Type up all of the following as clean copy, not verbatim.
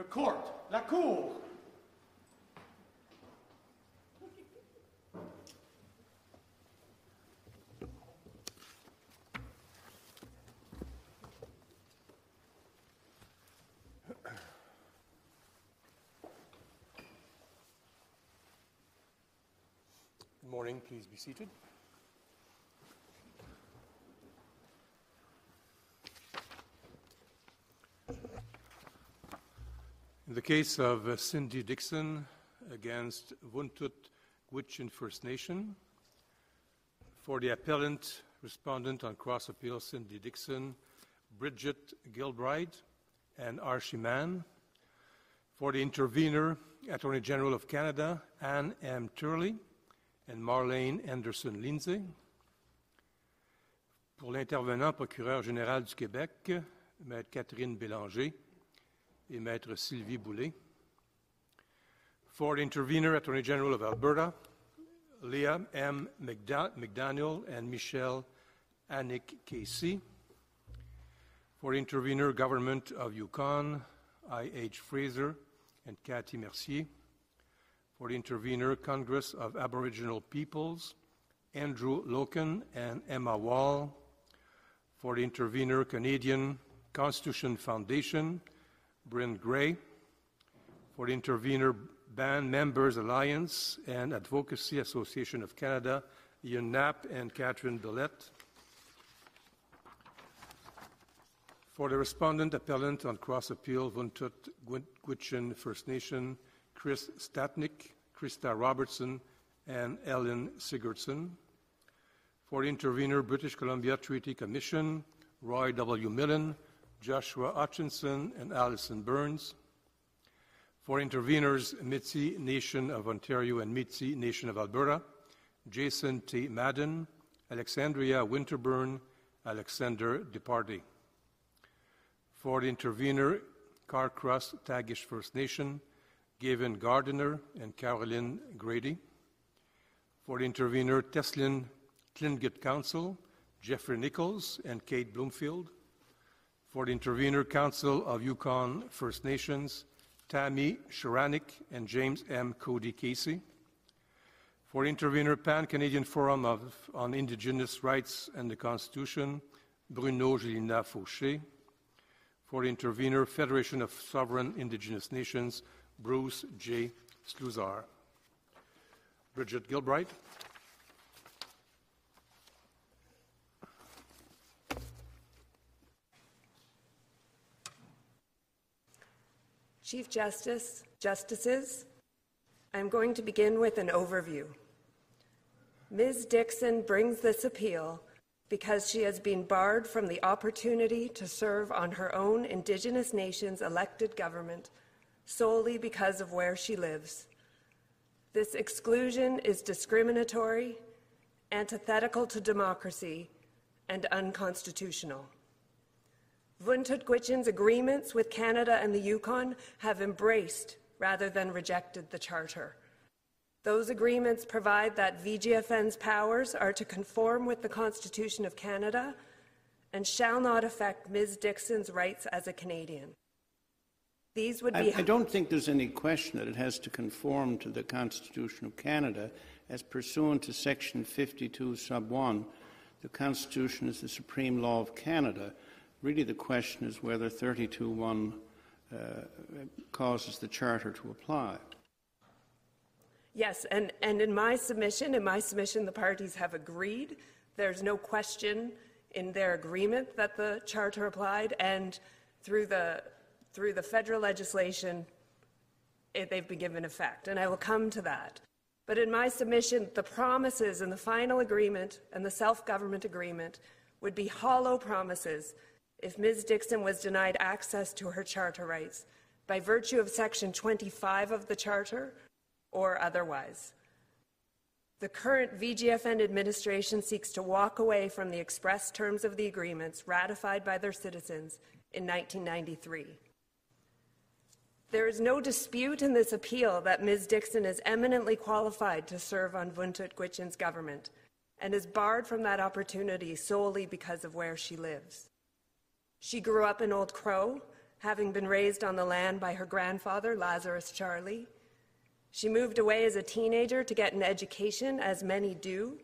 The court, la cour. Good morning, please be seated. In the case of Cindy Dickson against Vuntut Gwitchin First Nation, for the appellant, respondent on cross-appeal, Cindy Dickson, Bridget Gilbride, and Archie Mann. For the intervener, Attorney General of Canada, Anne M. Turley, and Marlene Anderson-Lindsay. Pour l'intervenant, procureur général du Québec, Maître Catherine Bélanger, et Maître Sylvie Boulay. For the intervener, Attorney General of Alberta, Leah M. McDaniel and Michelle Annick Casey. For the intervener, Government of Yukon, I. H. Fraser and Cathy Mercier. For the intervener, Congress of Aboriginal Peoples, Andrew Lokken and Emma Wall. For the intervener, Canadian Constitution Foundation, Bryn Gray. For the intervener, Band Members Alliance and Advocacy Association of Canada, Ian Knapp and Catherine Billette. For the respondent appellant on cross-appeal, Vuntut Gwitchin First Nation, Chris Stadnick, Krista Robertson, and Ellen Sigurdsson. For the intervener, British Columbia Treaty Commission, Roy W. Millen, Joshua Hutchinson and Alison Burns. For interveners, Métis Nation of Ontario and Métis Nation of Alberta, Jason T. Madden, Alexandria Winterburn, Alexander Departy. For the intervener, Carcross Tagish First Nation, Gavin Gardiner and Caroline Grady. For the intervener, Teslin Tlingit Council, Jeffrey Nichols and Kate Bloomfield. For the intervener, Council of Yukon First Nations, Tammy Shoranick and James M. Cody Casey. For the intervener, Pan-Canadian Forum on Indigenous Rights and the Constitution, Bruno Gélinas-Foucher. For the intervener, Federation of Sovereign Indigenous Nations, Bruce J. Slusar. Bridget Gilbride. Chief Justice, Justices, I'm going to begin with an overview. Ms. Dickson brings this appeal because she has been barred from the opportunity to serve on her own Indigenous nation's elected government solely because of where she lives. This exclusion is discriminatory, antithetical to democracy, and unconstitutional. Vuntut Gwitchin's agreements with Canada and the Yukon have embraced rather than rejected the Charter. Those agreements provide that VGFN's powers are to conform with the Constitution of Canada and shall not affect Ms. Dickson's rights as a Canadian. These would be... I don't think there's any question that it has to conform to the Constitution of Canada, as pursuant to Section 52, Sub 1, the Constitution is the supreme law of Canada. Really, the question is whether 32.1 causes the Charter to apply. Yes, and in my submission, the parties have agreed. There's no question in their agreement that the Charter applied, and through the federal legislation, they've been given effect, and I will come to that. But in my submission, the promises in the final agreement and the self-government agreement would be hollow promises if Ms. Dickson was denied access to her Charter rights by virtue of Section 25 of the Charter or otherwise. The current VGFN administration seeks to walk away from the express terms of the agreements ratified by their citizens in 1993. There is no dispute in this appeal that Ms. Dickson is eminently qualified to serve on Vuntut Gwitchin's government and is barred from that opportunity solely because of where she lives. She grew up in Old Crow having been raised on the land by her grandfather, Lazarus Charley. She moved away as a teenager to get an education, as many do,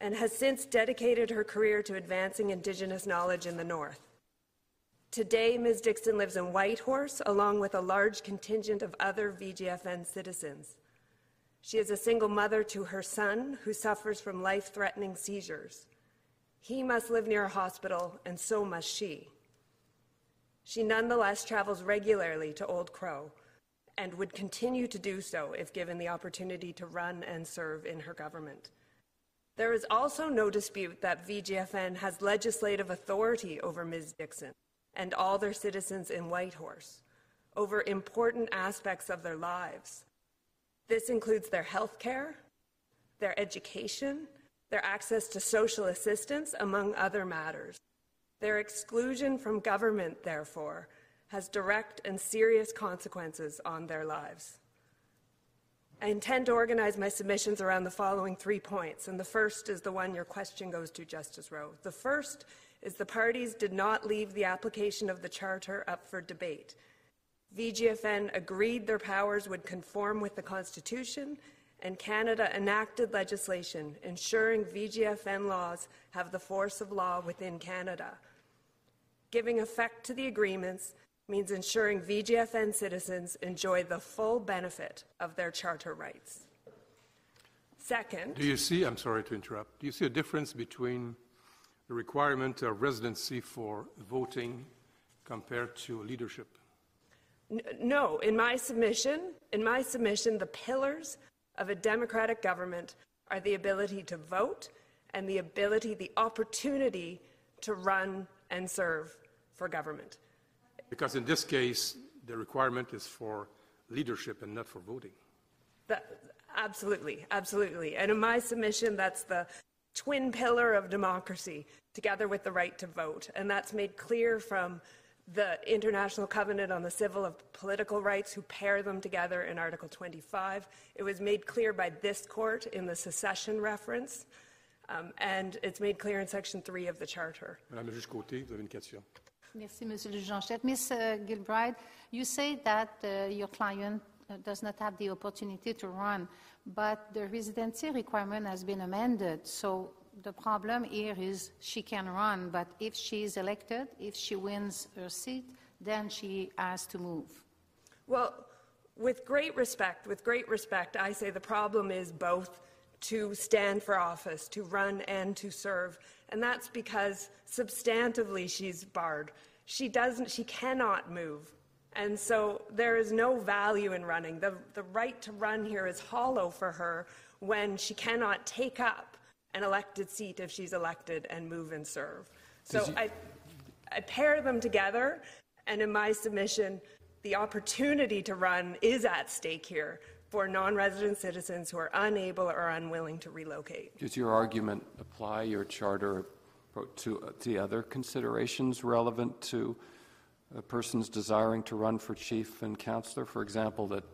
and has since dedicated her career to advancing Indigenous knowledge in the North. Today, Ms. Dickson lives in Whitehorse, along with a large contingent of other VGFN citizens. She is a single mother to her son, who suffers from life-threatening seizures. He must live near a hospital, and so must she. She nonetheless travels regularly to Old Crow, and would continue to do so if given the opportunity to run and serve in her government. There is also no dispute that VGFN has legislative authority over Ms. Dickson and all their citizens in Whitehorse, over important aspects of their lives. This includes their health care, their education, their access to social assistance, among other matters. Their exclusion from government, therefore, has direct and serious consequences on their lives. I intend to organize my submissions around the following 3 points, and the first is the one your question goes to, Justice Rowe. The first is the parties did not leave the application of the Charter up for debate. VGFN agreed their powers would conform with the Constitution, and Canada enacted legislation ensuring VGFN laws have the force of law within Canada. Giving effect to the agreements means ensuring VGFN citizens enjoy the full benefit of their charter rights. Second, I'm sorry to interrupt, do you see a difference between the requirement of residency for voting compared to leadership? No, in my submission, the pillars of a democratic government are the ability to vote and the opportunity to run and serve for government. Because in this case, the requirement is for leadership and not for voting. Absolutely. And in my submission, that's the twin pillar of democracy, together with the right to vote. And that's made clear from the International Covenant on the Civil and Political Rights, who pair them together in Article 25. It was made clear by this court in the secession reference, and it's made clear in Section 3 of the Charter. Madame le juge Côté, vous avez une question. Merci, Monsieur le Juge. Ms. Gilbride, you say that your client does not have the opportunity to run, but the residency requirement has been amended. So the problem here is she can run, but if she is elected, if she wins her seat, then she has to move. Well, with great respect, I say the problem is both to stand for office, to run and to serve. And that's because substantively she's barred. She cannot move. And so there is no value in running. The right to run here is hollow for her when she cannot take up an elected seat if she's elected and move and serve. So I pair them together, and in my submission, the opportunity to run is at stake here for non-resident citizens who are unable or unwilling to relocate. Does your argument apply your charter to the other considerations relevant to persons desiring to run for chief and councillor? For example, that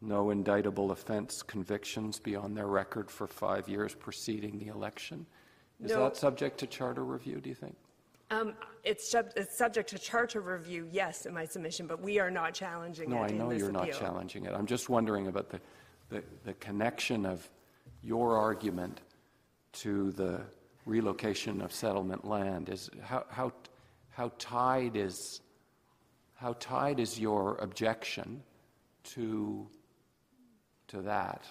no indictable offense convictions be on their record for 5 years preceding the election. Is that subject to charter review, do you think? It's subject to charter review, yes, in my submission, but we are not challenging it in this appeal. No, I know you're not challenging it. I'm just wondering about the connection of your argument to the relocation of settlement land. How tied is your objection to that?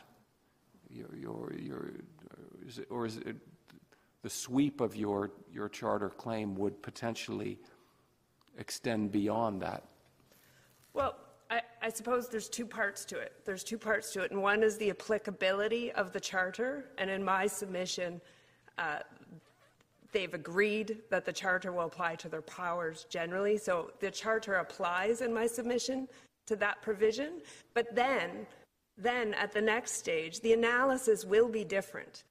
Is it the sweep of your charter claim would potentially extend beyond that? Well, I suppose there's two parts to it. And one is the applicability of the charter. And in my submission, they've agreed that the charter will apply to their powers generally. So the charter applies in my submission to that provision. But then at the next stage, the analysis will be different.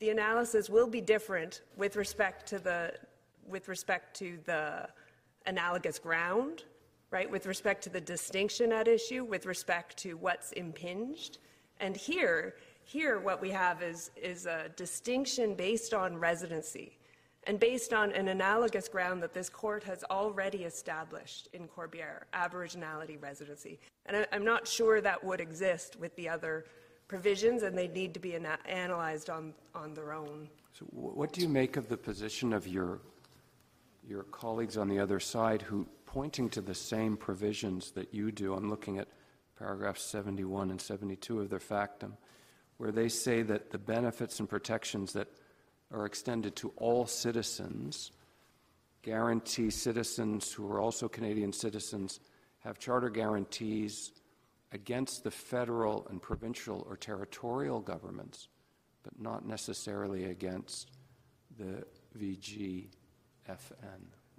The analysis will be different with respect to the analogous ground, right? With respect to the distinction at issue, with respect to what's impinged. And here what we have is a distinction based on residency. and based on an analogous ground that this court has already established in Corbière, aboriginality residency. And I'm not sure that would exist with the other provisions, and they need to be analyzed on their own. So what do you make of the position of your colleagues on the other side who, pointing to the same provisions that you do, I'm looking at paragraphs 71 and 72 of their factum, where they say that the benefits and protections that are extended to all citizens, guarantee citizens who are also Canadian citizens have charter guarantees against the federal and provincial or territorial governments, but not necessarily against the VGFN.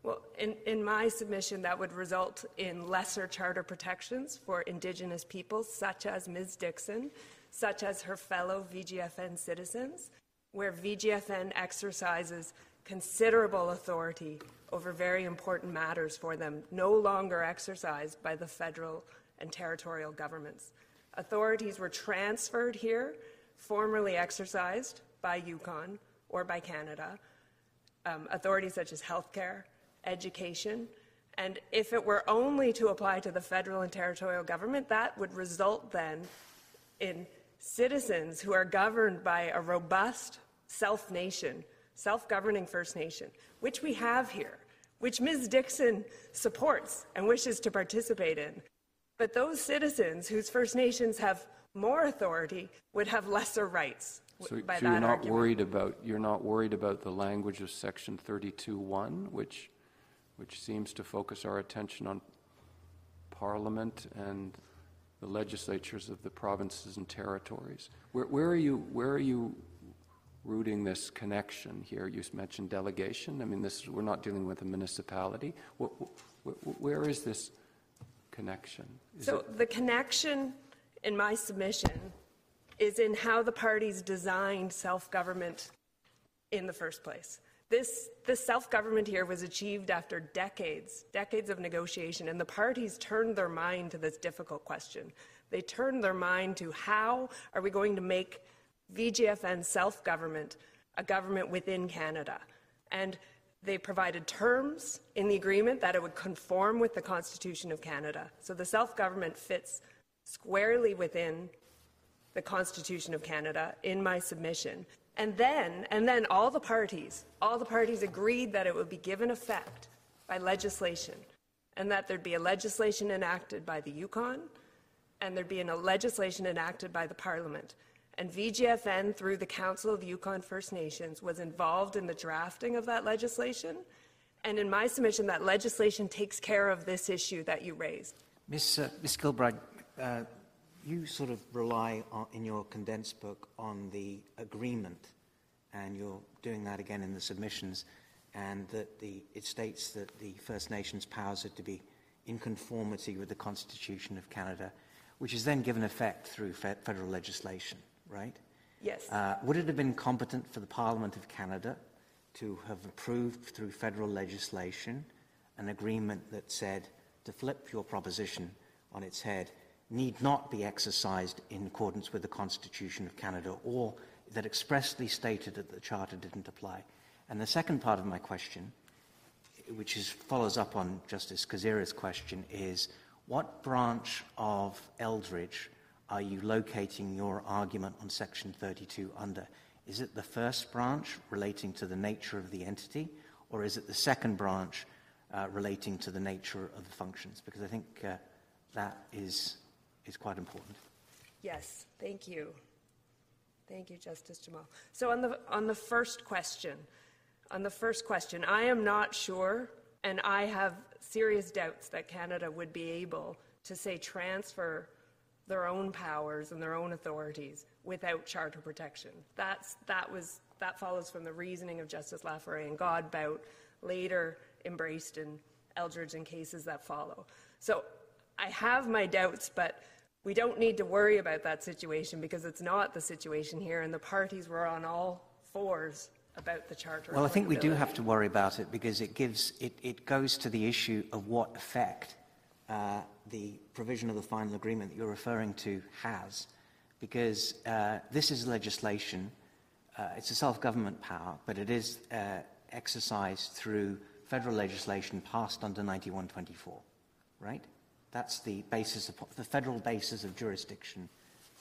Well, in my submission, that would result in lesser charter protections for Indigenous peoples, such as Ms. Dickson, such as her fellow VGFN citizens, where VGFN exercises considerable authority over very important matters for them, no longer exercised by the federal and territorial governments. Authorities were transferred here, formerly exercised by Yukon or by Canada, authorities such as healthcare, education, and if it were only to apply to the federal and territorial government, that would result then in citizens who are governed by a robust self-nation, self-governing First Nation, which we have here, which Ms. Dickson supports and wishes to participate in. But those citizens whose First Nations have more authority would have lesser rights. So, you're not worried about the language of Section 32.1, which seems to focus our attention on Parliament and the legislatures of the provinces and territories. Where are you rooting this connection here? You mentioned delegation. I mean, this, we're not dealing with a municipality. Where is this connection? The connection in my submission is in how the parties designed self-government in the first place. This self-government here was achieved after decades of negotiation, and the parties turned their mind to this difficult question. They turned their mind to how are we going to make VGFN self-government a government within Canada. And they provided terms in the agreement that it would conform with the Constitution of Canada. So the self-government fits squarely within the Constitution of Canada in my submission. And then all the parties agreed that it would be given effect by legislation, and that there'd be a legislation enacted by the Yukon, and there'd be a legislation enacted by the Parliament. And VGFN, through the Council of Yukon First Nations, was involved in the drafting of that legislation. And in my submission, that legislation takes care of this issue that you raised. Ms. Gilbride, you sort of rely on, in your condensed book, on the agreement, and you're doing that again in the submissions, and that it states that the First Nations powers are to be in conformity with the Constitution of Canada, which is then given effect through federal legislation, right? Yes. Would it have been competent for the Parliament of Canada to have approved through federal legislation an agreement that said, to flip your proposition on its head, need not be exercised in accordance with the Constitution of Canada, or that expressly stated that the Charter didn't apply? And the second part of my question, which follows up on Justice Kazira's question, is what branch of Eldridge are you locating your argument on Section 32 under? Is it the first branch relating to the nature of the entity, or is it the second branch relating to the nature of the functions? Because I think that is quite important. Yes, thank you. Thank you, Justice Jamal. So on the first question, I am not sure, and I have serious doubts that Canada would be able to, say, transfer their own powers and their own authorities without charter protection. That follows from the reasoning of Justice Laforêt and Godbout, later embraced in Eldridge and cases that follow. So I have my doubts, but we don't need to worry about that situation because it's not the situation here, and the parties were on all fours about the Charter. Well, I think we do have to worry about it because it goes to the issue of what effect the provision of the final agreement that you're referring to has, because this is legislation. It's a self-government power, but it is exercised through federal legislation passed under 9124, right? That's the basis of, the federal basis of jurisdiction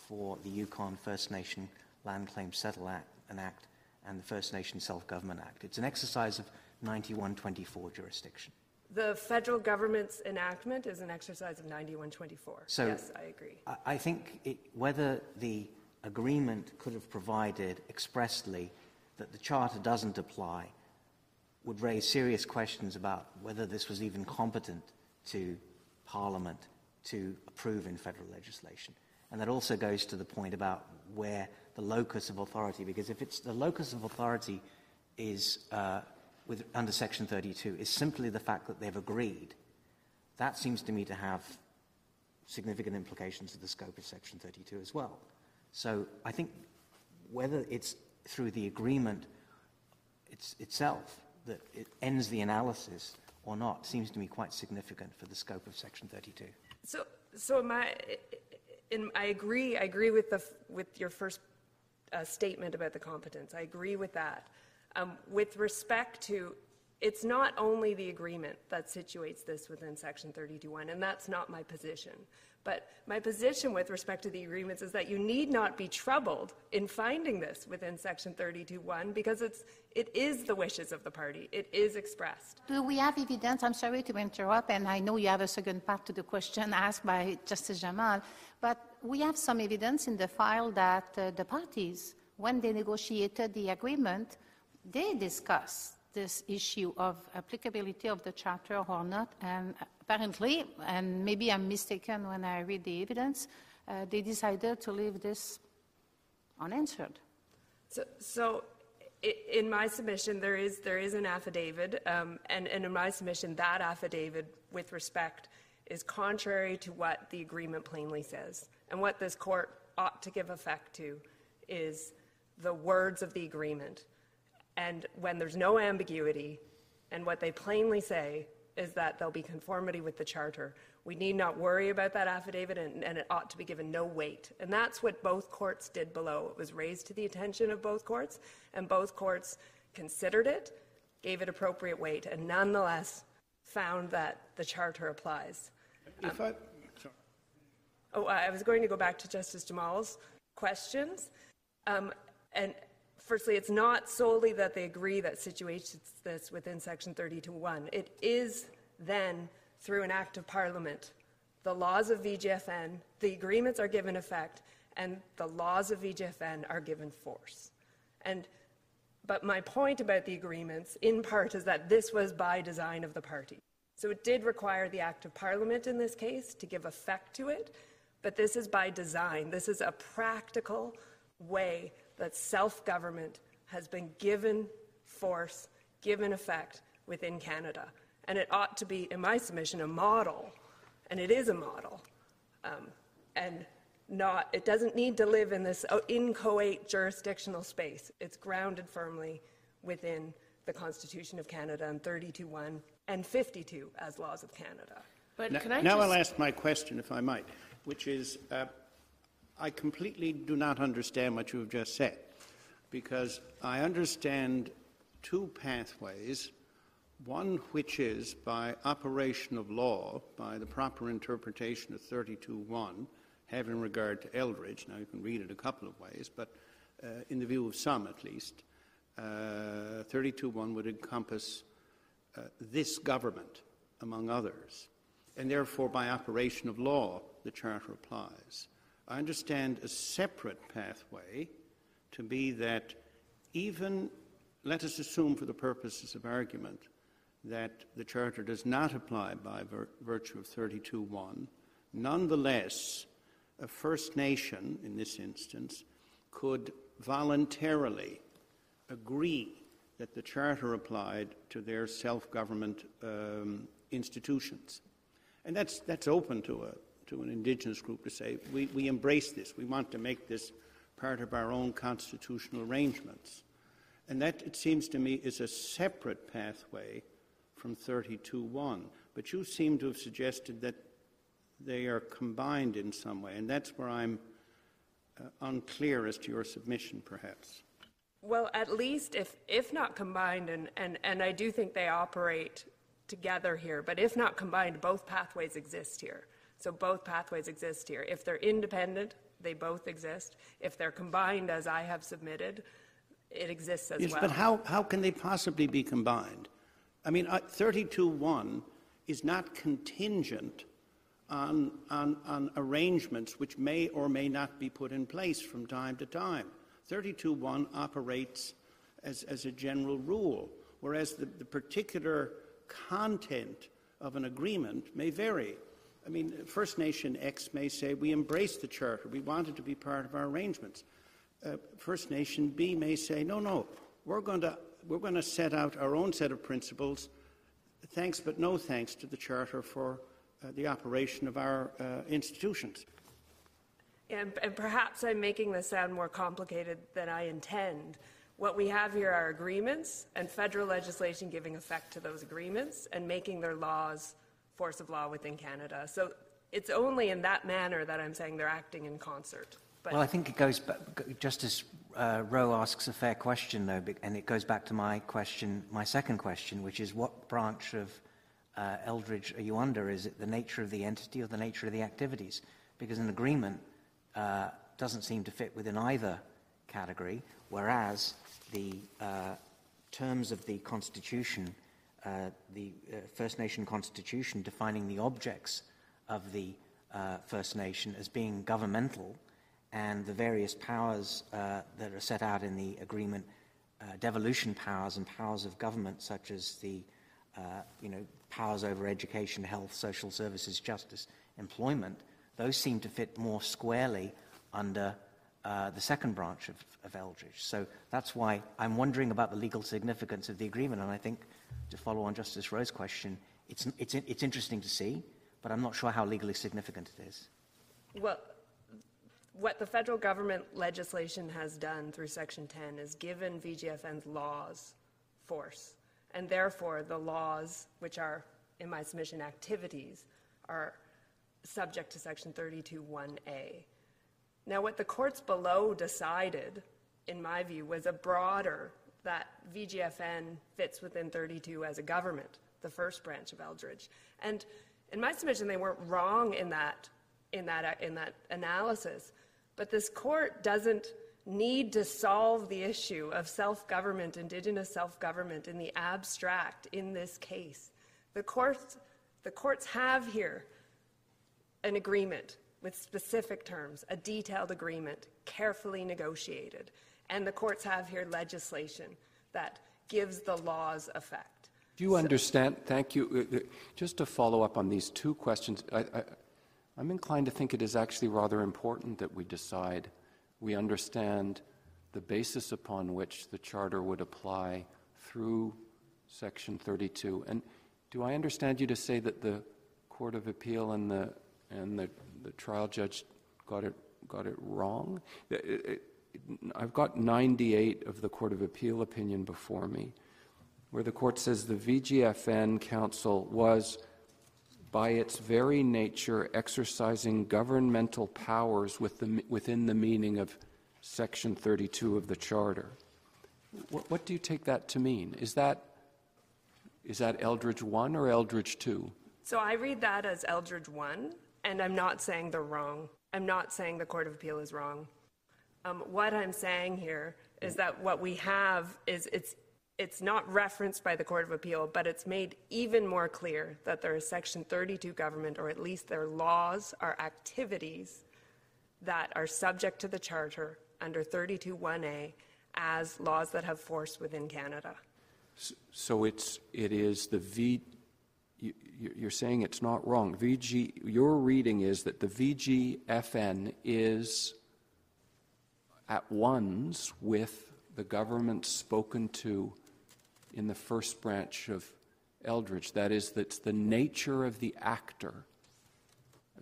for the Yukon First Nation Land Claim Settle Act, an act, and the First Nation Self-Government Act. It's an exercise of 9124 jurisdiction. The federal government's enactment is an exercise of 9124. So yes, I agree. I think whether the agreement could have provided expressly that the Charter doesn't apply would raise serious questions about whether this was even competent to Parliament to approve in federal legislation. And that also goes to the point about where the locus of authority, because if it's the locus of authority is under Section 32 is simply the fact that they've agreed, that seems to me to have significant implications of the scope of Section 32 as well. So I think whether it's through the agreement itself that it ends the analysis or not seems to me quite significant for the scope of Section 32. I agree with your first statement about the competence. I agree with that. With respect to, it's not only the agreement that situates this within Section 32(1), and that's not my position. But my position with respect to the agreements is that you need not be troubled in finding this within Section 32(1) because it is the wishes of the party. It is expressed. Do we have evidence? I'm sorry to interrupt, and I know you have a second part to the question asked by Justice Jamal, but we have some evidence in the file that the parties, when they negotiated the agreement, they discussed this issue of applicability of the Charter or not, and apparently, and maybe I'm mistaken when I read the evidence, they decided to leave this unanswered. So in my submission, there is an affidavit, and in my submission, that affidavit, with respect, is contrary to what the agreement plainly says. And what this court ought to give effect to is the words of the agreement. And when there's no ambiguity, and what they plainly say is that there'll be conformity with the Charter, we need not worry about that affidavit, and it ought to be given no weight. And that's what both courts did below. It was raised to the attention of both courts, and both courts considered it, gave it appropriate weight, and nonetheless found that the Charter applies. I was going to go back to Justice Jamal's questions. Firstly, it's not solely that they agree that situates this within Section 32(1). It is then, through an Act of Parliament, the laws of VGFN, the agreements are given effect, and the laws of VGFN are given force. But my point about the agreements, in part, is that this was by design of the party. So it did require the Act of Parliament in this case to give effect to it, but this is by design. This is a practical way that self-government has been given force, given effect within Canada. And it ought to be, in my submission, a model, and it is a model. It doesn't need to live in this inchoate jurisdictional space. It's grounded firmly within the Constitution of Canada and 32(1) and 52 as laws of Canada. But now, I'll ask my question, if I might, which is, I completely do not understand what you have just said, because I understand two pathways, one which is by operation of law, by the proper interpretation of 32(1), having regard to Eldridge. Now, you can read it a couple of ways, but in the view of some, at least, 32(1) would encompass this government, among others, and therefore, by operation of law, the Charter applies. I understand a separate pathway to be that even, let us assume for the purposes of argument, that the Charter does not apply by virtue of 32(1). Nonetheless, a First Nation, in this instance, could voluntarily agree that the Charter applied to their self-government institutions. And that's open to it. To an Indigenous group to say, we embrace this, we want to make this part of our own constitutional arrangements. And that, it seems to me, is a separate pathway from 32(1). But you seem to have suggested that they are combined in some way, and that's where I'm unclear as to your submission, perhaps. Well, at least if not combined, and I do think they operate together here, but if not combined, both pathways exist here. So both pathways exist here. If they're independent, they both exist. If they're combined, as I have submitted, it exists as well. But how can they possibly be combined? I mean, 32-1 is not contingent on arrangements which may or may not be put in place from time to time. 32-1 operates as a general rule, whereas the particular content of an agreement may vary. I mean, First Nation X may say, we embrace the Charter, we want it to be part of our arrangements. First Nation B may say, no, we're going to set out our own set of principles, thanks but no thanks to the Charter for the operation of our institutions. And perhaps I'm making this sound more complicated than I intend. What we have here are agreements and federal legislation giving effect to those agreements and making their laws force of law within Canada. So it's only in that manner that I'm saying they're acting in concert. But well, I think it goes back, Justice Rowe asks a fair question, though, and it goes back to my question, my second question, which is what branch of Eldridge are you under? Is it the nature of the entity or the nature of the activities? Because an agreement doesn't seem to fit within either category, whereas the terms of the Constitution, the First Nation Constitution defining the objects of the First Nation as being governmental, and the various powers that are set out in the agreement, devolution powers and powers of government, such as the powers over education, health, social services, justice, employment, those seem to fit more squarely under the second branch of Eldridge. So that's why I'm wondering about the legal significance of the agreement, and I think, to follow on Justice Rowe's question, it's interesting to see, but I'm not sure how legally significant it is. Well, what the federal government legislation has done through Section 10 is given VGFN's laws force, and therefore the laws, which are, in my submission, activities, are subject to Section 32(1)(a). Now, what the courts below decided, in my view, was a broader that VGFN fits within 32 as a government, the first branch of Eldridge. And in my submission, they weren't wrong in that analysis. But this court doesn't need to solve the issue of self-government, Indigenous self-government, in the abstract in this case. The courts have here an agreement with specific terms, a detailed agreement, carefully negotiated. And the courts have here legislation that gives the laws effect. Do you understand? Thank you. Just to follow up on these two questions, I'm inclined to think it is actually rather important that we decide we understand the basis upon which the Charter would apply through Section 32. And do I understand you to say that the Court of Appeal and the trial judge got it wrong? I've got 98 of the Court of Appeal opinion before me, where the court says the VGFN Council was, by its very nature, exercising governmental powers within the meaning of Section 32 of the Charter. What do you take that to mean? Is that Eldridge 1 or Eldridge 2? So I read that as Eldridge 1, and I'm not saying they're wrong. I'm not saying the Court of Appeal is wrong. What I'm saying here is that what we have is it's not referenced by the Court of Appeal, but it's made even more clear that there is Section 32 government, or at least their laws are activities that are subject to the Charter under 32(1)(a) as laws that have force within Canada. So it is the You're saying it's not wrong. Your reading is that the VGFN is at ones with the government spoken to in the first branch of Eldridge. That is, that's the nature of the actor.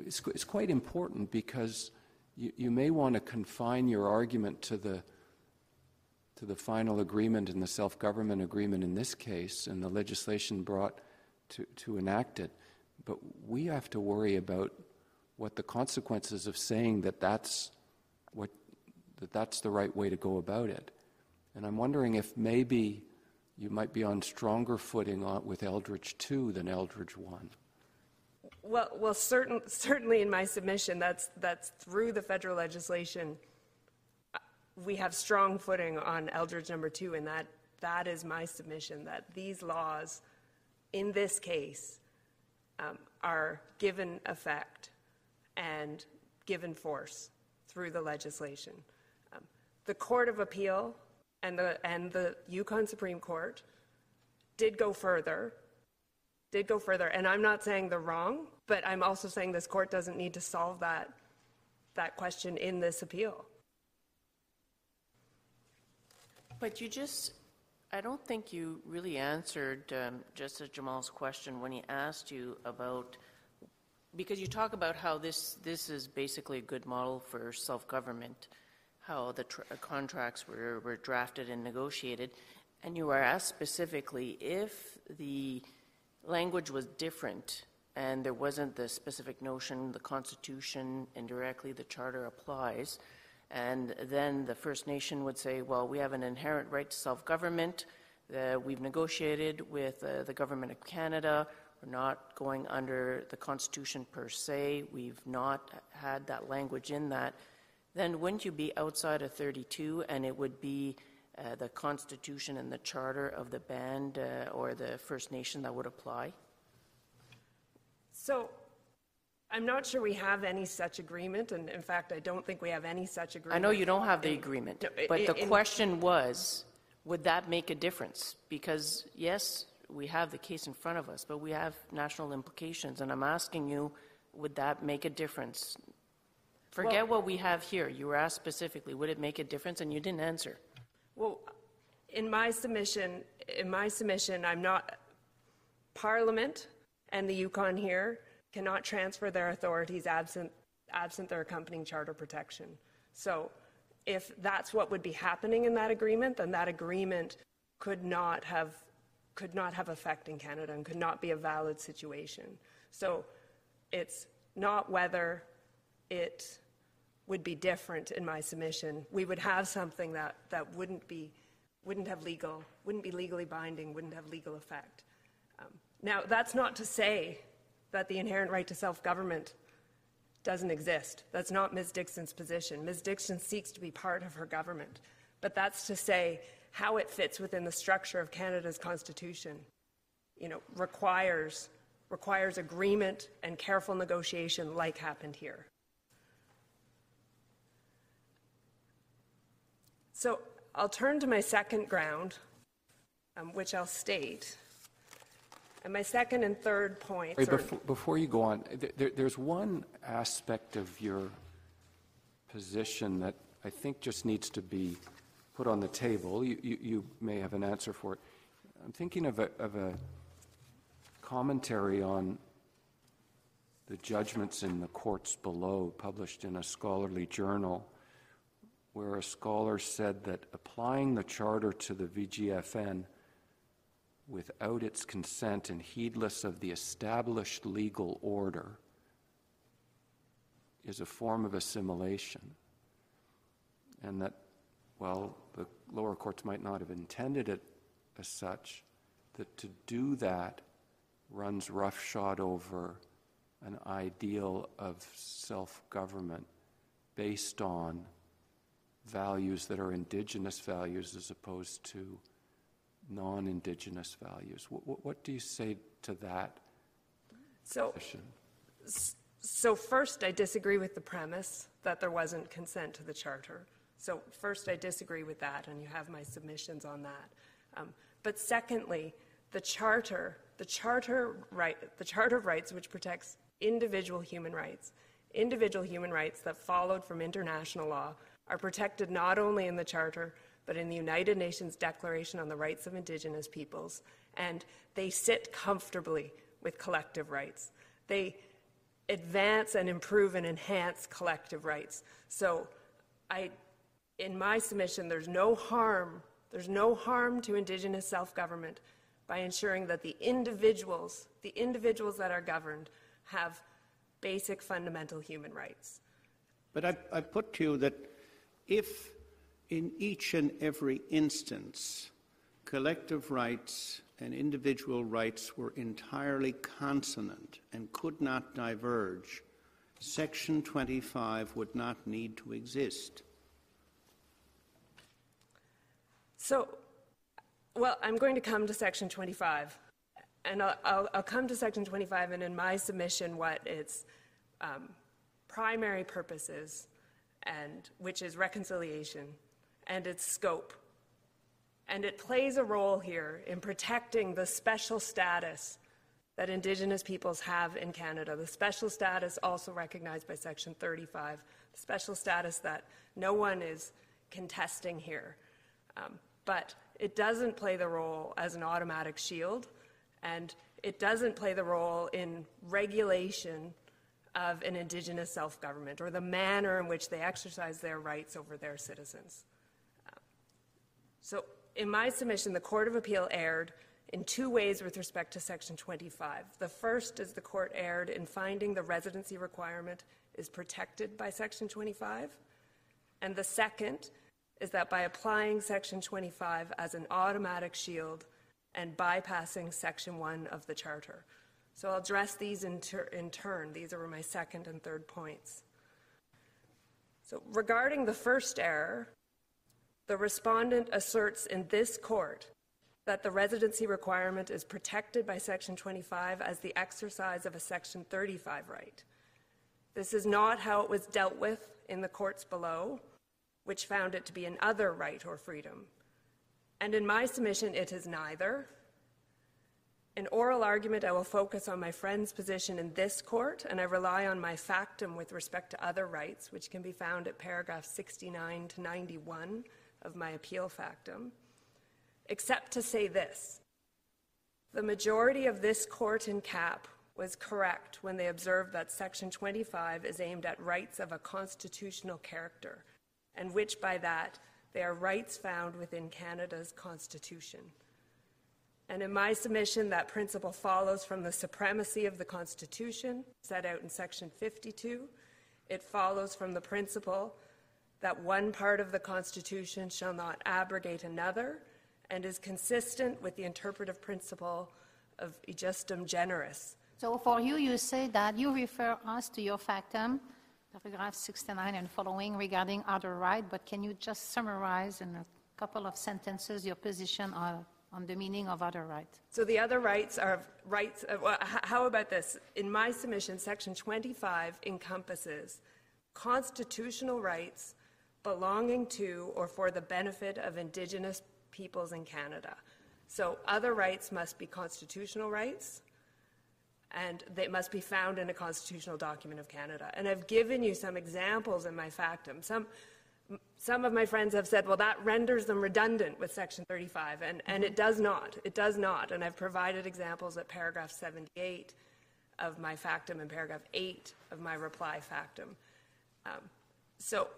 It's quite important, because you may want to confine your argument to the final agreement and the self-government agreement in this case and the legislation brought to enact it. But we have to worry about what the consequences of saying that that's the right way to go about it. And I'm wondering if maybe you might be on stronger footing with Eldridge 2 than Eldridge 1. Well, certainly in my submission, that's through the federal legislation. We have strong footing on Eldridge number 2, and that is my submission, that these laws, in this case, are given effect and given force through the legislation. The Court of Appeal and the Yukon Supreme Court did go further, and I'm not saying they're wrong, but I'm also saying this court doesn't need to solve that question in this appeal. But I don't think you really answered Justice Jamal's question when he asked you about, because you talk about how this is basically a good model for self-government, how the contracts were drafted and negotiated, and you were asked specifically if the language was different and there wasn't the specific notion, the Constitution and directly the Charter applies, and then the First Nation would say, well, we have an inherent right to self-government, we've negotiated with the Government of Canada, we're not going under the Constitution per se, we've not had that language in that, then wouldn't you be outside of 32 and it would be the Constitution and the Charter of the band or the First Nation that would apply? So I'm not sure we have any such agreement, and in fact, I don't think we have any such agreement. I know you don't have the agreement, but the question was, would that make a difference? Because yes, we have the case in front of us, but we have national implications, and I'm asking you, would that make a difference? Forget what we have here. You were asked specifically, would it make a difference, and you didn't answer. Well, in my submission, I'm not, Parliament and the Yukon here cannot transfer their authorities absent their accompanying charter protection. So if that's what would be happening in that agreement, then that agreement could not have effect in Canada and could not be a valid situation. So it's not whether it would be different in my submission. We would have something that wouldn't be legally binding, wouldn't have legal effect. Now, that's not to say that the inherent right to self-government doesn't exist. That's not Ms. Dickson's position. Ms. Dickson seeks to be part of her government, but that's to say how it fits within the structure of Canada's Constitution, requires agreement and careful negotiation like happened here. So I'll turn to my second ground, which I'll state. And my second and third points. Wait, before you go on, there's one aspect of your position that I think just needs to be put on the table. You may have an answer for it. I'm thinking of a commentary on the judgments in the courts below, published in a scholarly journal, where a scholar said that applying the charter to the VGFN without its consent and heedless of the established legal order is a form of assimilation, and that while the lower courts might not have intended it as such, that to do that runs roughshod over an ideal of self-government based on values that are indigenous values as opposed to non-indigenous values. What do you say to that position? So first, I disagree with the premise that there wasn't consent to the Charter. So first, I disagree with that, and you have my submissions on that. But secondly, the Charter of Rights, which protects individual human rights that followed from international law, are protected not only in the Charter, but in the United Nations Declaration on the Rights of Indigenous Peoples, and they sit comfortably with collective rights. They advance and improve and enhance collective rights. So in my submission, there's no harm to Indigenous self-government by ensuring that the individuals that are governed have basic fundamental human rights. But I put to you that if in each and every instance, collective rights and individual rights were entirely consonant and could not diverge, Section 25 would not need to exist. So, well, I'm going to come to Section 25, and I'll come to Section 25, and in my submission, what its primary purpose is, and which is reconciliation, and its scope. And it plays a role here in protecting the special status that Indigenous peoples have in Canada, the special status also recognized by Section 35, the special status that no one is contesting here. But it doesn't play the role as an automatic shield, and it doesn't play the role in regulation of an Indigenous self-government or the manner in which they exercise their rights over their citizens. So, in my submission, the Court of Appeal erred in two ways with respect to Section 25. The first is the Court erred in finding the residency requirement is protected by Section 25. And the second is that by applying Section 25 as an automatic shield and bypassing Section 1 of the Charter. So I'll address these in turn. These are my second and third points. So regarding the first error, the respondent asserts in this court that the residency requirement is protected by Section 25 as the exercise of a Section 35 right. This is not how it was dealt with in the courts below, which found it to be another right or freedom. And in my submission, it is neither. In oral argument, I will focus on my friend's position in this court, and I rely on my factum with respect to other rights, which can be found at paragraph 69 to 91 of my appeal factum, except to say this. The majority of this court in CAP was correct when they observed that Section 25 is aimed at rights of a constitutional character, and which by that they are rights found within Canada's Constitution. And in my submission, that principle follows from the supremacy of the Constitution, set out in Section 52. It follows from the principle that one part of the Constitution shall not abrogate another, and is consistent with the interpretive principle of e justum generis. So for you, you say that you refer us to your factum, paragraph 69 and following regarding other right, but can you just summarize in a couple of sentences your position on the meaning of other right? So the other rights are rights, well, how about this? In my submission, Section 25 encompasses constitutional rights belonging to or for the benefit of Indigenous peoples in Canada. So other rights must be constitutional rights, and they must be found in a constitutional document of Canada. And I've given you some examples in my factum. Some of my friends have said, well, that renders them redundant with Section 35, and it does not. It does not. And I've provided examples at paragraph 78 of my factum and paragraph 8 of my reply factum. So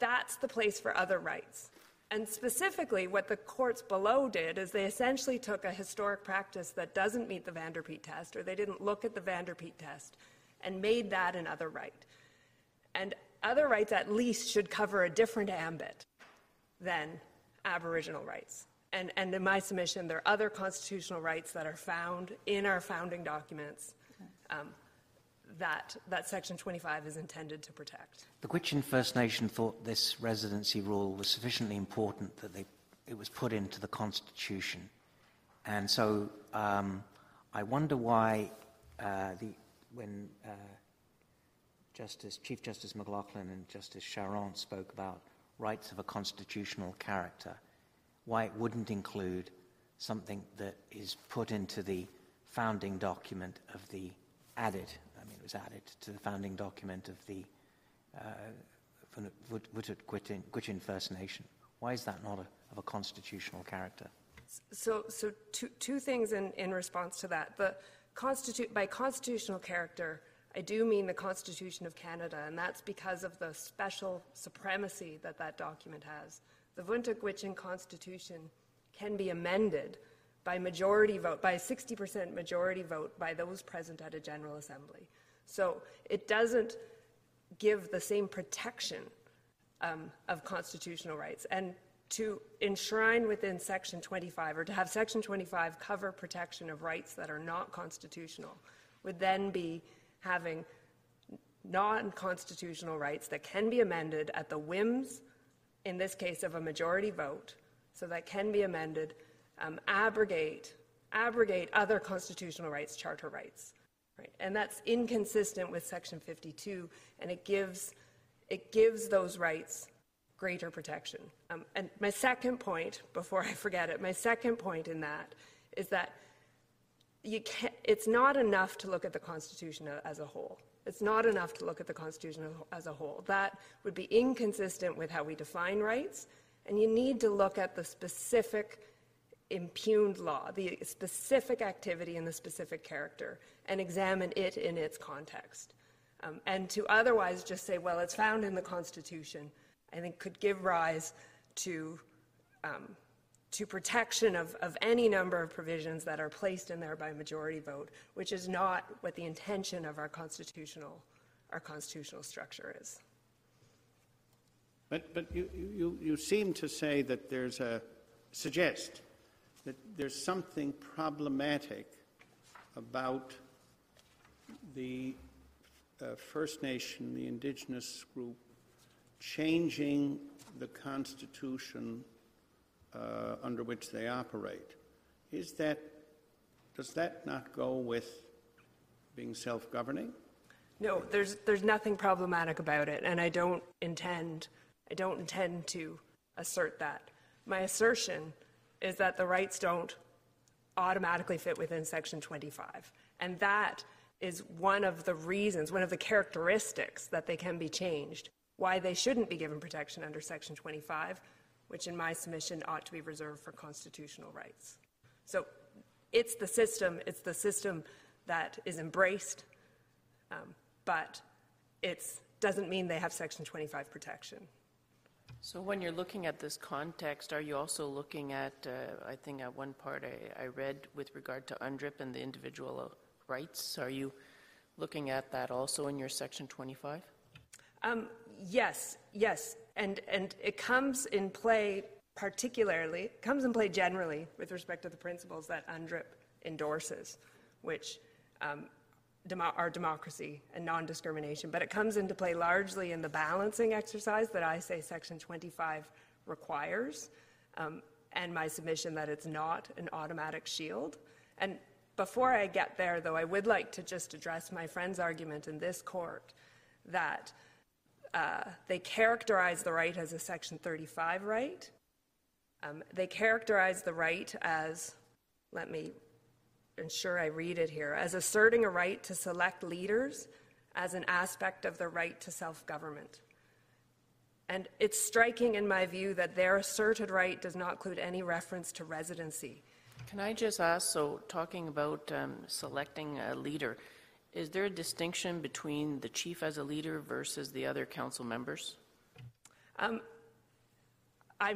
that's the place for other rights. And specifically, what the courts below did is they essentially took a historic practice that doesn't meet the Van der Peet test, or they didn't look at the Van der Peet test, and made that an other right. And other rights at least should cover a different ambit than Aboriginal rights. And in my submission, there are other constitutional rights that are found in our founding documents that Section 25 is intended to protect. The Gwitchin First Nation thought this residency rule was sufficiently important that it was put into the Constitution. And so I wonder why, when Chief Justice McLaughlin and Justice Charron spoke about rights of a constitutional character, why it wouldn't include something that is put into the founding document of the added to the founding document of the Vuntut Gwitchin First Nation. Why is that not of a constitutional character? So two things in response to that. By constitutional character, I do mean the Constitution of Canada, and that's because of the special supremacy that document has. The Vuntut Gwitchin Constitution can be amended by majority vote, by a 60% majority vote by those present at a General Assembly. So it doesn't give the same protection of constitutional rights. And to enshrine within Section 25, or to have Section 25 cover protection of rights that are not constitutional, would then be having non-constitutional rights that can be amended at the whims, in this case, of a majority vote, so that can be amended, abrogate other constitutional rights, charter rights. Right? And that's inconsistent with Section 52, and it gives those rights greater protection. And my second point, before I forget it, my second point in that is that it's not enough to look at the Constitution as a whole. It's not enough to look at the Constitution as a whole. That would be inconsistent with how we define rights, and you need to look at the specific impugned law, the specific activity and the specific character, and examine it in its context. And to otherwise just say, well, it's found in the Constitution, I think could give rise to protection of any number of provisions that are placed in there by majority vote, which is not what the intention of our constitutional structure is. But you seem to say that suggest that there's something problematic about the First Nation, the Indigenous group, changing the Constitution under which they operate. Does that not go with being self-governing? No, there's nothing problematic about it, and I don't intend to assert that. My assertion is that the rights don't automatically fit within Section 25, and that is one of the reasons, one of the characteristics that they can be changed, why they shouldn't be given protection under Section 25, which in my submission ought to be reserved for constitutional rights. So it's the system that is embraced, but it doesn't mean they have Section 25 protection. So when you're looking at this context, are you also looking at, I think at one part I read with regard to UNDRIP and the individual rights, are you looking at that also in your Section 25? Yes. And it comes in play generally with respect to the principles that UNDRIP endorses, which are democracy and non-discrimination. But it comes into play largely in the balancing exercise that I say Section 25 requires, and my submission that it's not an automatic shield. And before I get there, though, I would like to just address my friend's argument in this court that they characterize the right as a Section 35 right. They characterize the right as, let me ensure I read it here, as asserting a right to select leaders as an aspect of the right to self-government. And it's striking in my view that their asserted right does not include any reference to residency. Can I just ask, so talking about selecting a leader, is there a distinction between the chief as a leader versus the other council members? I'm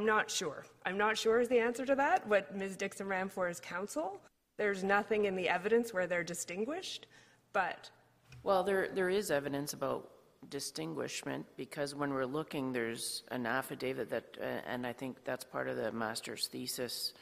not sure. I'm not sure is the answer to that. What Ms. Dickson ran for is council. There's nothing in the evidence where they're distinguished, but... Well, there is evidence about distinguishment, because when we're looking, there's an affidavit that, and I think that's part of the master's thesis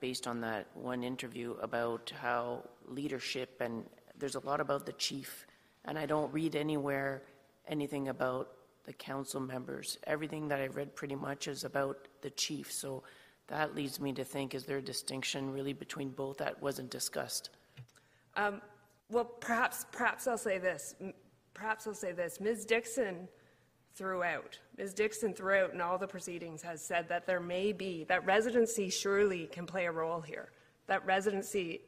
based on that one interview about how leadership and there's a lot about the chief, and I don't read anywhere anything about the council members. Everything that I've read pretty much is about the chief, so that leads me to think, is there a distinction really between both that wasn't discussed? Well, perhaps I'll say this. Ms. Dickson throughout in all the proceedings has said that there may be, that residency surely can play a role here, that residency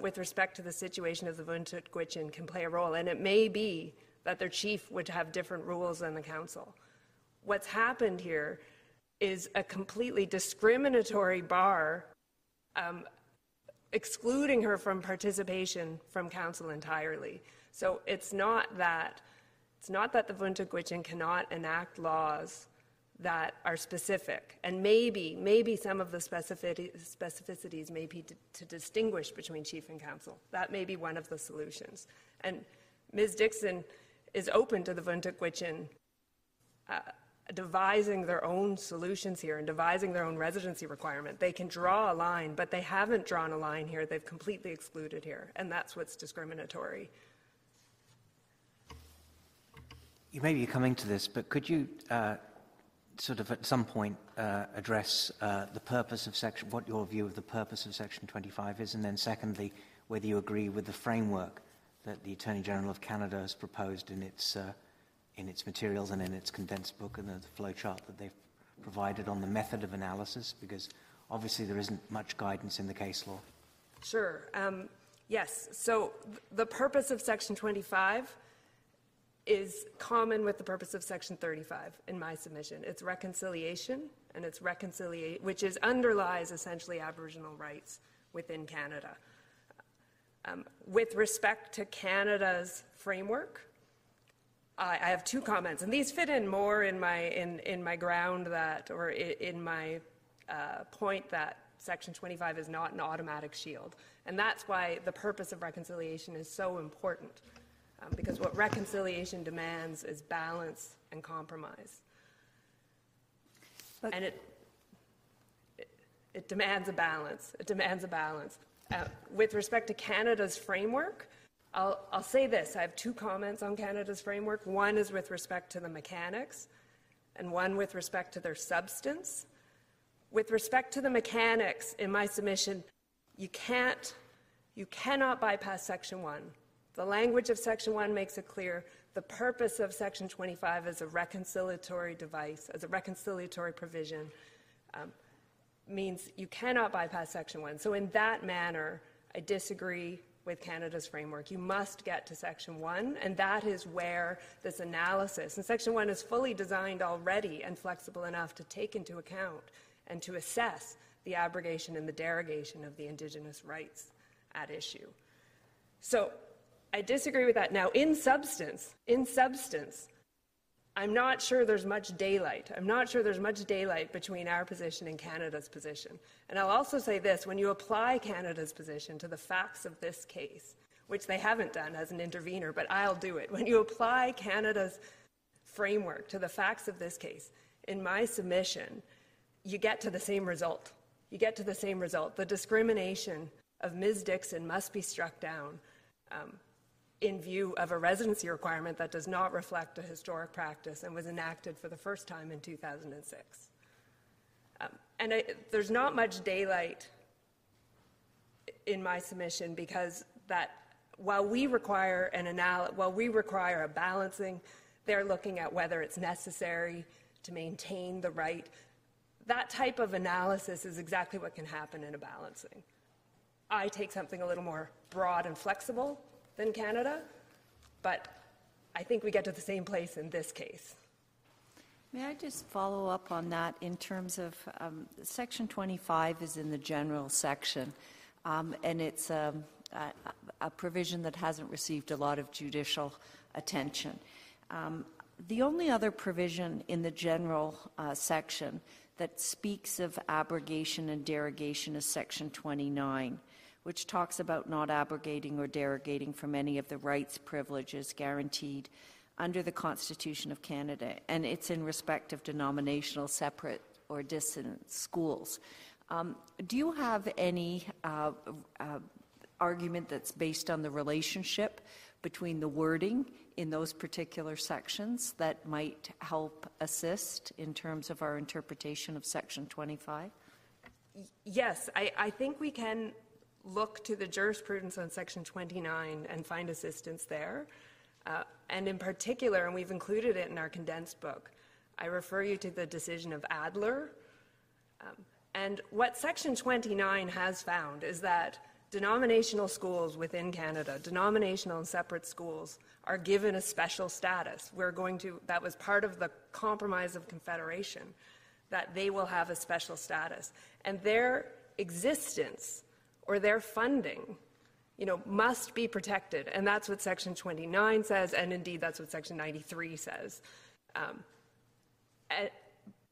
with respect to the situation of the Vuntut Gwitchin can play a role, and it may be that their chief would have different rules than the council. What's happened here is a completely discriminatory bar, excluding her from participation from council entirely. So it's not that the Vuntut Gwitchin cannot enact laws that are specific, and maybe some of the specificities may be to distinguish between chief and council. That may be one of the solutions. And Ms. Dickson is open to the Vuntut Gwitchin devising their own solutions here and devising their own residency requirement. They can draw a line, but they haven't drawn a line here. They've completely excluded here, and that's what's discriminatory. You may be coming to this, but could you sort of at some point address the purpose of Section, what your view of the purpose of Section 25 is, and then secondly, whether you agree with the framework that the Attorney General of Canada has proposed in its materials and in its condensed book and the flow chart that they've provided on the method of analysis, because obviously there isn't much guidance in the case law. Sure. Yes. So the purpose of Section 25 is common with the purpose of Section 35 in my submission. It's reconciliation, and it's which is underlies essentially Aboriginal rights within Canada. With respect to Canada's framework, I have two comments, and these fit in more in my ground that, or in my point that Section 25 is not an automatic shield, and that's why the purpose of reconciliation is so important. Because what reconciliation demands is balance and compromise. Look. And it demands a balance. It demands a balance. With respect to Canada's framework, I'll say this. I have two comments on Canada's framework. One is with respect to the mechanics, and one with respect to their substance. With respect to the mechanics, in my submission, you cannot bypass Section 1. The language of Section 1 makes it clear the purpose of Section 25 as a reconciliatory device, as a reconciliatory provision, means you cannot bypass Section 1. So in that manner, I disagree with Canada's framework. You must get to Section 1, and that is where this analysis, and Section 1 is fully designed already and flexible enough to take into account and to assess the abrogation and the derogation of the Indigenous rights at issue. So I disagree with that. Now, in substance, I'm not sure there's much daylight. I'm not sure there's much daylight between our position and Canada's position. And I'll also say this, when you apply Canada's position to the facts of this case, which they haven't done as an intervener, but I'll do it. When you apply Canada's framework to the facts of this case, in my submission, you get to the same result. You get to the same result. The discrimination of Ms. Dickson must be struck down. In view of a residency requirement that does not reflect a historic practice and was enacted for the first time in 2006. There's not much daylight in my submission, because that while we require a balancing, they're looking at whether it's necessary to maintain the right. That type of analysis is exactly what can happen in a balancing. I take something a little more broad and flexible than Canada, but I think we get to the same place in this case. May I just follow up on that in terms of Section 25 is in the general section, and it's a provision that hasn't received a lot of judicial attention. The only other provision in the general section that speaks of abrogation and derogation is Section 29, which talks about not abrogating or derogating from any of the rights, privileges guaranteed under the Constitution of Canada, and it's in respect of denominational separate or dissident schools. Do you have any argument that's based on the relationship between the wording in those particular sections that might help assist in terms of our interpretation of Section 25? Yes, I think we can look to the jurisprudence on Section 29 and find assistance there. And in particular, and we've included it in our condensed book, I refer you to the decision of Adler. And what Section 29 has found is that denominational schools within Canada, denominational and separate schools, are given a special status. That was part of the Compromise of Confederation, that they will have a special status. And their existence or their funding, must be protected. And that's what Section 29 says, and indeed that's what Section 93 says.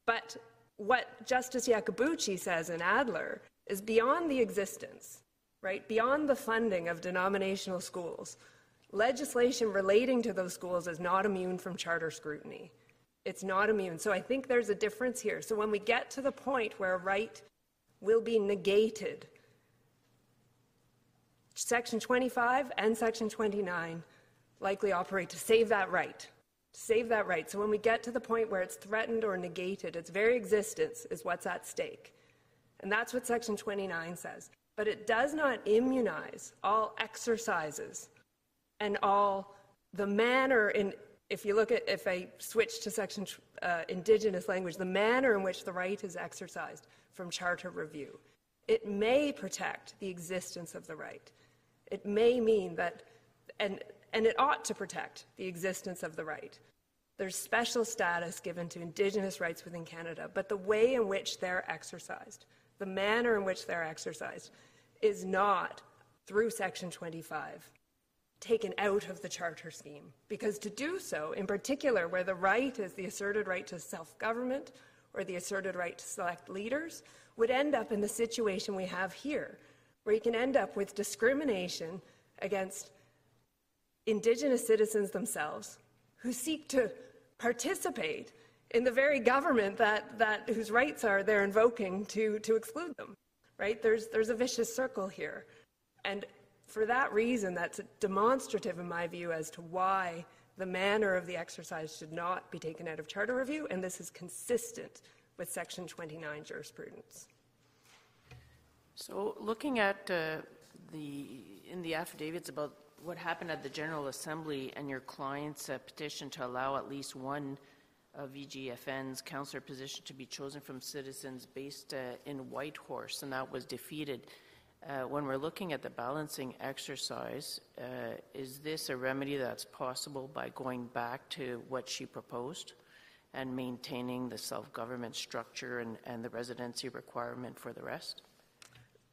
But what Justice Iacobucci says in Adler is beyond the existence, right, beyond the funding of denominational schools, legislation relating to those schools is not immune from charter scrutiny. it's not immune. So I think there's a difference here. So when we get to the point where a right will be negated, Section 25 and Section 29 likely operate to save that right. So when we get to the point where it's threatened or negated, its very existence is what's at stake. And that's what Section 29 says. But it does not immunize all exercises and all the manner in, if you look at, if I switch to Section Indigenous language, the manner in which the right is exercised from charter review. It may protect the existence of the right. It may mean that, and it ought to protect the existence of the right. There's special status given to Indigenous rights within Canada, but the way in which they're exercised, the manner in which they're exercised, is not, through Section 25, taken out of the charter scheme. Because to do so, in particular, where the right is the asserted right to self-government or the asserted right to select leaders, would end up in the situation we have here, where you can end up with discrimination against Indigenous citizens themselves who seek to participate in the very government whose rights are they're invoking to exclude them, right? There's a vicious circle here. And for that reason, that's demonstrative, in my view, as to why the manner of the exercise should not be taken out of charter review, and this is consistent with Section 29 jurisprudence. So looking at in the affidavits about what happened at the General Assembly and your client's petition to allow at least one of VGFN's councillor position to be chosen from citizens based in Whitehorse, and that was defeated. When we're looking at the balancing exercise, is this a remedy that's possible by going back to what she proposed and maintaining the self-government structure and the residency requirement for the rest?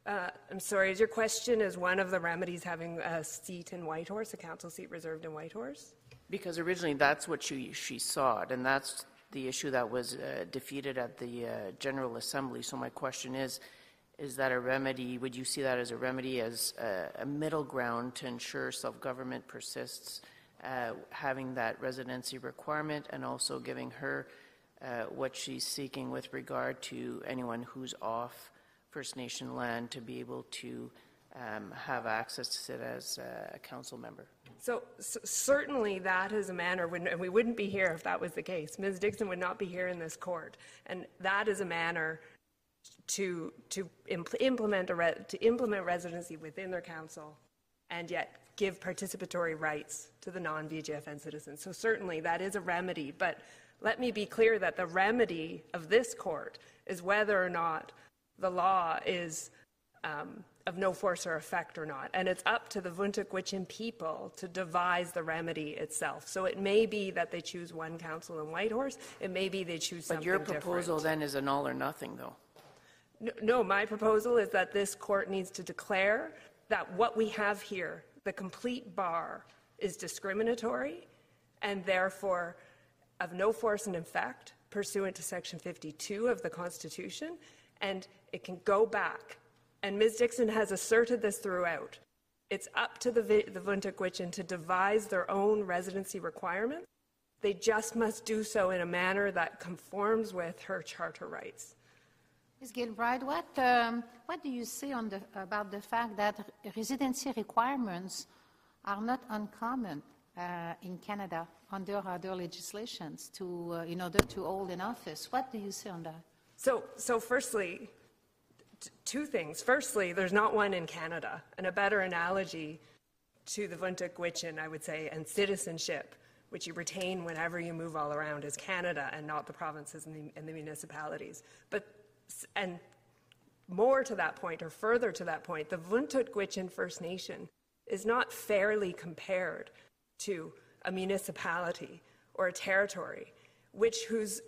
I'm sorry, is your question, is one of the remedies having a seat in Whitehorse, a council seat reserved in Whitehorse? Because originally that's what she sought, and that's the issue that was defeated at the General Assembly. So my question is that a remedy, would you see that as a remedy, as a middle ground to ensure self-government persists, having that residency requirement and also giving her what she's seeking with regard to anyone who's off First Nation land to be able to have access to sit as a council member? So certainly that is a manner, and we wouldn't be here if that was the case. Ms. Dickson would not be here in this court, and that is a manner to implement residency within their council and yet give participatory rights to the non-VGFN citizens. So certainly that is a remedy, but let me be clear that the remedy of this court is whether or not the law is of no force or effect or not. And it's up to the Vuntut Gwitchin people to devise the remedy itself. So it may be that they choose one council in Whitehorse. It may be they choose something different. But your proposal then is an all or nothing, though. No, my proposal is that this court needs to declare that what we have here, the complete bar, is discriminatory and therefore of no force and effect pursuant to Section 52 of the Constitution, and it can go back. And Ms. Dickson has asserted this throughout. It's up to the Vuntut Gwitchin to devise their own residency requirements. They just must do so in a manner that conforms with her charter rights. Ms. Gilbride, what do you say on about the fact that residency requirements are not uncommon in Canada under other legislations in order to hold an office? What do you say on that? So firstly, two things. Firstly, there's not one in Canada, and a better analogy to the Vuntut Gwitchin, I would say, and citizenship, which you retain whenever you move all around, is Canada and not the provinces and the municipalities. And more to that point, or further to that point, the Vuntut Gwitchin First Nation is not fairly compared to a municipality or a territory, whose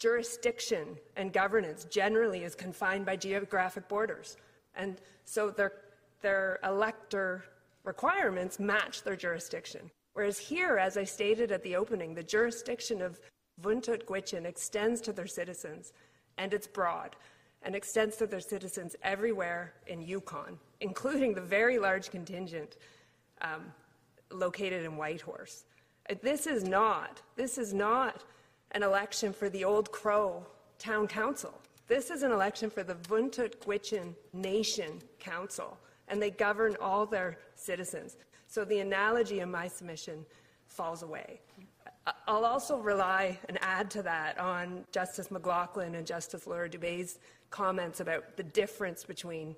jurisdiction and governance generally is confined by geographic borders. And so their elector requirements match their jurisdiction. Whereas here, as I stated at the opening, the jurisdiction of Vuntut Gwitchin extends to their citizens. And it's broad and extends to their citizens everywhere in Yukon, including the very large contingent located in Whitehorse. This is not an election for the Old Crow Town Council. This is an election for the Vuntut Gwitchin Nation Council, and they govern all their citizens. So the analogy in my submission falls away. I'll also rely and add to that on Justice McLaughlin and Justice Laura Dubay's comments about the difference between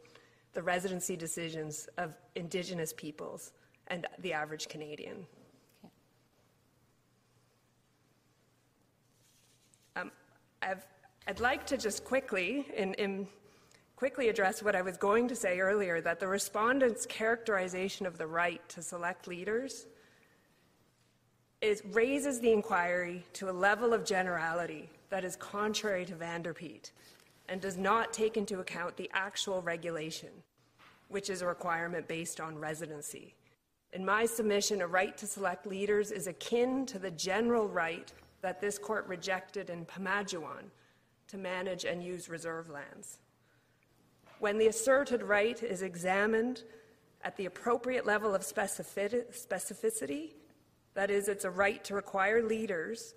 the residency decisions of Indigenous peoples and the average Canadian. Okay. I'd like to just quickly, quickly address what I was going to say earlier, that the respondents' characterization of the right to select leaders raises the inquiry to a level of generality that is contrary to Van der Peet and does not take into account the actual regulation, which is a requirement based on residency. In my submission, a right to select leaders is akin to the general right that this court rejected in Pamajuan to manage and use reserve lands. When the asserted right is examined at the appropriate level of specificity, that is, it's a right to require leaders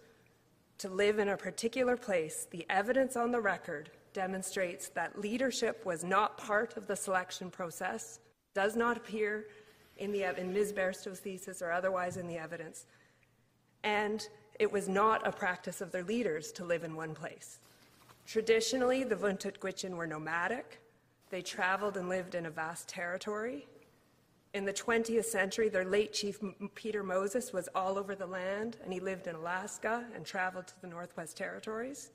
to live in a particular place, the evidence on the record demonstrates that leadership was not part of the selection process, does not appear in Ms. Bairstow's thesis or otherwise in the evidence, and it was not a practice of their leaders to live in one place. Traditionally, the Vuntut Gwitchin were nomadic. They traveled and lived in a vast territory. In the 20th century, their late chief, Peter Moses, was all over the land, and he lived in Alaska and traveled to the Northwest Territories.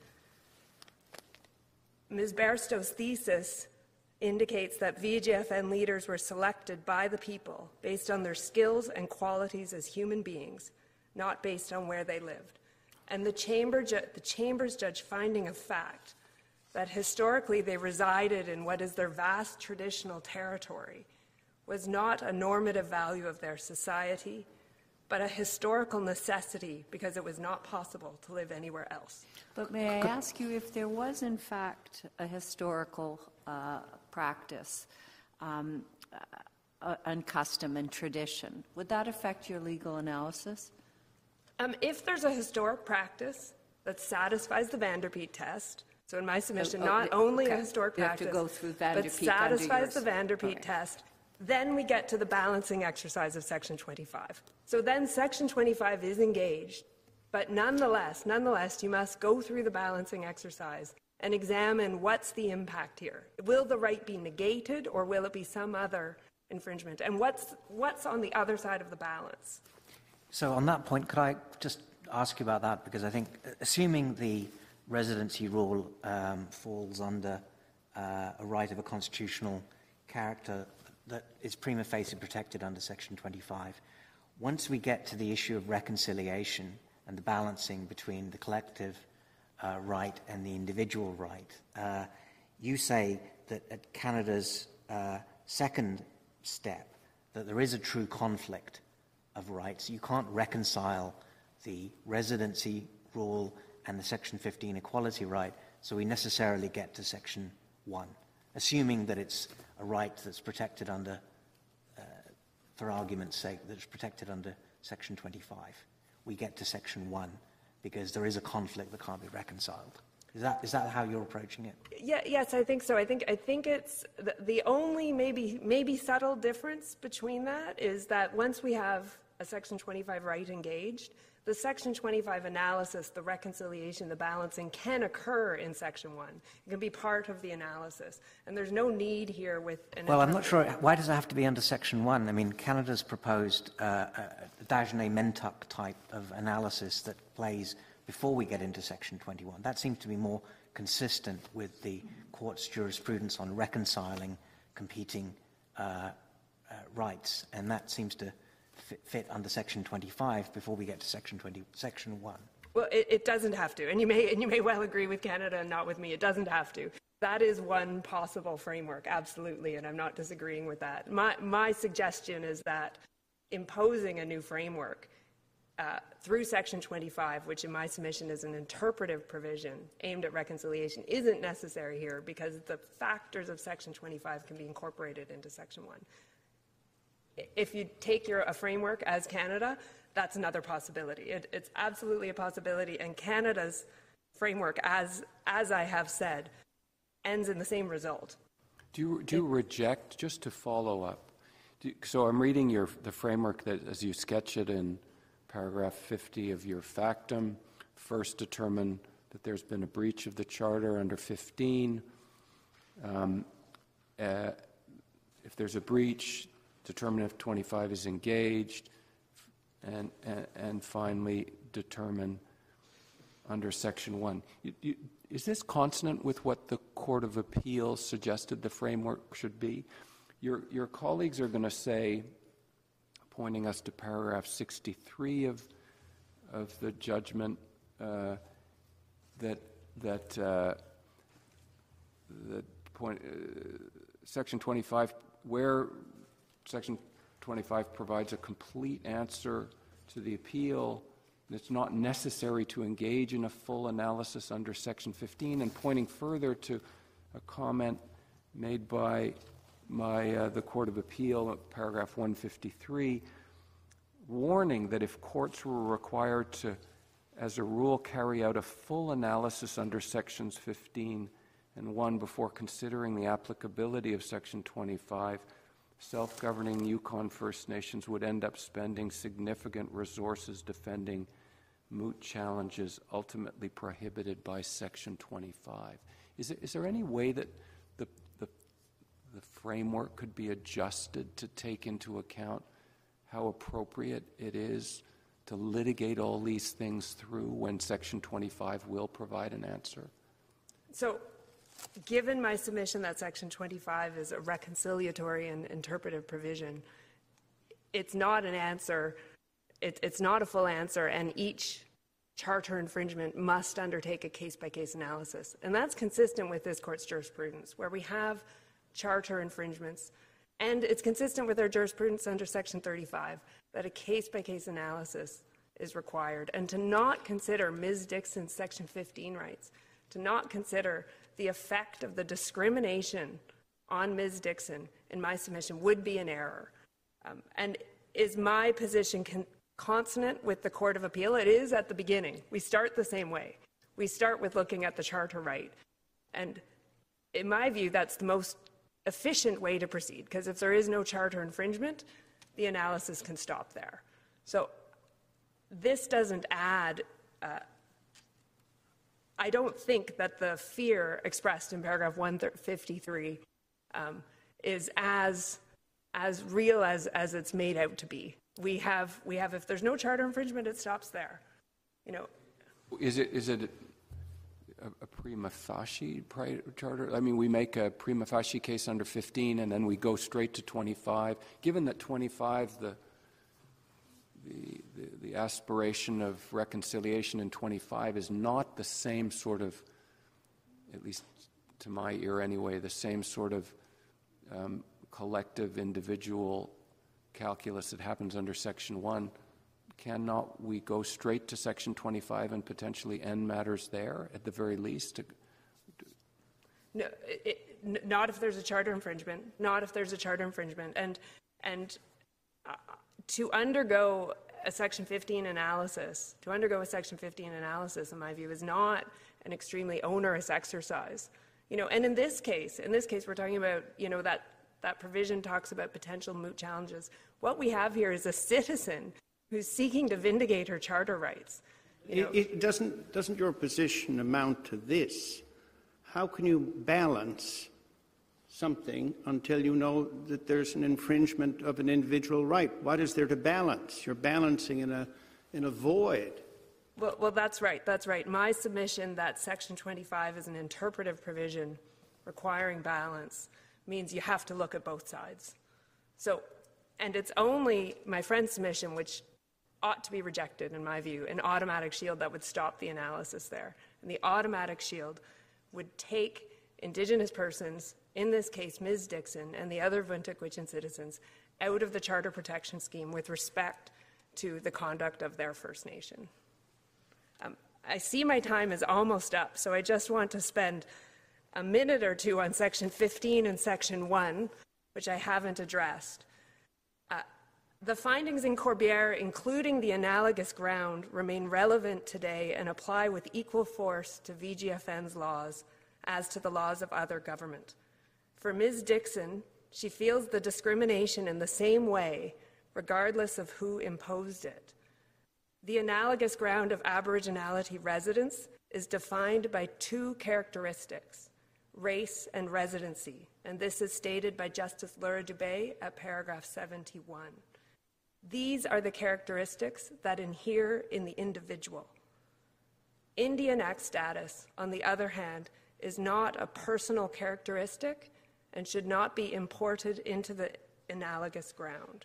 Ms. Bairstow's thesis indicates that VGFN leaders were selected by the people based on their skills and qualities as human beings, not based on where they lived. And the Chamber's judge finding of fact that historically they resided in what is their vast traditional territory was not a normative value of their society, but a historical necessity because it was not possible to live anywhere else. But may I ask you if there was, in fact, a historical practice and custom and tradition, would that affect your legal analysis? If there's a historic practice that satisfies the Van der Peet test, so in my submission, a historic practice, but satisfies the Van der Peet test, then we get to the balancing exercise of Section 25. So then Section 25 is engaged, but nonetheless, you must go through the balancing exercise and examine what's the impact here. Will the right be negated, or will it be some other infringement? And what's on the other side of the balance? So on that point, could I just ask you about that? Because I think, assuming the residency rule falls under a right of a constitutional character that is prima facie protected under Section 25, once we get to the issue of reconciliation and the balancing between the collective right and the individual right, you say that at Canada's second step that there is a true conflict of rights. You can't reconcile the residency rule and the Section 15 equality right, so we necessarily get to Section 1, assuming that it's a right that's protected under, for argument's sake, that's protected under Section 25. We get to Section 1 because there is a conflict that can't be reconciled. Is that how you're approaching it? Yeah, yes, I think so. I think it's the only maybe subtle difference between that is that once we have a Section 25 right engaged, the Section 25 analysis, the reconciliation, the balancing can occur in Section 1. It can be part of the analysis. And there's no need here with an... Well, I'm not sure. Why does it have to be under Section 1? I mean, Canada's proposed a Dagenais-Mentuck type of analysis that plays before we get into Section 21. That seems to be more consistent with the court's jurisprudence on reconciling competing rights. And that seems to fit under Section 25 before we get to Section 1. Well, it doesn't have to, and you may well agree with Canada and not with me. It doesn't have to. That is one possible framework, absolutely, and I'm not disagreeing with that. My suggestion is that imposing a new framework through Section 25, which in my submission is an interpretive provision aimed at reconciliation, isn't necessary here because the factors of Section 25 can be incorporated into Section 1. If you take a framework as Canada, that's another possibility. It's absolutely a possibility, and Canada's framework, as I have said, ends in the same result. Do you reject, just to follow up, so I'm reading the framework that, as you sketch it in paragraph 50 of your factum, first determine that there's been a breach of the Charter under 15. If there's a breach, determine if 25 is engaged, and finally determine under Section 1. Is this consonant with what the Court of Appeals suggested the framework should be? Your colleagues are going to say, pointing us to paragraph 63 of the judgment, Section 25, where Section 25 provides a complete answer to the appeal, it's not necessary to engage in a full analysis under Section 15, and pointing further to a comment made by the Court of Appeal at paragraph 153, warning that if courts were required to, as a rule, carry out a full analysis under Sections 15 and 1 before considering the applicability of Section 25, self-governing Yukon First Nations would end up spending significant resources defending moot challenges ultimately prohibited by Section 25. Is there any way that the framework could be adjusted to take into account how appropriate it is to litigate all these things through when Section 25 will provide an answer? So, given my submission that Section 25 is a reconciliatory and interpretive provision, it's not an answer, it's not a full answer, and each charter infringement must undertake a case-by-case analysis. And that's consistent with this court's jurisprudence, where we have charter infringements, and it's consistent with our jurisprudence under Section 35, that a case-by-case analysis is required, and to not consider Ms. Dickson's Section 15 rights, to not consider the effect of the discrimination on Ms. Dickson in my submission would be an error. And is my position consonant with the Court of Appeal? It is at the beginning. We start the same way. We start with looking at the charter right. And in my view, that's the most efficient way to proceed, because if there is no charter infringement, the analysis can stop there. So this doesn't add I don't think that the fear expressed in paragraph 153 is as real as it's made out to be. We have if there's no charter infringement, it stops there. You know, is it a prima facie charter? I mean, we make a prima facie case under 15, and then we go straight to 25. Given that 25, The aspiration of reconciliation in 25 is not the same sort of, at least to my ear anyway, the same sort of collective individual calculus that happens under Section 1. Cannot we go straight to Section 25 and potentially end matters there at the very least? No, not if there's a charter infringement. Not if there's a charter infringement. To undergo a Section 15 analysis, in my view, is not an extremely onerous exercise. You know, and in this case, we're talking about, you know, that provision talks about potential moot challenges. What we have here is a citizen who's seeking to vindicate her charter rights. You know, it doesn't your position amount to this? How can you balance something until you know that there's an infringement of an individual right? What is there to balance? You're balancing in a void. Well, that's right. That's right. My submission that Section 25 is an interpretive provision requiring balance means you have to look at both sides. So, and it's only my friend's submission, which ought to be rejected in my view, an automatic shield that would stop the analysis there. And the automatic shield would take Indigenous persons, in this case Ms. Dickson and the other Vuntut Gwitchin citizens, out of the Charter Protection Scheme with respect to the conduct of their First Nation. I see my time is almost up, so I just want to spend a minute or two on Section 15 and Section 1, which I haven't addressed. The findings in Corbière, including the analogous ground, remain relevant today and apply with equal force to VGFN's laws as to the laws of other government. For Ms. Dickson, she feels the discrimination in the same way, regardless of who imposed it. The analogous ground of Aboriginality residence is defined by two characteristics, race and residency, and this is stated by Justice Laura Dubé at paragraph 71. These are the characteristics that inhere in the individual. Indian Act status, on the other hand, is not a personal characteristic and should not be imported into the analogous ground.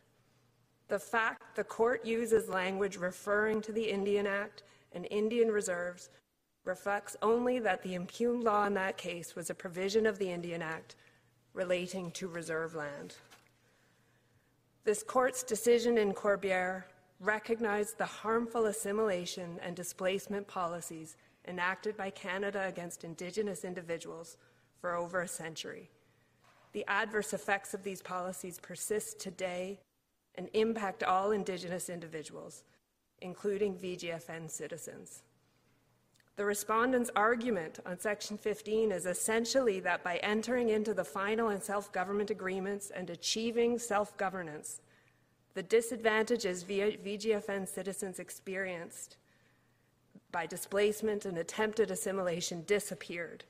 The fact the court uses language referring to the Indian Act and Indian reserves reflects only that the impugned law in that case was a provision of the Indian Act relating to reserve land. This court's decision in Corbière recognized the harmful assimilation and displacement policies enacted by Canada against Indigenous individuals for over a century. The adverse effects of these policies persist today and impact all Indigenous individuals, including VGFN citizens. The respondent's argument on Section 15 is essentially that by entering into the final and self-government agreements and achieving self-governance, the disadvantages VGFN citizens experienced by displacement and attempted assimilation disappeared.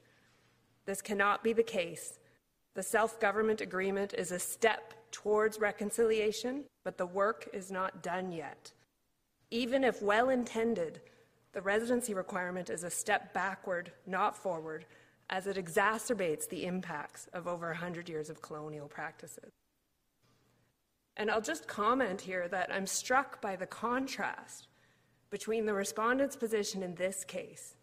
This cannot be the case. The self-government agreement is a step towards reconciliation, but the work is not done yet. Even if well-intended, the residency requirement is a step backward, not forward, as it exacerbates the impacts of over 100 years of colonial practices. And I'll just comment here that I'm struck by the contrast between the respondent's position in this case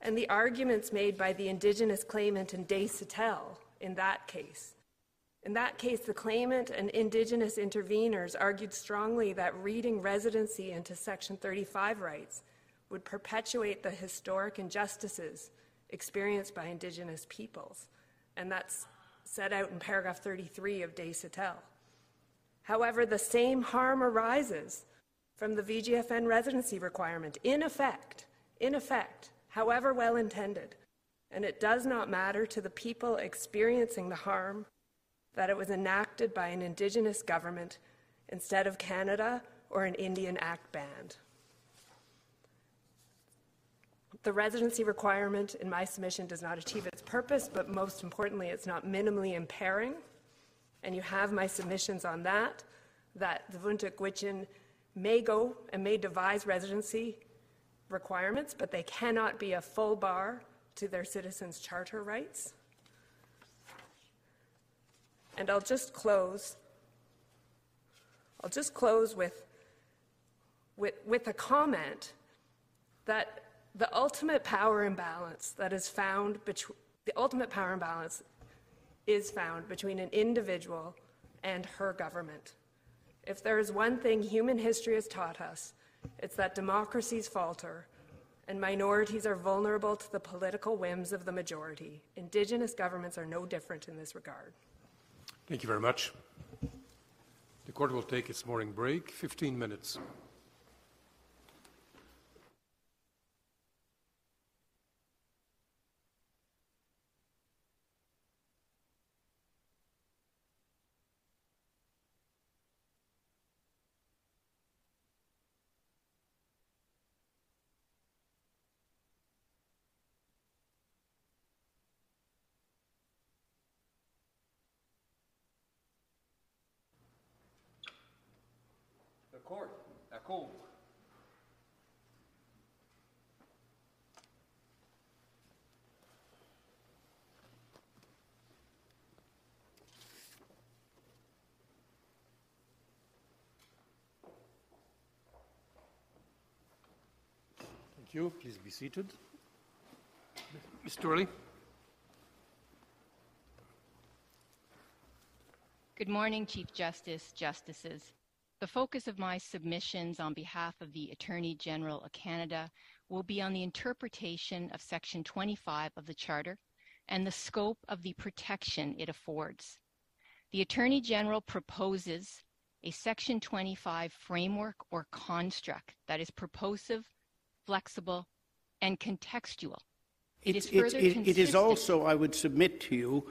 and the arguments made by the Indigenous claimant in Desautel in that case. In that case, the claimant and Indigenous interveners argued strongly that reading residency into Section 35 rights would perpetuate the historic injustices experienced by Indigenous peoples, and that's set out in paragraph 33 of Desautel. However, the same harm arises from the VGFN residency requirement, in effect, however well-intended, and it does not matter to the people experiencing the harm that it was enacted by an Indigenous government instead of Canada or an Indian Act band. The residency requirement, in my submission, does not achieve its purpose, but most importantly, it's not minimally impairing. And you have my submissions on that the Vuntut Gwitchin may go and may devise residency requirements, but they cannot be a full bar to their citizens' charter rights. And I'll just close with a comment that the ultimate power imbalance is found between an individual and her government. If there is one thing human history has taught us, it's that democracies falter and minorities are vulnerable to the political whims of the majority. Indigenous governments are no different in this regard. Thank you very much. The court will take its morning break, 15 minutes. Court, at home. Thank you. Please be seated. Ms. Turley. Good morning, Chief Justice, Justices. The focus of my submissions on behalf of the Attorney General of Canada will be on the interpretation of Section 25 of the Charter and the scope of the protection it affords. The Attorney General proposes a Section 25 framework or construct that is proposive, flexible, and contextual. It is also, I would submit to you,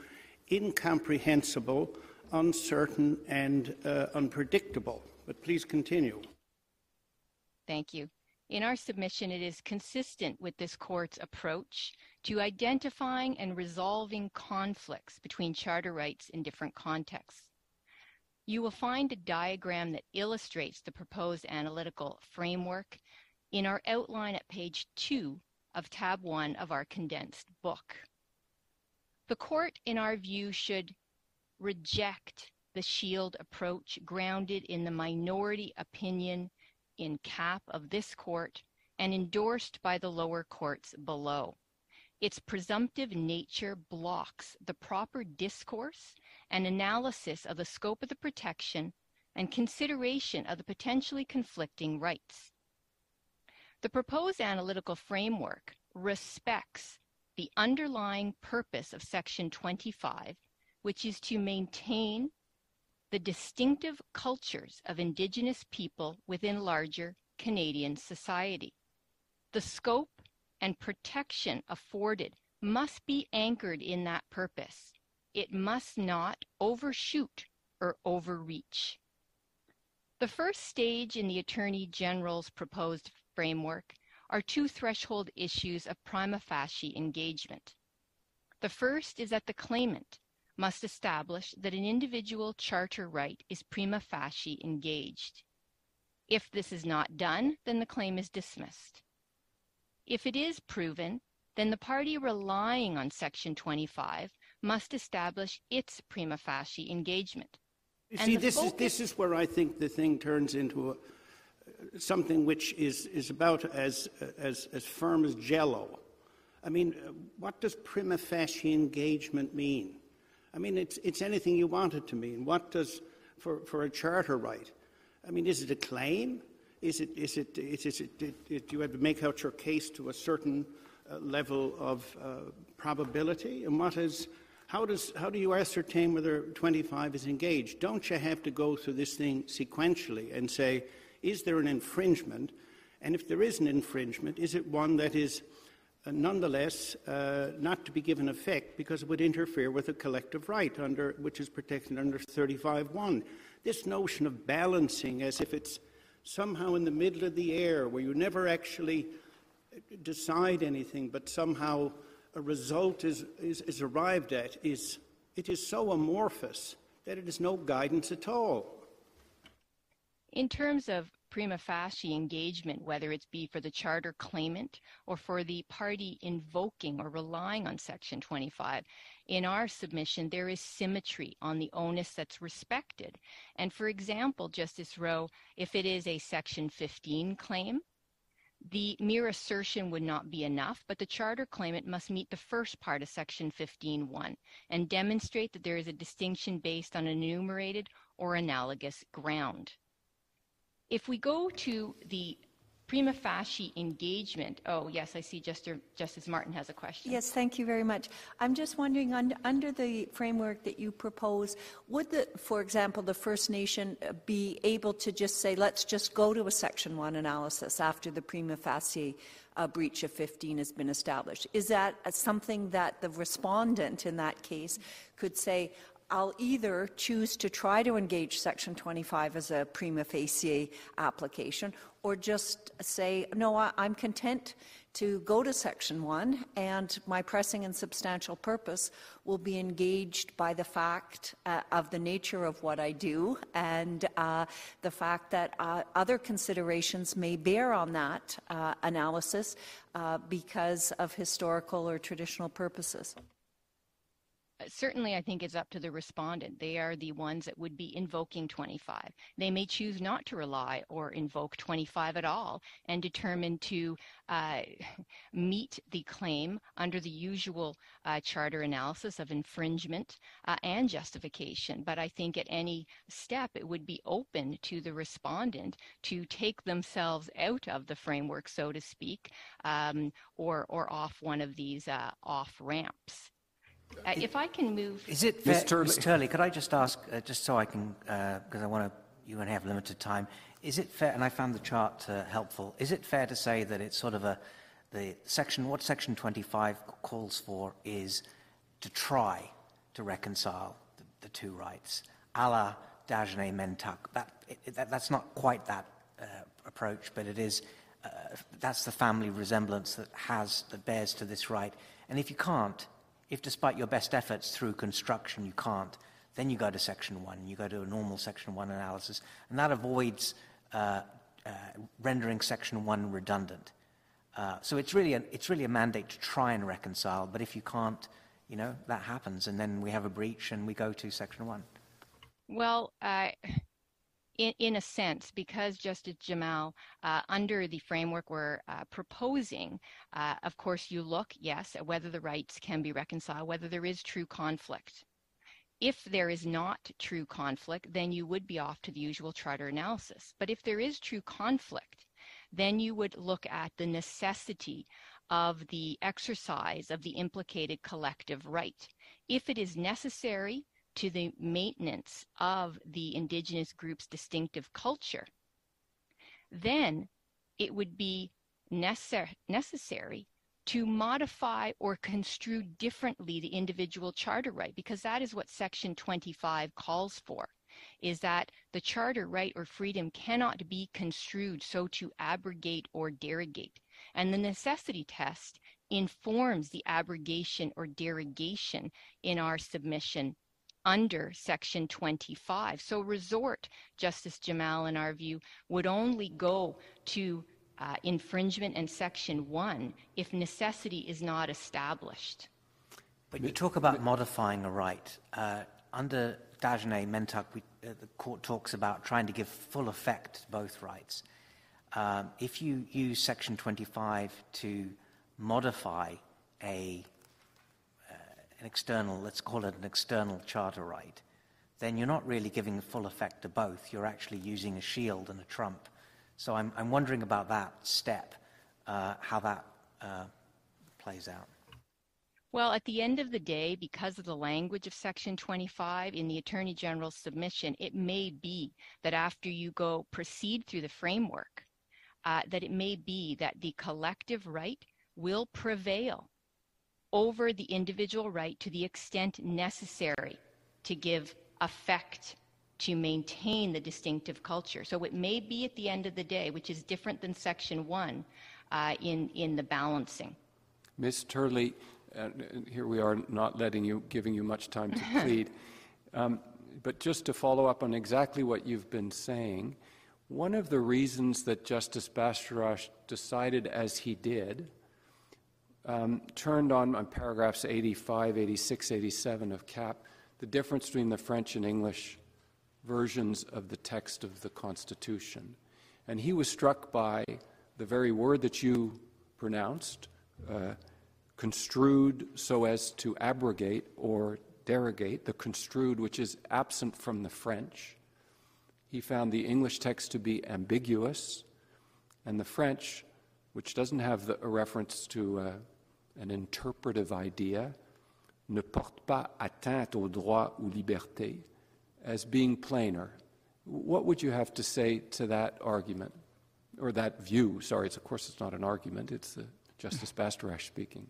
incomprehensible, uncertain, and unpredictable. But please continue. Thank you. In our submission, it is consistent with this court's approach to identifying and resolving conflicts between charter rights in different contexts. You will find a diagram that illustrates the proposed analytical framework in our outline at page 2 of tab 1 of our condensed book. The court, in our view, should reject the shield approach grounded in the minority opinion in cap of this court and endorsed by the lower courts below. Its presumptive nature blocks the proper discourse and analysis of the scope of the protection and consideration of the potentially conflicting rights. The proposed analytical framework respects the underlying purpose of Section 25, which is to maintain the distinctive cultures of Indigenous people within larger Canadian society. The scope and protection afforded must be anchored in that purpose. It must not overshoot or overreach. The first stage in the Attorney General's proposed framework are two threshold issues of prima facie engagement. The first is that the claimant must establish that an individual charter right is prima facie engaged. If this is not done, then the claim is dismissed. If it is proven, then the party relying on Section 25 must establish its prima facie engagement. See, this is where I think the thing turns into something which is about as firm as Jell-O. I mean, what does prima facie engagement mean? I mean, it's anything you want it to mean. What does, for a charter right, I mean, is it a claim? Do you have to make out your case to a certain level of probability? And what is, how do you ascertain whether 25 is engaged? Don't you have to go through this thing sequentially and say, is there an infringement? And if there is an infringement, is it one that is nonetheless not to be given effect because it would interfere with a collective right under which is protected under 35(1). This notion of balancing as if it's somehow in the middle of the air where you never actually decide anything but somehow a result is arrived at is so amorphous that it is no guidance at all. In terms of prima facie engagement, whether it be for the charter claimant or for the party invoking or relying on Section 25, in our submission, there is symmetry on the onus that's respected. And for example, Justice Rowe, if it is a Section 15 claim, the mere assertion would not be enough, but the charter claimant must meet the first part of Section 15(1) and demonstrate that there is a distinction based on enumerated or analogous ground. If we go to the prima facie engagement, oh, yes, I see Justice Martin has a question. Yes, thank you very much. I'm just wondering, under the framework that you propose, would, for example, the First Nation be able to just say, let's just go to a Section 1 analysis after the prima facie breach of 15 has been established? Is that something that the respondent in that case could say, I'll either choose to try to engage Section 25 as a prima facie application or just say, no, I'm content to go to Section 1 and my pressing and substantial purpose will be engaged by the fact of the nature of what I do and the fact that other considerations may bear on that analysis because of historical or traditional purposes. Certainly, I think it's up to the respondent. They are the ones that would be invoking 25. They may choose not to rely or invoke 25 at all and determine to meet the claim under the usual charter analysis of infringement and justification. But I think at any step, it would be open to the respondent to take themselves out of the framework, so to speak, or off one of these off ramps. If I can move... Ms. Turley, could I just ask, just so I can, because I want to you only have limited time. Is it fair, and I found the chart helpful, is it fair to say that it's sort of a, the section, what section 25 calls for is to try to reconcile the two rights, a la Dagenais-Mentuck. That's not quite that approach, but it is, that's the family resemblance that has, that bears to this right. And if you can't, if despite your best efforts through construction you can't, then you go to Section 1, you go to a normal Section 1 analysis, and that avoids rendering Section 1 redundant. So it's really a mandate to try and reconcile, but if you can't, you know, that happens, and then we have a breach and we go to Section 1. Well, in a sense, because Justice Jamal, under the framework we're proposing, of course you look, yes, at whether the rights can be reconciled, whether there is true conflict. If there is not true conflict, then you would be off to the usual charter analysis. But if there is true conflict, then you would look at the necessity of the exercise of the implicated collective right. If it is necessary to the maintenance of the Indigenous group's distinctive culture, then it would be necessary to modify or construe differently the individual charter right, because that is what Section 25 calls for, is that the charter right or freedom cannot be construed so to abrogate or derogate. And the necessity test informs the abrogation or derogation in our submission under Section 25. So resort, Justice Jamal, in our view, would only go to infringement in Section 1 if necessity is not established. But you talk about modifying a right. Under Dagenais-Mentuck, the court talks about trying to give full effect to both rights. If you use Section 25 to modify a, an external, let's call it an external charter right, then you're not really giving full effect to both. You're actually using a shield and a trump. So I'm wondering about that step, how that plays out. Well, at the end of the day, because of the language of Section 25 in the Attorney General's submission, it may be that after you go proceed through the framework, that it may be that the collective right will prevail over the individual right to the extent necessary to give effect to maintain the distinctive culture. So it may be at the end of the day, which is different than Section 1 in the balancing. Ms. Turley, here we are not letting you, giving you much time to plead, but just to follow up on exactly what you've been saying, one of the reasons that Justice Bastarache decided as he did turned on paragraphs 85, 86, 87 of CAP, the difference between the French and English versions of the text of the Constitution. And he was struck by the very word that you pronounced, construed so as to abrogate or derogate, the construed, which is absent from the French. He found the English text to be ambiguous, and the French, which doesn't have a reference to an interpretive idea, ne porte pas atteinte aux droits ou libertés, as being plainer. What would you have to say to that argument, or that view? Sorry, it's, of course it's not an argument, it's Justice Bastarache speaking.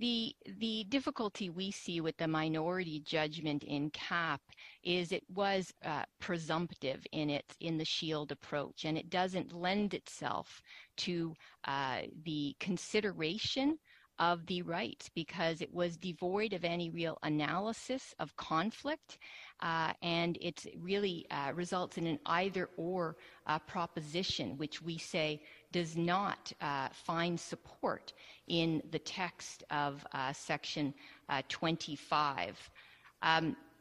The difficulty we see with the minority judgment in CAP is it was presumptive in the shield approach, and it doesn't lend itself to the consideration of the rights because it was devoid of any real analysis of conflict, and it really results in an either-or proposition, which we say does not find support in the text of Section 25.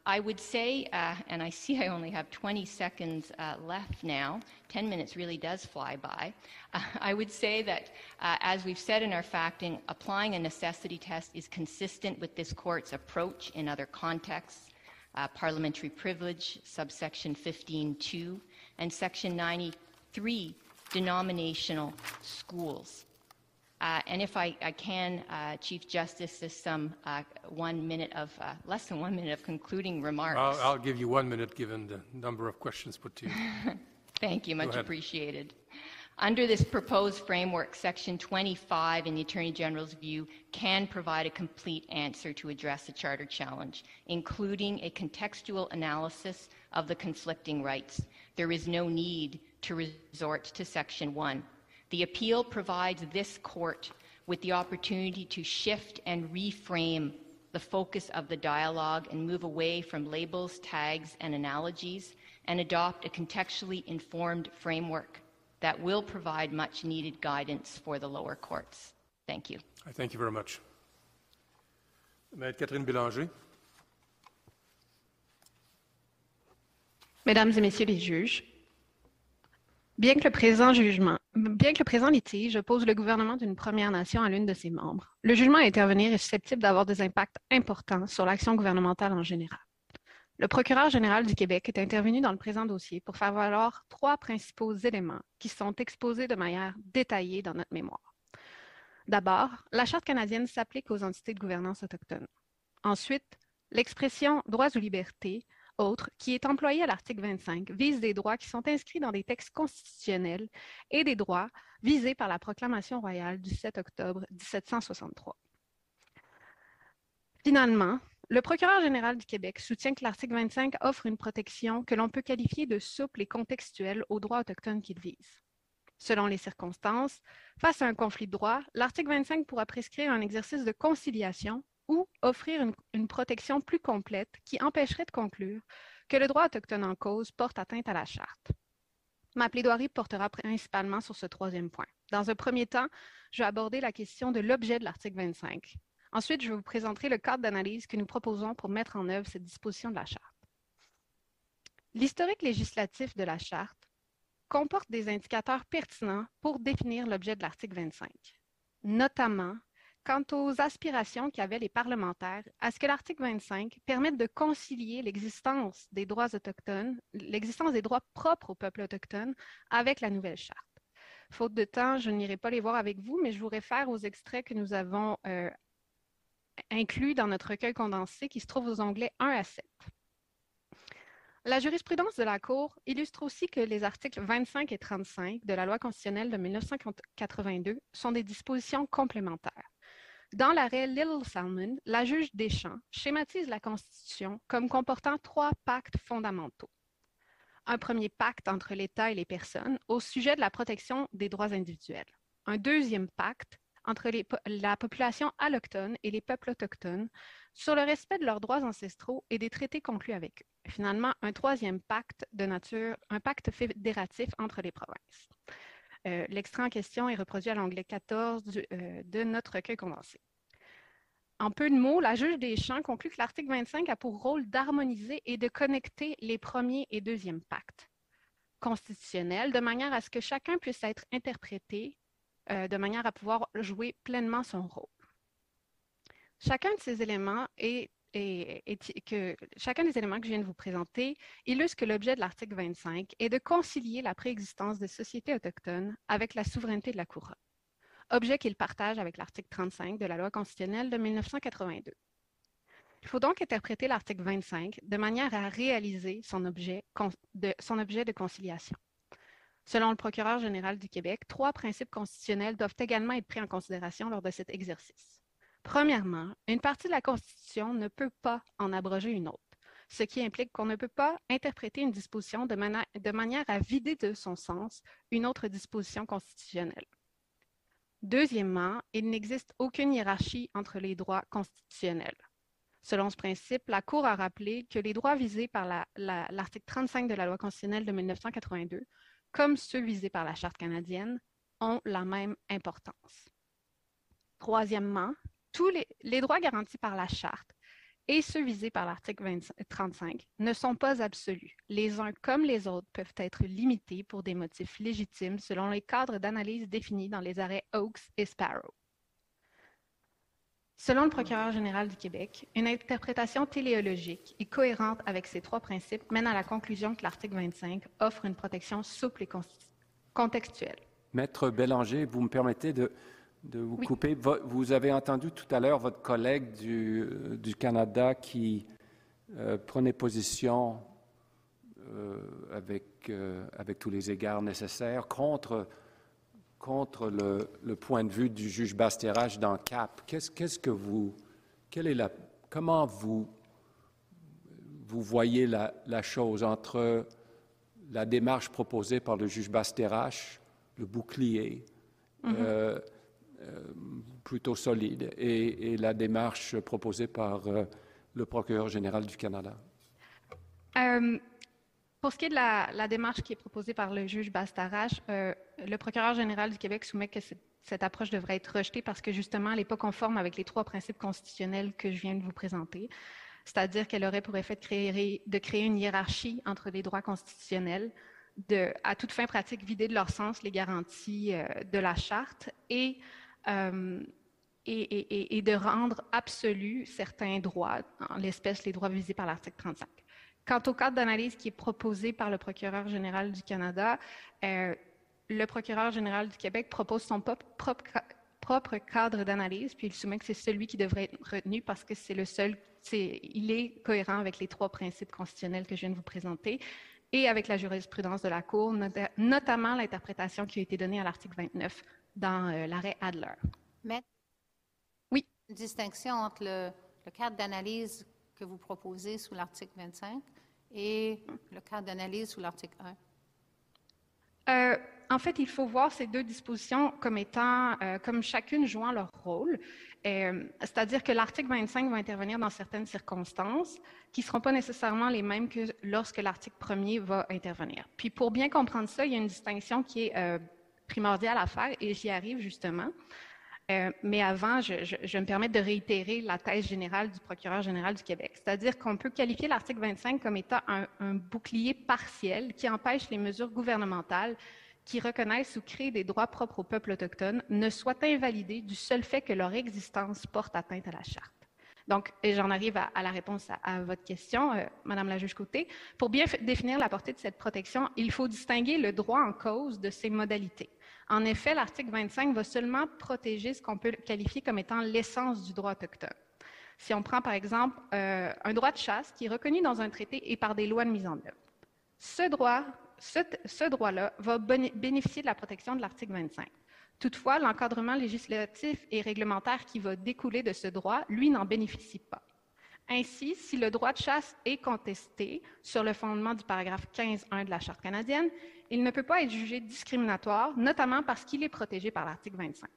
I would say, and I see I only have 20 seconds left now, 10 minutes really does fly by. I would say that, as we've said in our facting, applying a necessity test is consistent with this court's approach in other contexts, parliamentary privilege, subsection 15(2), and section 93, denominational schools. And if I can, Chief Justice, just some 1 minute of, less than 1 minute of concluding remarks. I'll give you 1 minute given the number of questions put to you. Thank you, much appreciated. Under this proposed framework, Section 25 in the Attorney General's view can provide a complete answer to address the Charter challenge, including a contextual analysis of the conflicting rights. There is no need to resort to Section 1. The appeal provides this court with the opportunity to shift and reframe the focus of the dialogue and move away from labels, tags, and analogies, and adopt a contextually informed framework that will provide much needed guidance for the lower courts. Thank you. I thank you very much. Madame Catherine Bélanger. Mesdames et messieurs les juges, Bien que le présent litige oppose le gouvernement d'une Première Nation à l'une de ses membres, le jugement à intervenir est susceptible d'avoir des impacts importants sur l'action gouvernementale en général. Le procureur général du Québec est intervenu dans le présent dossier pour faire valoir trois principaux éléments qui sont exposés de manière détaillée dans notre mémoire. D'abord, la Charte canadienne s'applique aux entités de gouvernance autochtones. Ensuite, l'expression « droits ou libertés » autre, qui est employé à l'article 25, vise des droits qui sont inscrits dans des textes constitutionnels et des droits visés par la Proclamation royale du 7 octobre 1763. Finalement, le procureur général du Québec soutient que l'article 25 offre une protection que l'on peut qualifier de souple et contextuelle aux droits autochtones qu'il vise. Selon les circonstances, face à un conflit de droit, l'article 25 pourra prescrire un exercice de conciliation ou offrir une protection plus complète qui empêcherait de conclure que le droit autochtone en cause porte atteinte à la Charte. Ma plaidoirie portera principalement sur ce troisième point. Dans un premier temps, je vais aborder la question de l'objet de l'article 25. Ensuite, je vous présenterai le cadre d'analyse que nous proposons pour mettre en œuvre cette disposition de la Charte. L'historique législatif de la Charte comporte des indicateurs pertinents pour définir l'objet de l'article 25, notamment quant aux aspirations qu'avaient les parlementaires à ce que l'article 25 permette de concilier l'existence des droits autochtones, l'existence des droits propres au peuple autochtone avec la nouvelle Charte. Faute de temps, je n'irai pas les voir avec vous, mais je vous réfère aux extraits que nous avons inclus dans notre recueil condensé qui se trouve aux onglets 1 à 7. La jurisprudence de la Cour illustre aussi que les articles 25 et 35 de la Loi constitutionnelle de 1982 sont des dispositions complémentaires. Dans l'arrêt Little Salmon, la juge Deschamps schématise la Constitution comme comportant trois pactes fondamentaux. Un premier pacte entre l'État et les personnes au sujet de la protection des droits individuels. Un deuxième pacte entre la population alloctone et les peuples autochtones sur le respect de leurs droits ancestraux et des traités conclus avec eux. Finalement, un troisième pacte de nature, un pacte fédératif entre les provinces. L'extrait en question est reproduit à l'onglet 14 de notre recueil condensé. En peu de mots, la juge Deschamps conclut que l'article 25 a pour rôle d'harmoniser et de connecter les premiers et deuxièmes pactes constitutionnels de manière à ce que chacun puisse être interprété de manière à pouvoir jouer pleinement son rôle. Chacun de ces éléments chacun des éléments que je viens de vous présenter illustre que l'objet de l'article 25 est de concilier la préexistence des sociétés autochtones avec la souveraineté de la Couronne, objet qu'il partage avec l'article 35 de la Loi constitutionnelle de 1982. Il faut donc interpréter l'article 25 de manière à réaliser son objet de conciliation. Selon le procureur général du Québec, trois principes constitutionnels doivent également être pris en considération lors de cet exercice. Premièrement, une partie de la Constitution ne peut pas en abroger une autre, ce qui implique qu'on ne peut pas interpréter une disposition de manière à vider de son sens une autre disposition constitutionnelle. Deuxièmement, il n'existe aucune hiérarchie entre les droits constitutionnels. Selon ce principe, la Cour a rappelé que les droits visés par l'article 35 de la Loi constitutionnelle de 1982, comme ceux visés par la Charte canadienne, ont la même importance. Troisièmement, tous les droits garantis par la Charte et ceux visés par l'article 35 ne sont pas absolus. Les uns comme les autres peuvent être limités pour des motifs légitimes selon les cadres d'analyse définis dans les arrêts Oakes et Sparrow. Selon le procureur général du Québec, une interprétation téléologique et cohérente avec ces trois principes mène à la conclusion que l'article 25 offre une protection souple et contextuelle. Maître Bélanger, vous me permettez de de vous couper. Vous avez entendu tout à l'heure votre collègue du Canada qui prenait position avec tous les égards nécessaires contre le point de vue du juge Bastarache dans CAP. Qu'est-ce que vous... Comment vous voyez la chose entre la démarche proposée par le juge Bastarache, le bouclier, plutôt solide, et la démarche proposée par le procureur général du Canada? Pour ce qui est de la démarche qui est proposée par le juge Bastarache, le procureur général du Québec soumet que cette approche devrait être rejetée parce que, justement, elle n'est pas conforme avec les trois principes constitutionnels que je viens de vous présenter, c'est-à-dire qu'elle aurait pour effet de créer une hiérarchie entre les droits constitutionnels, à toute fin pratique vider de leur sens les garanties de la Charte et de rendre absolus certains droits, en l'espèce les droits visés par l'article 35. Quant au cadre d'analyse qui est proposé par le procureur général du Canada, le procureur général du Québec propose son propre cadre d'analyse, puis il soumet que c'est celui qui devrait être retenu parce que c'est le seul, il est cohérent avec les trois principes constitutionnels que je viens de vous présenter et avec la jurisprudence de la Cour, notamment l'interprétation qui a été donnée à l'article 29 dans l'arrêt Adler. Mais oui. Une distinction entre le cadre d'analyse que vous proposez sous l'article 25 et le cadre d'analyse sous l'article 1? En fait, il faut voir ces deux dispositions comme étant, comme chacune jouant leur rôle. C'est-à-dire que l'article 25 va intervenir dans certaines circonstances qui ne seront pas nécessairement les mêmes que lorsque l'article 1er va intervenir. Puis pour bien comprendre ça, il y a une distinction qui est primordiale à faire et j'y arrive justement. Mais avant, je me permets de réitérer la thèse générale du procureur général du Québec, c'est-à-dire qu'on peut qualifier l'article 25 comme étant un bouclier partiel qui empêche les mesures gouvernementales qui reconnaissent ou créent des droits propres aux peuples autochtones ne soient invalidées du seul fait que leur existence porte atteinte à la Charte. Donc, j'en arrive à la réponse à votre question, Madame la juge Côté. Pour bien définir la portée de cette protection, il faut distinguer le droit en cause de ses modalités. En effet, l'article 25 va seulement protéger ce qu'on peut qualifier comme étant l'essence du droit autochtone. Si on prend, par exemple, un droit de chasse qui est reconnu dans un traité et par des lois de mise en œuvre, ce droit-là va bénéficier de la protection de l'article 25. Toutefois, l'encadrement législatif et réglementaire qui va découler de ce droit, lui, n'en bénéficie pas. Ainsi, si le droit de chasse est contesté sur le fondement du paragraphe 15.1 de la Charte canadienne, il ne peut pas être jugé discriminatoire, notamment parce qu'il est protégé par l'article 25.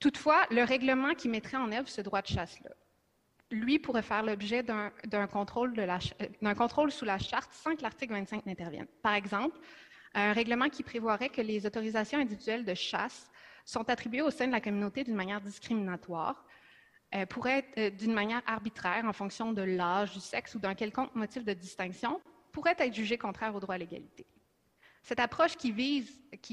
Toutefois, le règlement qui mettrait en œuvre ce droit de chasse-là, lui pourrait faire l'objet d'un contrôle sous la Charte sans que l'article 25 n'intervienne. Par exemple, un règlement qui prévoirait que les autorisations individuelles de chasse sont attribuées au sein de la communauté d'une manière discriminatoire, pourrait être d'une manière arbitraire en fonction de l'âge, du sexe ou d'un quelconque motif de distinction, pourrait être jugé contraire au droit à l'égalité. Cette approche qui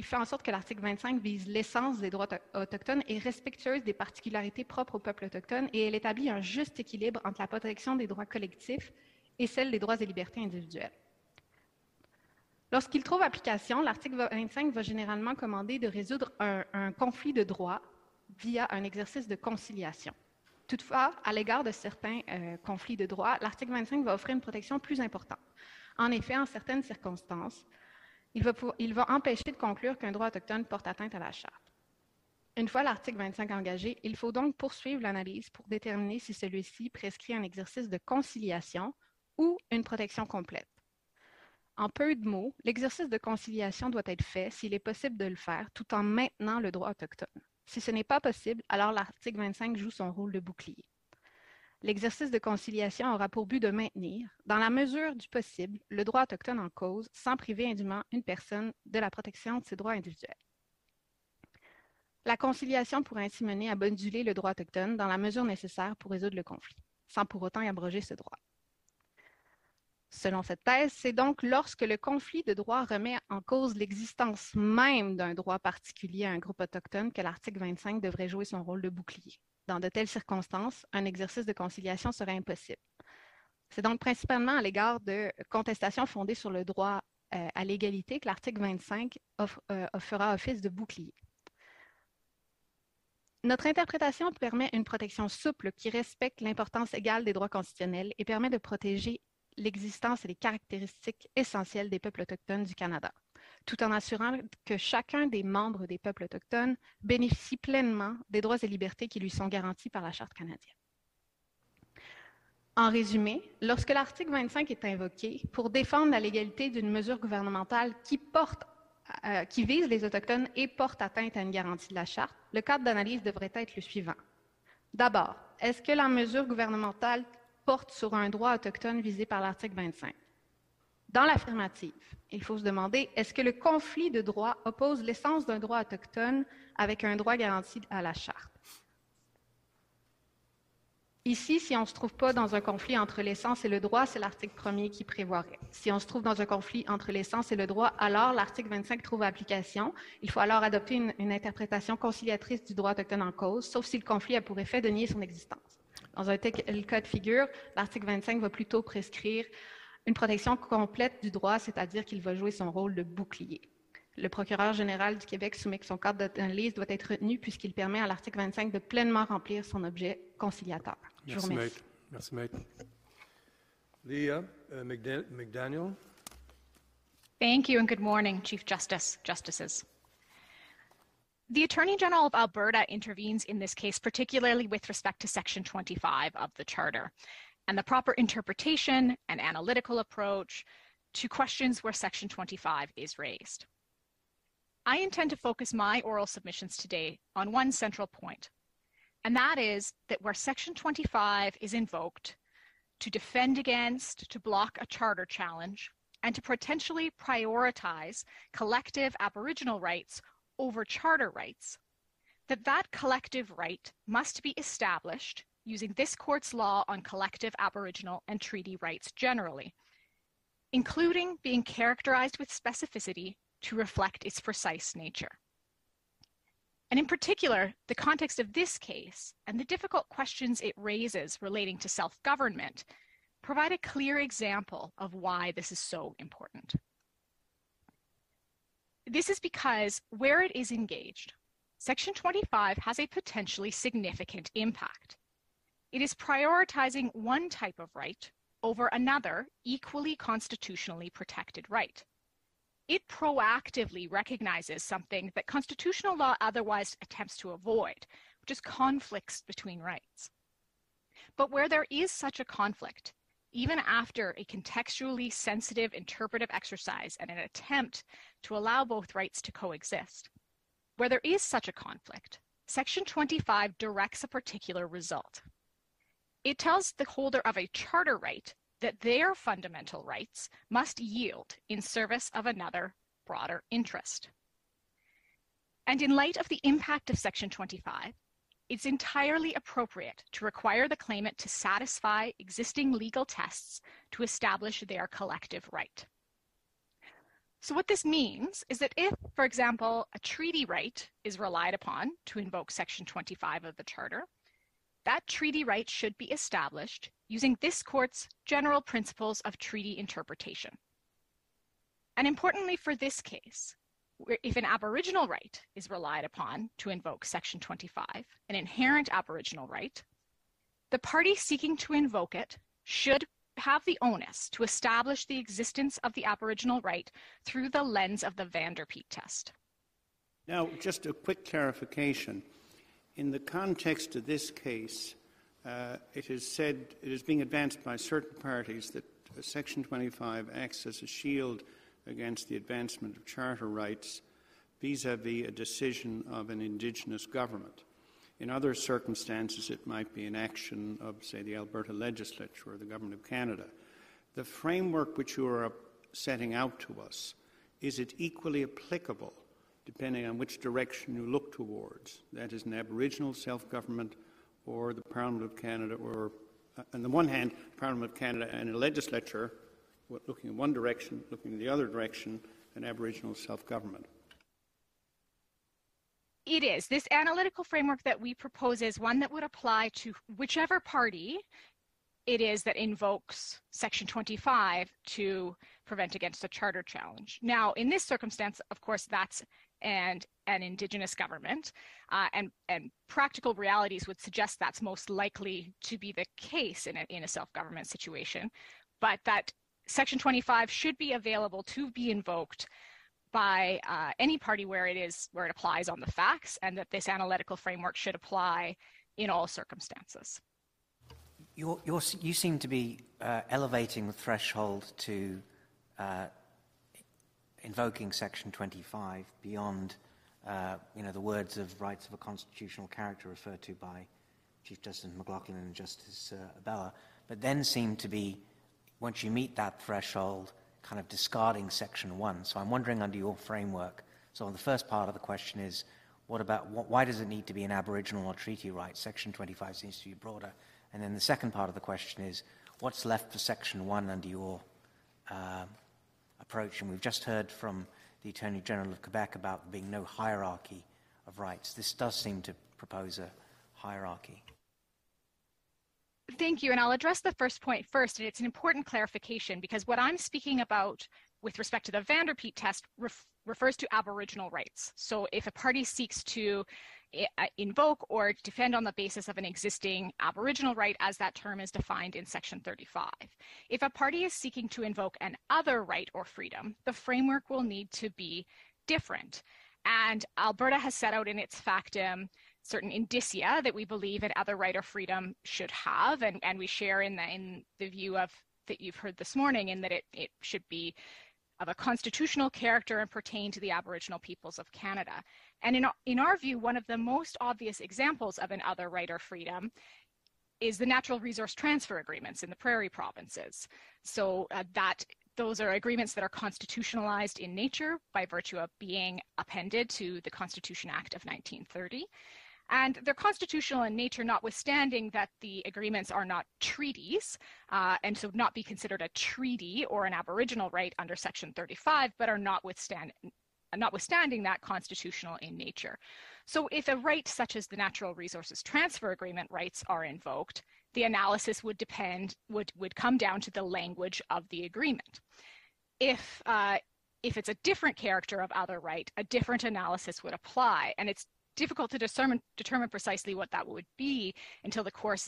fait en sorte que l'article 25 vise l'essence des droits autochtones est respectueuse des particularités propres au peuple autochtone et elle établit un juste équilibre entre la protection des droits collectifs et celle des droits et libertés individuelles. Lorsqu'il trouve application, l'article 25 va généralement commander de résoudre un conflit de droit via un exercice de conciliation. Toutefois, à l'égard de certains conflits de droit, l'article 25 va offrir une protection plus importante. En effet, en certaines circonstances, il va empêcher de conclure qu'un droit autochtone porte atteinte à la Charte. Une fois l'article 25 engagé, il faut donc poursuivre l'analyse pour déterminer si celui-ci prescrit un exercice de conciliation ou une protection complète. En peu de mots, l'exercice de conciliation doit être fait s'il est possible de le faire tout en maintenant le droit autochtone. Si ce n'est pas possible, alors l'article 25 joue son rôle de bouclier. L'exercice de conciliation aura pour but de maintenir, dans la mesure du possible, le droit autochtone en cause, sans priver indûment une personne de la protection de ses droits individuels. La conciliation pourra ainsi mener à moduler le droit autochtone dans la mesure nécessaire pour résoudre le conflit, sans pour autant y abroger ce droit. Selon cette thèse, c'est donc lorsque le conflit de droit remet en cause l'existence même d'un droit particulier à un groupe autochtone que l'article 25 devrait jouer son rôle de bouclier. Dans de telles circonstances, un exercice de conciliation serait impossible. C'est donc principalement à l'égard de contestations fondées sur le droit à l'égalité que l'article 25 fera office de bouclier. Notre interprétation permet une protection souple qui respecte l'importance égale des droits constitutionnels et permet de protéger l'existence et les caractéristiques essentielles des peuples autochtones du Canada, tout en assurant que chacun des membres des peuples autochtones bénéficie pleinement des droits et libertés qui lui sont garantis par la Charte canadienne. En résumé, lorsque l'article 25 est invoqué pour défendre la légalité d'une mesure gouvernementale qui vise les Autochtones et porte atteinte à une garantie de la Charte, le cadre d'analyse devrait être le suivant. D'abord, est-ce que la mesure gouvernementale porte sur un droit autochtone visé par l'article 25? Dans l'affirmative, il faut se demander, est-ce que le conflit de droit oppose l'essence d'un droit autochtone avec un droit garanti à la Charte? Ici, si on ne se trouve pas dans un conflit entre l'essence et le droit, c'est l'article 1er qui prévoirait. Si on se trouve dans un conflit entre l'essence et le droit, alors l'article 25 trouve application. Il faut alors adopter une interprétation conciliatrice du droit autochtone en cause, sauf si le conflit a pour effet de nier son existence. Dans un tel cas de figure, l'article 25 va plutôt prescrire une protection complète du droit, c'est-à-dire qu'il va jouer son rôle de bouclier. Le procureur général du Québec soumet que son cadre d'analyse doit être retenu puisqu'il permet à l'article 25 de pleinement remplir son objet conciliateur. Je vous remercie. Merci, Maître. Leah McDaniel. Thank you and good morning, Chief Justice, Justices. The Attorney General of Alberta intervenes in this case, particularly with respect to Section 25 of the Charter, and the proper interpretation and analytical approach to questions where Section 25 is raised. I intend to focus my oral submissions today on one central point, and that is that where Section 25 is invoked to defend against, to block a charter challenge, and to potentially prioritize collective Aboriginal rights over charter rights, that collective right must be established using this court's law on collective Aboriginal and treaty rights generally, including being characterized with specificity to reflect its precise nature. And in particular, the context of this case and the difficult questions it raises relating to self-government provide a clear example of why this is so important. This is because where it is engaged, Section 25 has a potentially significant impact. It is prioritizing one type of right over another equally constitutionally protected right. It proactively recognizes something that constitutional law otherwise attempts to avoid, which is conflicts between rights. But where there is such a conflict, even after a contextually sensitive interpretive exercise and an attempt to allow both rights to coexist, where there is such a conflict, Section 25 directs a particular result. It tells the holder of a charter right that their fundamental rights must yield in service of another broader interest. And in light of the impact of Section 25, it's entirely appropriate to require the claimant to satisfy existing legal tests to establish their collective right. So what this means is that if, for example, a treaty right is relied upon to invoke Section 25 of the Charter, that treaty right should be established using this court's general principles of treaty interpretation. And importantly for this case, if an Aboriginal right is relied upon to invoke Section 25, an inherent Aboriginal right, the party seeking to invoke it should have the onus to establish the existence of the Aboriginal right through the lens of the Van der Peet test. Now, just a quick clarification. In the context of this case, it is said, it is being advanced by certain parties that Section 25 acts as a shield against the advancement of charter rights vis-à-vis a decision of an Indigenous government. In other circumstances, it might be an action of, say, the Alberta Legislature or the Government of Canada. The framework which you are setting out to us, is it equally applicable depending on which direction you look towards, that is an Aboriginal self-government or the Parliament of Canada, or on the one hand, the Parliament of Canada and a legislature looking in one direction, looking in the other direction, an Aboriginal self-government? It is. This analytical framework that we propose is one that would apply to whichever party it is that invokes Section 25 to prevent against a charter challenge. Now, in this circumstance, of course, that's an Indigenous government, and practical realities would suggest that's most likely to be the case in a self-government situation, but that Section 25 should be available to be invoked by any party where it applies on the facts, and that this analytical framework should apply in all circumstances. You seem to be elevating the threshold to invoking Section 25 beyond, the words of rights of a constitutional character referred to by Chief Justice McLaughlin and Justice Abella, but then seem to be, once you meet that threshold, kind of discarding Section 1. So I'm wondering, under your framework, so the first part of the question is, why does it need to be an Aboriginal or treaty right? Section 25 seems to be broader. And then the second part of the question is, what's left for Section 1 under your approach? And we've just heard from the Attorney General of Quebec about there being no hierarchy of rights. This does seem to propose a hierarchy. Thank you. And I'll address the first point first. And it's an important clarification, because what I'm speaking about with respect to the Van der Peet test refers to Aboriginal rights. So if a party seeks to invoke or defend on the basis of an existing Aboriginal right, as that term is defined in Section 35. If a party is seeking to invoke an other right or freedom, the framework will need to be different. And Alberta has set out in its factum certain indicia that we believe an other right or freedom should have, and we share in the view of that you've heard this morning, in that it should be of a constitutional character and pertain to the Aboriginal peoples of Canada. And in our view, one of the most obvious examples of an other right or freedom is the natural resource transfer agreements in the prairie provinces. So those are agreements that are constitutionalized in nature by virtue of being appended to the Constitution Act of 1930. And they're constitutional in nature, notwithstanding that the agreements are not treaties, and so not be considered a treaty or an Aboriginal right under Section 35, but are notwithstanding that constitutional in nature. So if a right such as the Natural Resources Transfer Agreement rights are invoked, the analysis would come down to the language of the agreement. If it's a different character of other right, a different analysis would apply, and it's difficult to determine precisely what that would be until the court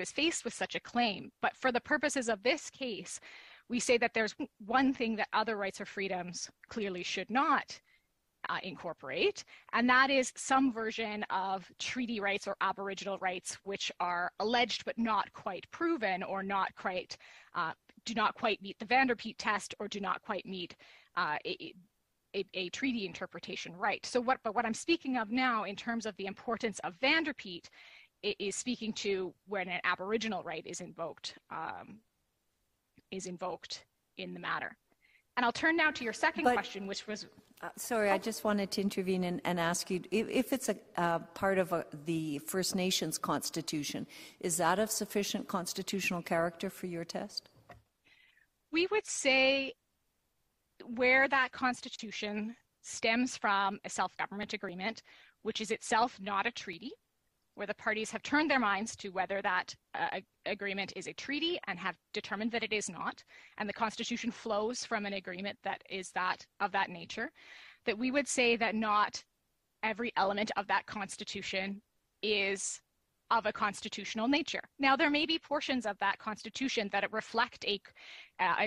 is faced with such a claim. But for the purposes of this case, we say that there's one thing that other rights or freedoms clearly should not incorporate, and that is some version of treaty rights or Aboriginal rights, which are alleged but not quite proven, or not quite do not quite meet the Van der Peet test, or do not quite meet a treaty interpretation right. So what I'm speaking of now in terms of the importance of Van der Peet is speaking to when an Aboriginal right is invoked in the matter. And I'll turn now to your second question, which was... sorry, I just wanted to intervene and ask you, if it's a part of the First Nations Constitution, is that of sufficient constitutional character for your test? We would say where that constitution stems from a self-government agreement, which is itself not a treaty, where the parties have turned their minds to whether that agreement is a treaty and have determined that it is not, and the constitution flows from an agreement that is that of that nature, that we would say that not every element of that constitution is of a constitutional nature. Now, there may be portions of that constitution that reflect a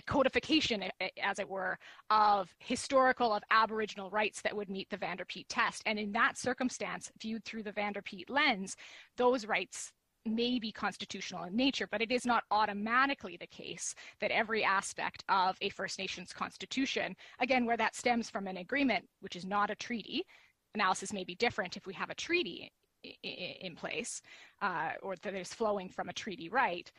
codification, as it were, of historical, of Aboriginal rights that would meet the Van der Peet test. And in that circumstance, viewed through the Van der Peet lens, those rights may be constitutional in nature, but it is not automatically the case that every aspect of a First Nations constitution, again, where that stems from an agreement, which is not a treaty, analysis may be different if we have a treaty in place, or that is flowing from a treaty right,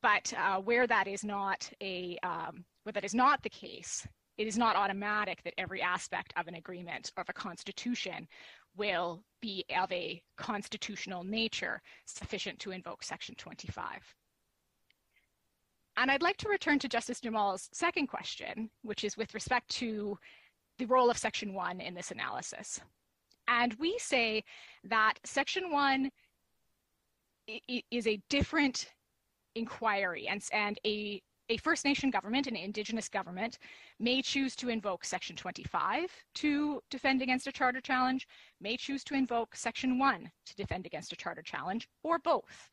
but where that is not the case, it is not automatic that every aspect of an agreement or of a constitution will be of a constitutional nature sufficient to invoke Section 25. And I'd like to return to Justice Jamal's second question, which is with respect to the role of Section 1 in this analysis. And we say that Section 1 is a different inquiry, and a First Nation government, an Indigenous government, may choose to invoke Section 25 to defend against a charter challenge, may choose to invoke Section 1 to defend against a charter challenge, or both.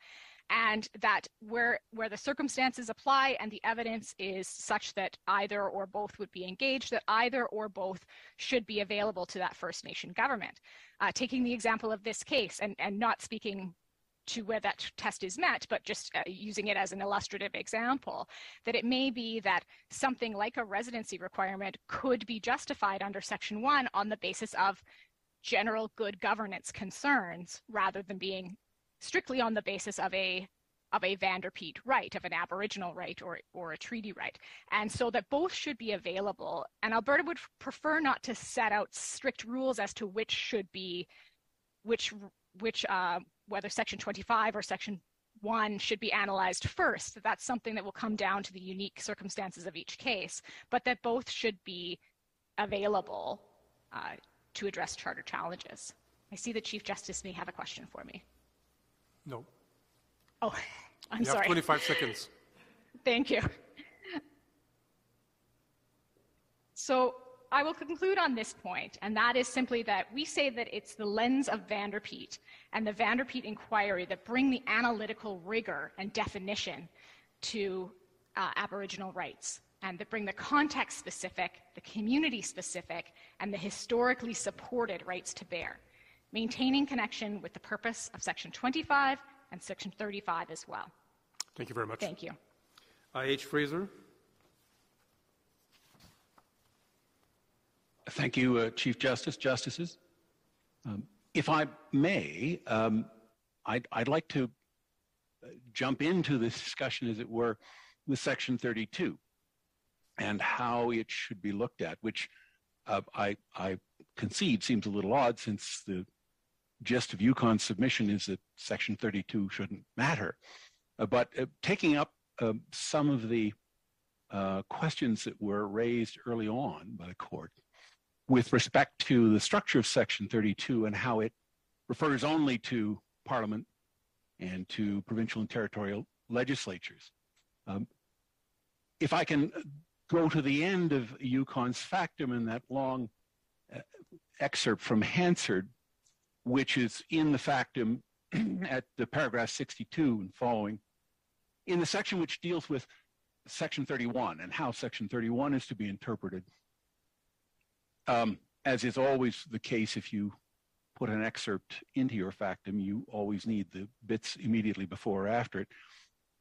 And that where the circumstances apply and the evidence is such that either or both would be engaged, that either or both should be available to that First Nation government. Taking the example of this case, and not speaking to where that test is met, but just using it as an illustrative example, that it may be that something like a residency requirement could be justified under Section 1 on the basis of general good governance concerns, rather than being strictly on the basis of a Van der Peet right, of an Aboriginal right, or a treaty right. And so that both should be available. And Alberta would prefer not to set out strict rules as to which should be, whether Section 25 or Section 1 should be analyzed first. That's something that will come down to the unique circumstances of each case, but that both should be available to address charter challenges. I see the Chief Justice may have a question for me. No. Oh, I'm sorry. You have 25 seconds. Thank you. So I will conclude on this point, and that is simply that we say that it's the lens of Van der Peet and the Van der Peet inquiry that bring the analytical rigor and definition to Aboriginal rights, and that bring the context-specific, the community-specific, and the historically supported rights to bear, maintaining connection with the purpose of Section 25 and Section 35 as well. Thank you very much. Thank you. I. H. Fraser. Thank you, Chief Justice, Justices. If I may, I'd like to jump into this discussion, as it were, with Section 32 and how it should be looked at, which I concede seems a little odd, since the gist of UConn's submission is that Section 32 shouldn't matter. But taking up some of the questions that were raised early on by the court, with respect to the structure of Section 32 and how it refers only to Parliament and to provincial and territorial legislatures. If I can go to the end of UConn's factum in that long excerpt from Hansard, which is in the factum at the paragraph 62 and following, in the section which deals with Section 31 and how Section 31 is to be interpreted. As is always the case, if you put an excerpt into your factum, you always need the bits immediately before or after it.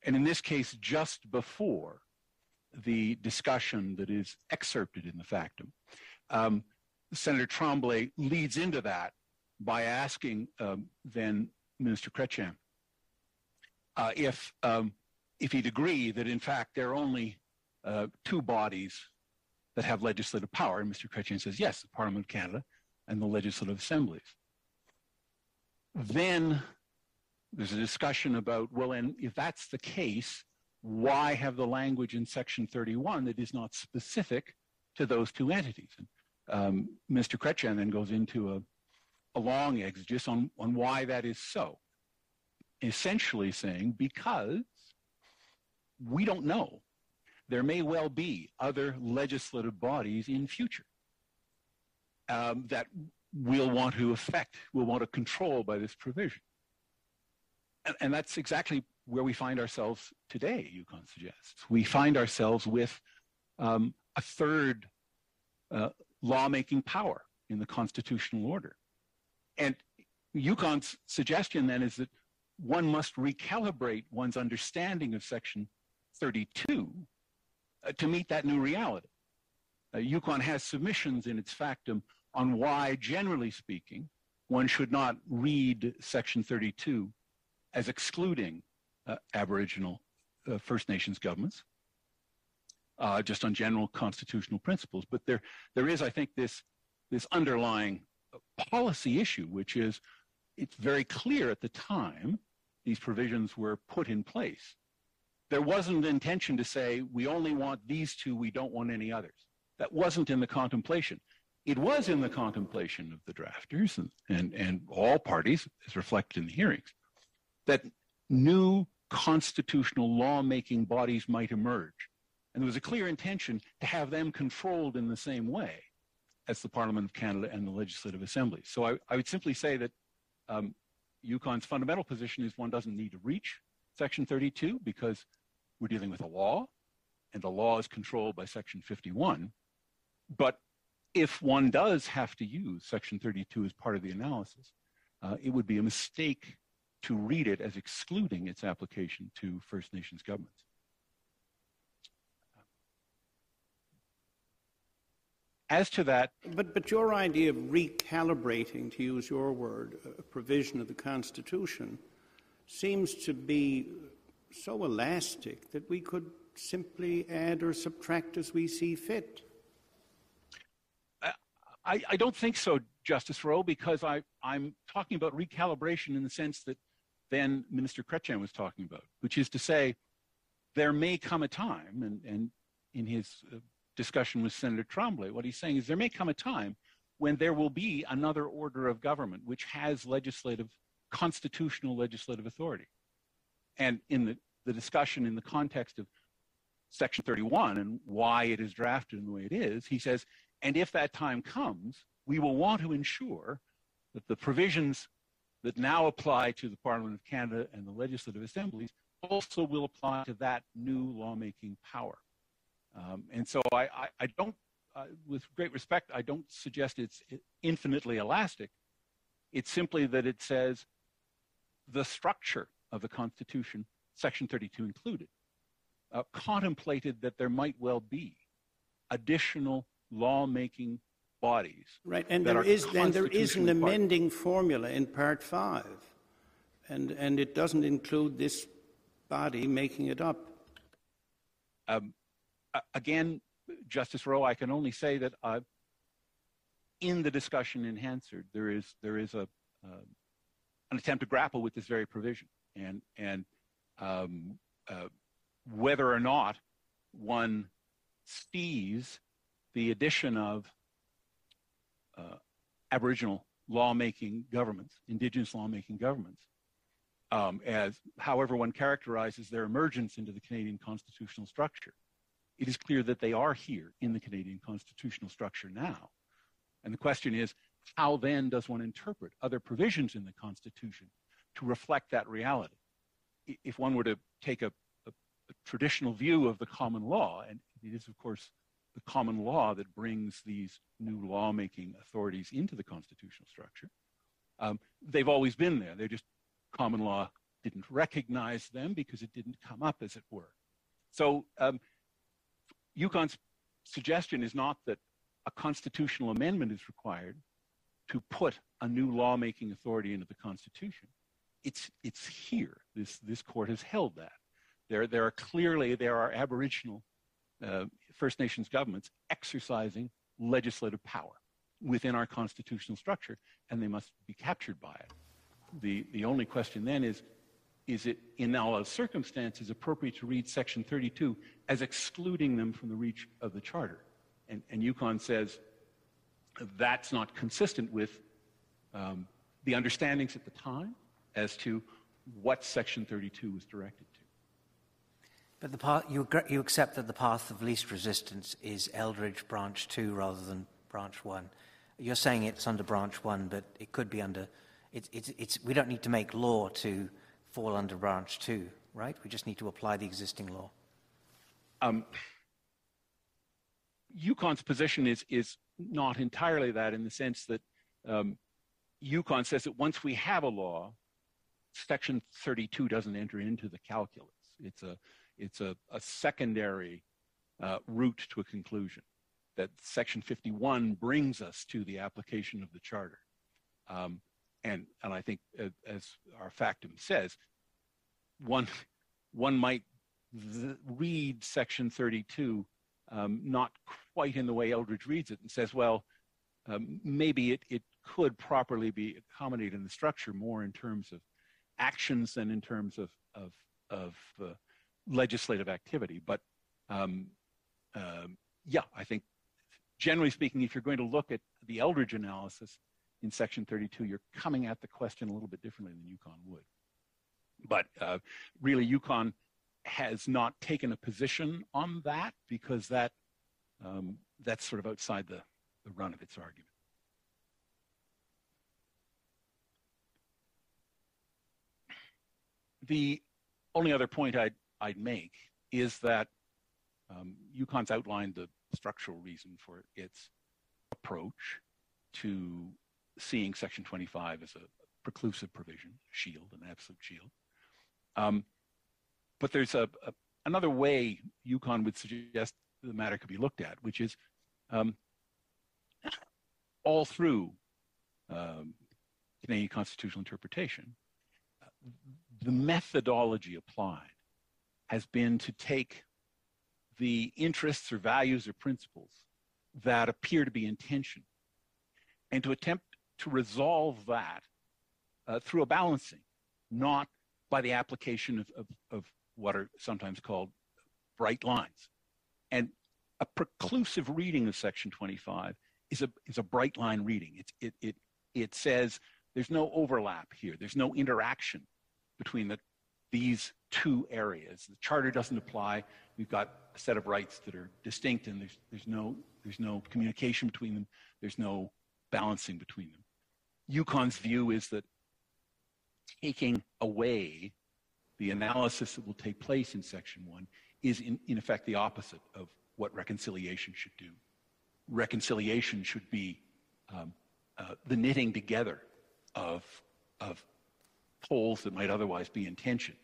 And in this case, just before the discussion that is excerpted in the factum, Senator Tremblay leads into that by asking then Minister Chrétien if he'd agree that, in fact, there are only two bodies that have legislative power, and Mr. Chrétien says, yes, the Parliament of Canada and the Legislative Assemblies. Then there's a discussion about, well, and if that's the case, why have the language in Section 31 that is not specific to those two entities? And, Mr. Chrétien then goes into a long exegesis on why that is so, essentially saying, because we don't know. There may well be other legislative bodies in future that will want to control by this provision. And that's exactly where we find ourselves today, UConn suggests. We find ourselves with a third lawmaking power in the constitutional order. And UConn's suggestion then is that one must recalibrate one's understanding of Section 32 to meet that new reality. UConn has submissions in its factum on why, generally speaking, one should not read Section 32 as excluding Aboriginal First Nations governments, just on general constitutional principles. But there is, I think, this underlying policy issue, which is, it's very clear at the time these provisions were put in place, there wasn't an intention to say, we only want these two, we don't want any others. That wasn't in the contemplation. It was in the contemplation of the drafters and all parties, as reflected in the hearings, that new constitutional lawmaking bodies might emerge. And there was a clear intention to have them controlled in the same way as the Parliament of Canada and the Legislative Assembly. So I would simply say that UConn's fundamental position is one doesn't need to reach Section 32 because we're dealing with a law, and the law is controlled by Section 51. But if one does have to use Section 32 as part of the analysis, it would be a mistake to read it as excluding its application to First Nations governments. As to that... But your idea of recalibrating, to use your word, a provision of the Constitution, seems to be so elastic that we could simply add or subtract as we see fit. I don't think so, Justice Rowe, because I'm talking about recalibration in the sense that then Minister Chrétien was talking about, which is to say there may come a time, and in his... discussion with Senator Tremblay, what he's saying is there may come a time when there will be another order of government which has legislative, constitutional legislative authority. And in the discussion in the context of Section 31 and why it is drafted in the way it is, he says, and if that time comes, we will want to ensure that the provisions that now apply to the Parliament of Canada and the Legislative Assemblies also will apply to that new lawmaking power. And so I don't, with great respect, I don't suggest it's infinitely elastic. It's simply that it says the structure of the Constitution, Section 32 included, contemplated that there might well be additional lawmaking bodies. Right, and there is an amending formula in Part 5, and it doesn't include this body making it up. Again, Justice Rowe, I can only say that in the discussion in Hansard, there is an attempt to grapple with this very provision, and whether or not one sees the addition of Aboriginal lawmaking governments, Indigenous lawmaking governments, as however one characterizes their emergence into the Canadian constitutional structure. It is clear that they are here in the Canadian constitutional structure now. And the question is, how then does one interpret other provisions in the Constitution to reflect that reality? If one were to take a traditional view of the common law, and it is, of course, the common law that brings these new lawmaking authorities into the constitutional structure, they've always been there. They're just common law didn't recognize them because it didn't come up, as it were. So, UConn's suggestion is not that a constitutional amendment is required to put a new lawmaking authority into the Constitution. It's here. This court has held that. There are Aboriginal First Nations governments exercising legislative power within our constitutional structure, and they must be captured by it. The only question then is it in all circumstances appropriate to read Section 32 as excluding them from the reach of the Charter? And UConn says that's not consistent with the understandings at the time as to what Section 32 was directed to. But the path, you accept that the path of least resistance is Eldridge Branch 2 rather than Branch 1. You're saying it's under Branch 1, but it could be under... we don't need to make law to... fall under Branch 2, right? We just need to apply the existing law. UConn's position is not entirely that, in the sense that UConn says that once we have a law, Section 32 doesn't enter into the calculus. It's a secondary route to a conclusion, that Section 51 brings us to the application of the Charter. And I think, as our factum says, one might read Section 32 not quite in the way Eldridge reads it, and says, well, maybe it could properly be accommodated in the structure more in terms of actions than in terms of legislative activity. But yeah, I think generally speaking, if you're going to look at the Eldridge analysis in Section 32, you're coming at the question a little bit differently than UConn would. But really, UConn has not taken a position on that because that that's sort of outside the run of its argument. The only other point I'd make is that UConn's outlined the structural reason for its approach to seeing Section 25 as a preclusive provision, shield, an absolute shield. But there's another way UConn would suggest the matter could be looked at, which is all through Canadian constitutional interpretation, the methodology applied has been to take the interests or values or principles that appear to be in tension and to attempt to resolve that through a balancing, not by the application of what are sometimes called bright lines. And a preclusive reading of Section 25 is a bright line reading. It says there's no overlap here. There's no interaction between these two areas. The charter doesn't apply. We've got a set of rights that are distinct, and there's no communication between them. There's no balancing between them. UConn's view is that taking away the analysis that will take place in Section 1 is in effect the opposite of what reconciliation should do. Reconciliation should be the knitting together of poles that might otherwise be in tension.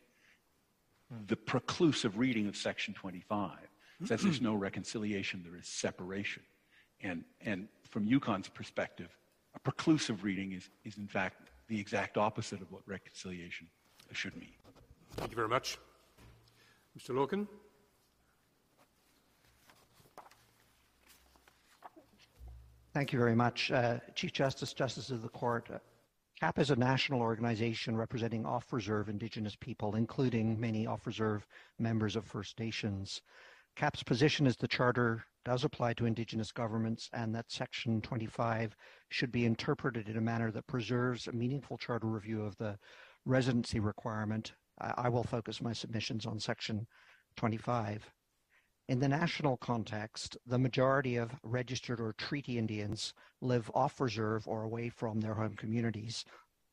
The preclusive reading of Section 25 says there's no reconciliation, there is separation. And from UConn's perspective, a preclusive reading is in fact the exact opposite of what reconciliation should mean. Thank you very much. Mr. Lokken. Thank you very much. Chief Justice, Justices of the Court, CAP is a national organization representing off-reserve Indigenous people, including many off-reserve members of First Nations. CAP's position is the Charter does apply to Indigenous governments and that Section 25 should be interpreted in a manner that preserves a meaningful Charter review of the residency requirement. I will focus my submissions on Section 25. In the national context, the majority of registered or treaty Indians live off-reserve or away from their home communities.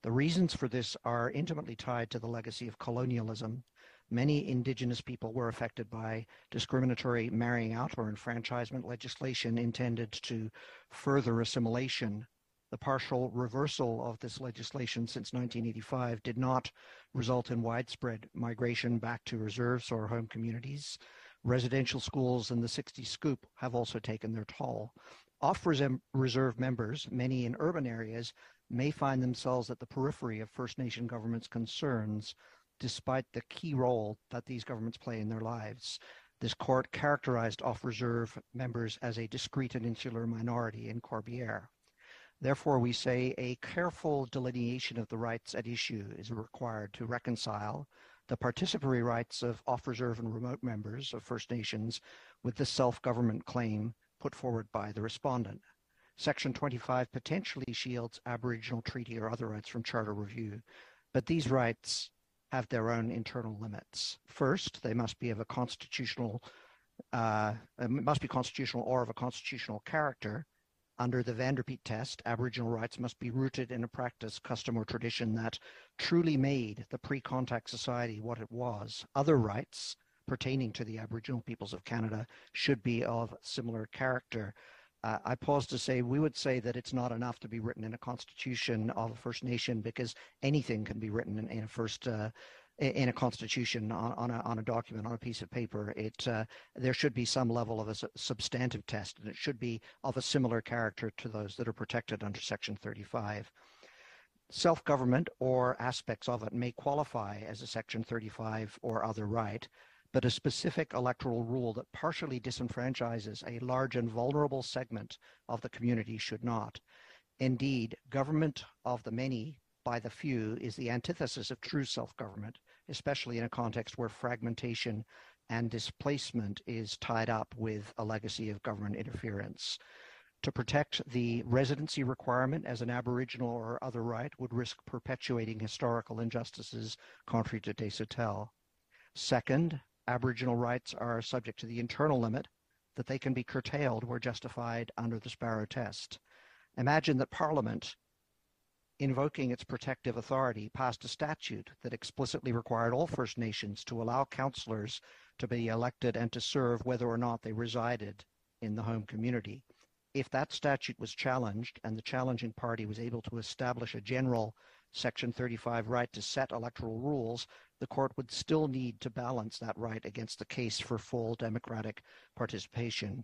The reasons for this are intimately tied to the legacy of colonialism. Many Indigenous people were affected by discriminatory marrying out or enfranchisement legislation intended to further assimilation. The partial reversal of this legislation since 1985 did not result in widespread migration back to reserves or home communities. Residential schools and the 60 scoop have also taken their toll. Off-reserve members, many in urban areas, may find themselves at the periphery of First Nation governments' concerns, despite the key role that these governments play in their lives. This court characterized off-reserve members as a discrete and insular minority in Corbière. Therefore, we say a careful delineation of the rights at issue is required to reconcile the participatory rights of off-reserve and remote members of First Nations with the self-government claim put forward by the respondent. Section 25 potentially shields Aboriginal treaty or other rights from charter review, but these rights have their own internal limits. First, they must be of a constitutional, must be constitutional or of a constitutional character. Under the Van der Peet test, Aboriginal rights must be rooted in a practice, custom, or tradition that truly made the pre-contact society what it was. Other rights pertaining to the Aboriginal peoples of Canada should be of similar character. I pause to say we would say that it's not enough to be written in a constitution of a First Nation because anything can be written in a constitution on a document, on a piece of paper. There should be some level of a substantive test, and it should be of a similar character to those that are protected under Section 35. Self-government or aspects of it may qualify as a Section 35 or other right, but a specific electoral rule that partially disenfranchises a large and vulnerable segment of the community should not. Indeed, government of the many by the few is the antithesis of true self-government, especially in a context where fragmentation and displacement is tied up with a legacy of government interference. To protect the residency requirement as an Aboriginal or other right would risk perpetuating historical injustices contrary to Desautel. Second, Aboriginal rights are subject to the internal limit that they can be curtailed where justified under the Sparrow test. Imagine that Parliament, invoking its protective authority, passed a statute that explicitly required all First Nations to allow councillors to be elected and to serve whether or not they resided in the home community. If that statute was challenged and the challenging party was able to establish a general Section 35 right to set electoral rules, the court would still need to balance that right against the case for full democratic participation.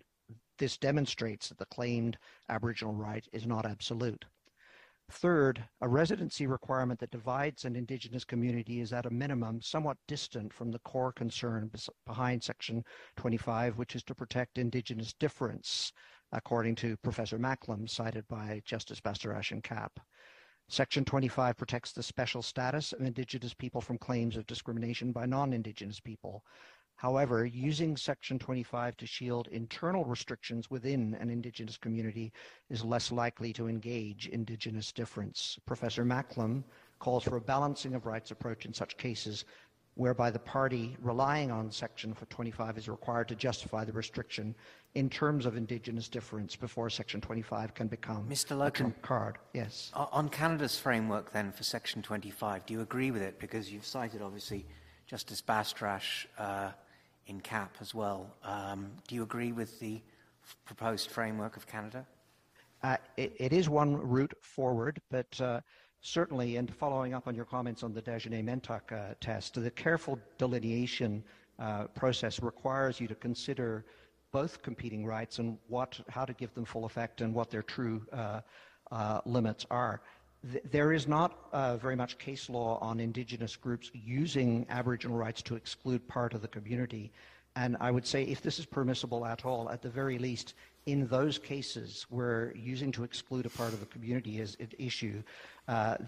This demonstrates that the claimed Aboriginal right is not absolute. Third, a residency requirement that divides an Indigenous community is at a minimum somewhat distant from the core concern behind Section 25, which is to protect Indigenous difference, according to Professor Macklem, cited by Justice Bastarache and Knapp. Section 25 protects the special status of Indigenous people from claims of discrimination by non-Indigenous people. However, using Section 25 to shield internal restrictions within an Indigenous community is less likely to engage Indigenous difference. Professor Macklem calls for a balancing of rights approach in such cases, whereby the party relying on Section 25 is required to justify the restriction in terms of Indigenous difference before Section 25 can become a trump card. Yes. On Canada's framework then for Section 25, do you agree with it? Because you've cited obviously Justice Bastarache in Knapp as well. Do you agree with the proposed framework of Canada? It is one route forward, but certainly, and following up on your comments on the Dagenais-Mentuck test, the careful delineation process requires you to consider both competing rights and how to give them full effect and what their true limits are. There is not very much case law on Indigenous groups using Aboriginal rights to exclude part of the community. And I would say if this is permissible at all, at the very least, in those cases where using to exclude a part of the community is an issue,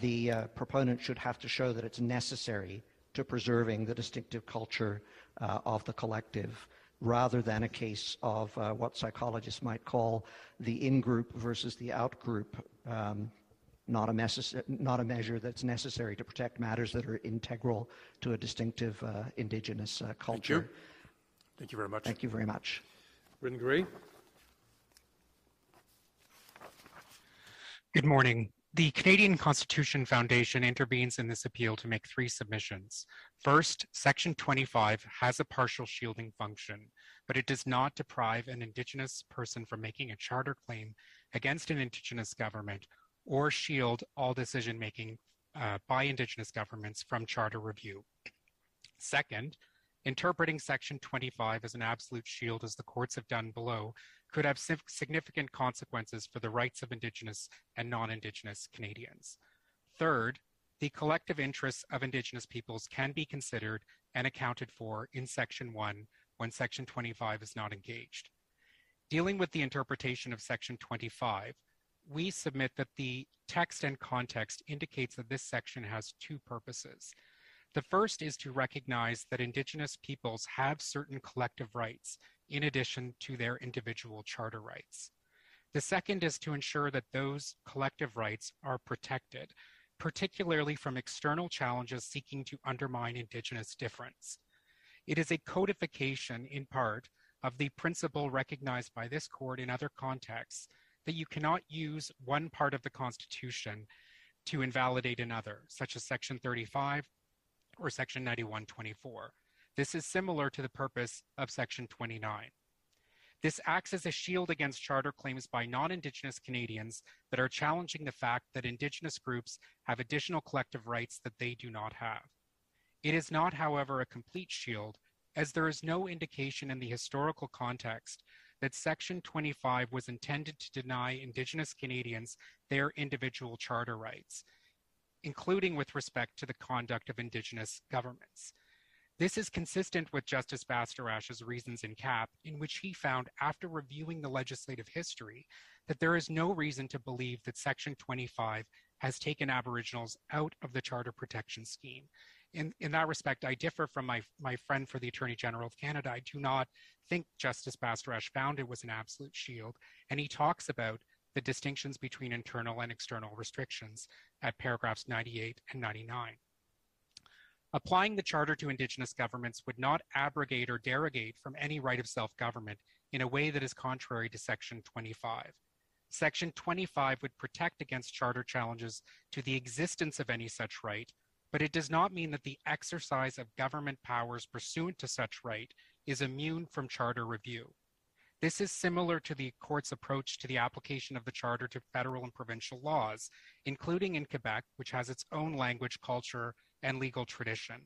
the proponent should have to show that it's necessary to preserving the distinctive culture of the collective, rather than a case of what psychologists might call the in-group versus the out-group, not a measure that's necessary to protect matters that are integral to a distinctive Indigenous culture. Thank you. Thank you very much. Thank you very much. Bryn Gray. Good morning. The Canadian Constitution Foundation intervenes in this appeal to make three submissions. First, Section 25 has a partial shielding function, but it does not deprive an Indigenous person from making a charter claim against an Indigenous government or shield all decision-making by Indigenous governments from charter review. Second, interpreting Section 25 as an absolute shield, as the courts have done below, could have significant consequences for the rights of Indigenous and non-Indigenous Canadians. Third, the collective interests of Indigenous peoples can be considered and accounted for in Section 1 when Section 25 is not engaged. Dealing with the interpretation of Section 25, we submit that the text and context indicates that this section has two purposes. The first is to recognize that Indigenous peoples have certain collective rights in addition to their individual charter rights. The second is to ensure that those collective rights are protected, particularly from external challenges seeking to undermine Indigenous difference. It is a codification, in part, of the principle recognized by this court in other contexts that you cannot use one part of the Constitution to invalidate another, such as Section 35 or Section 9124. This is similar to the purpose of Section 29. This acts as a shield against charter claims by non-Indigenous Canadians that are challenging the fact that Indigenous groups have additional collective rights that they do not have. It is not, however, a complete shield, as there is no indication in the historical context that Section 25 was intended to deny Indigenous Canadians their individual charter rights, including with respect to the conduct of Indigenous governments. This is consistent with Justice Bastarache's reasons in Knapp, in which he found, after reviewing the legislative history, that there is no reason to believe that Section 25 has taken Aboriginals out of the Charter Protection Scheme, in that respect, I differ from my friend for the Attorney General of Canada. I do not think Justice Bastarache found it was an absolute shield. And he talks about the distinctions between internal and external restrictions at paragraphs 98 and 99. Applying the Charter to Indigenous governments would not abrogate or derogate from any right of self-government in a way that is contrary to Section 25. Section 25 would protect against Charter challenges to the existence of any such right, but it does not mean that the exercise of government powers pursuant to such right is immune from Charter review. This is similar to the court's approach to the application of the Charter to federal and provincial laws, including in Quebec, which has its own language, culture, and legal tradition.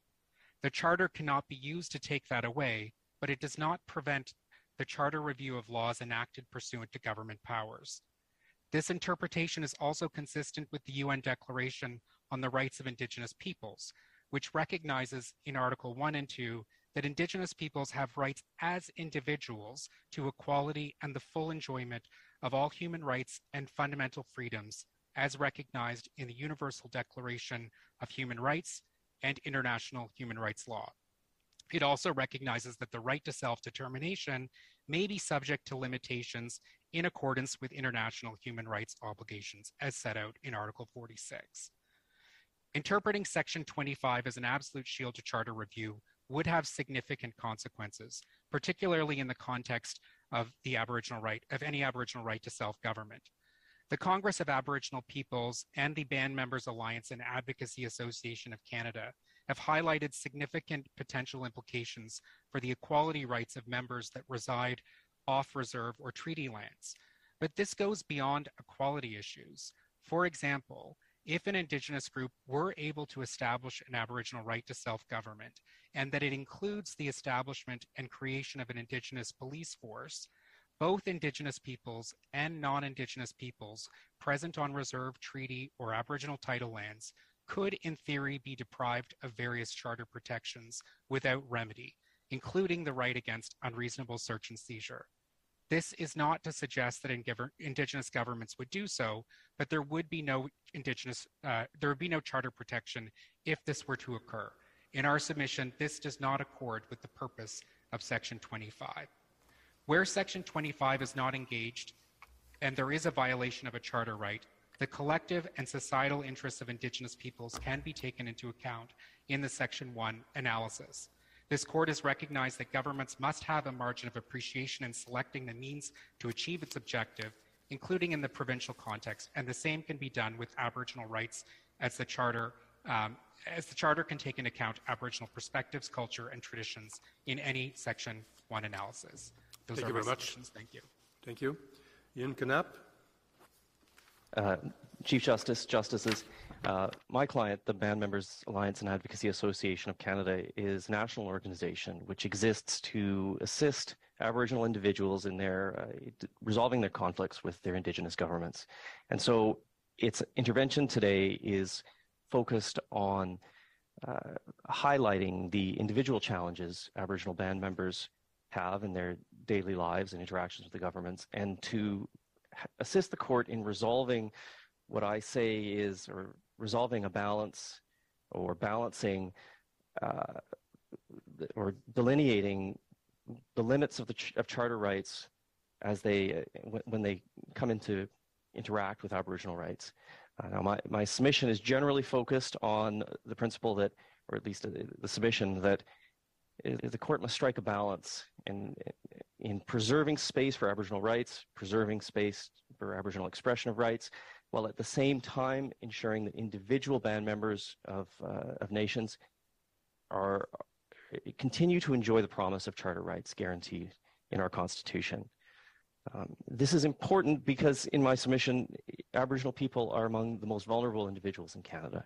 The Charter cannot be used to take that away, but it does not prevent the Charter review of laws enacted pursuant to government powers. This interpretation is also consistent with the UN Declaration on the Rights of Indigenous Peoples, which recognizes in Article 1 and 2 that Indigenous peoples have rights as individuals to equality and the full enjoyment of all human rights and fundamental freedoms as recognized in the Universal Declaration of Human Rights and international human rights law. It also recognizes that the right to self-determination may be subject to limitations in accordance with international human rights obligations as set out in Article 46. Interpreting Section 25 as an absolute shield to Charter review would have significant consequences, particularly in the context of any Aboriginal right to self-government. The Congress of Aboriginal Peoples and the Band Members Alliance and Advocacy Association of Canada have highlighted significant potential implications for the equality rights of members that reside off reserve or treaty lands. But this goes beyond equality issues. For example, if an Indigenous group were able to establish an Aboriginal right to self-government, and that it includes the establishment and creation of an Indigenous police force, both Indigenous peoples and non-Indigenous peoples present on reserve, treaty, or Aboriginal title lands could, in theory, be deprived of various Charter protections without remedy, including the right against unreasonable search and seizure. This is not to suggest that Indigenous governments would do so, but there would be no Charter protection if this were to occur. In our submission, this does not accord with the purpose of Section 25. Where Section 25 is not engaged and there is a violation of a Charter right, the collective and societal interests of Indigenous peoples can be taken into account in the Section 1 analysis. This court has recognized that governments must have a margin of appreciation in selecting the means to achieve its objective, including in the provincial context, and the same can be done with Aboriginal rights as the Charter can take into account Aboriginal perspectives, culture, and traditions in any Section 1 analysis. Those are my questions. Thank you. Thank you. Ian Knapp. Chief Justice, Justices, my client, the Band Members Alliance and Advocacy Association of Canada, is a national organization which exists to assist Aboriginal individuals in their resolving their conflicts with their Indigenous governments. And so its intervention today is focused on highlighting the individual challenges Aboriginal band members have in their daily lives and interactions with the governments, and to assist the court in resolving what I say is, or resolving a balance or balancing or delineating the limits of Charter rights as they when they come into interact with Aboriginal rights. Now my submission is generally focused on the principle that, or at least the submission that the court must strike a balance in preserving space for Aboriginal rights, preserving space for Aboriginal expression of rights, while at the same time ensuring that individual band members of nations continue to enjoy the promise of Charter rights guaranteed in our Constitution. This is important because, in my submission, Aboriginal people are among the most vulnerable individuals in Canada.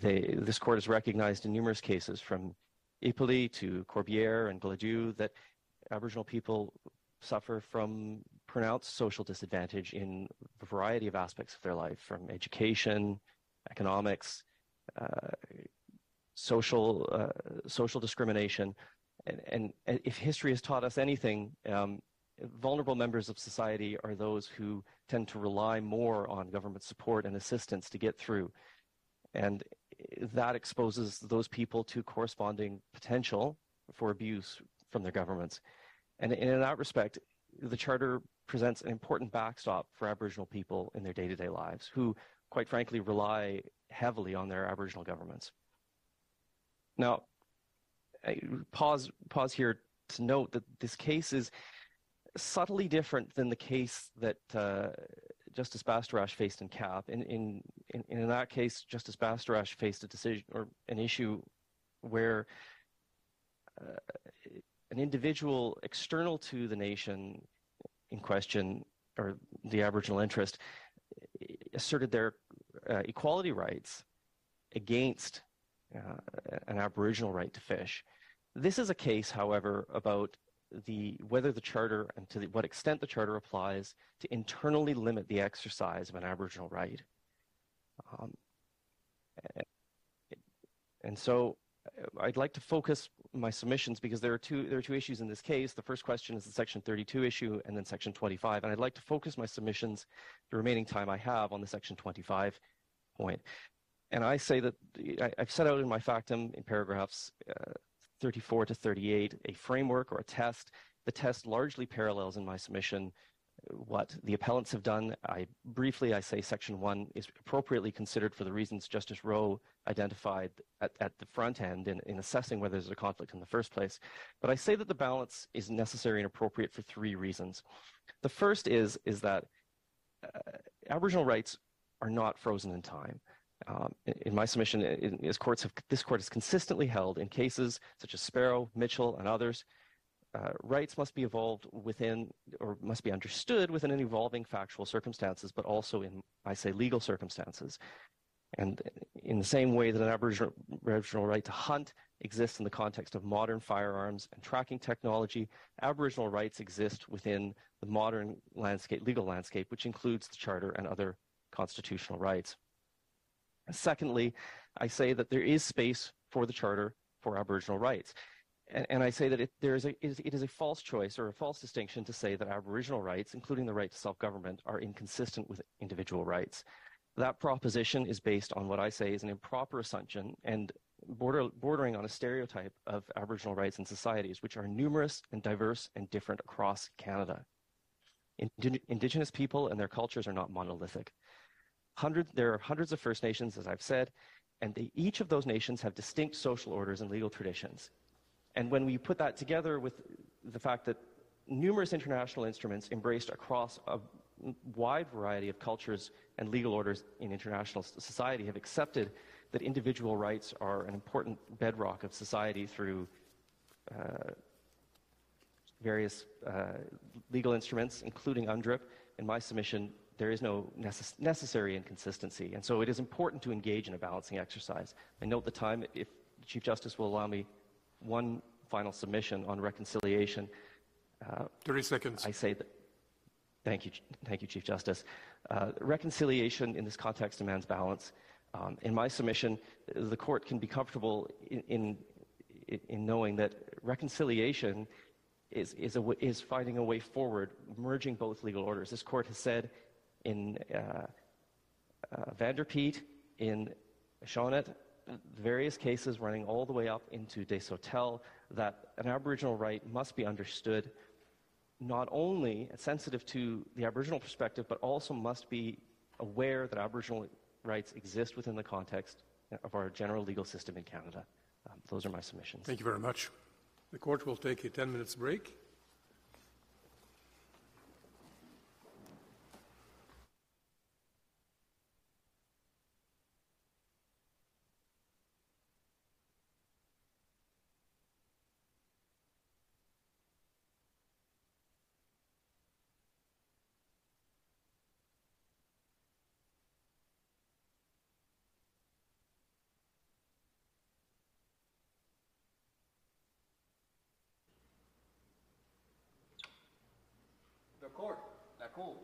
This court has recognized in numerous cases, from Ipoli to Corbière and Gladue, that Aboriginal people suffer from pronounced social disadvantage in a variety of aspects of their life, from education, economics, social discrimination. And if history has taught us anything, vulnerable members of society are those who tend to rely more on government support and assistance to get through. And that exposes those people to corresponding potential for abuse from their governments. And in that respect, the Charter presents an important backstop for Aboriginal people in their day-to-day lives, who, quite frankly, rely heavily on their Aboriginal governments. Now, pause here to note that this case is subtly different than the case that Justice Bastarache faced in CAP. In that case, Justice Bastarache faced a decision or an issue where an individual external to the nation in question, or the Aboriginal interest, asserted their equality rights against an Aboriginal right to fish. This is a case, however, about whether the Charter, and to what extent the Charter applies, to internally limit the exercise of an Aboriginal right. And so I'd like to focus my submissions, because there are two issues in this case. The first question is the Section 32 issue, and then Section 25. And I'd like to focus my submissions, the remaining time I have, on the Section 25 point. And I say that I've set out in my factum in paragraphs 34 to 38 a framework or a test. The test largely parallels in my submission what the appellants have done. I say Section 1 is appropriately considered for the reasons Justice Rowe identified at the front end in assessing whether there's a conflict in the first place. But I say that the balance is necessary and appropriate for three reasons. The first is that Aboriginal rights are not frozen in time. In my submission, this court has consistently held in cases such as Sparrow, Mitchell, and others, rights must be evolved within, or must be understood within, an evolving factual circumstances, but also in, I say, legal circumstances. And in the same way that an Aboriginal right to hunt exists in the context of modern firearms and tracking technology, Aboriginal rights exist within the modern landscape, legal landscape, which includes the Charter and other constitutional rights. Secondly, I say that there is space for the Charter for Aboriginal rights. And I say that it is a false choice or a false distinction to say that Aboriginal rights, including the right to self-government, are inconsistent with individual rights. That proposition is based on what I say is an improper assumption and bordering on a stereotype of Aboriginal rights in societies, which are numerous and diverse and different across Canada. Indigenous people and their cultures are not monolithic. There are hundreds of First Nations, as I've said, and each of those nations have distinct social orders and legal traditions. And when we put that together with the fact that numerous international instruments embraced across a wide variety of cultures and legal orders in international society have accepted that individual rights are an important bedrock of society through various legal instruments, including UNDRIP, in my submission, there is no necessary inconsistency. And so it is important to engage in a balancing exercise. I note the time. If the Chief Justice will allow me one final submission on reconciliation. 30 seconds. I say that. Thank you, Chief Justice. Reconciliation in this context demands balance. In my submission, the court can be comfortable in knowing that reconciliation is finding a way forward, merging both legal orders. This court has said in Van der Peet, in Shaunet, various cases running all the way up into Desautel, that an Aboriginal right must be understood not only as sensitive to the Aboriginal perspective, but also must be aware that Aboriginal rights exist within the context of our general legal system in Canada. Those are my submissions. Thank you very much. The court will take a 10-minute break. Cool.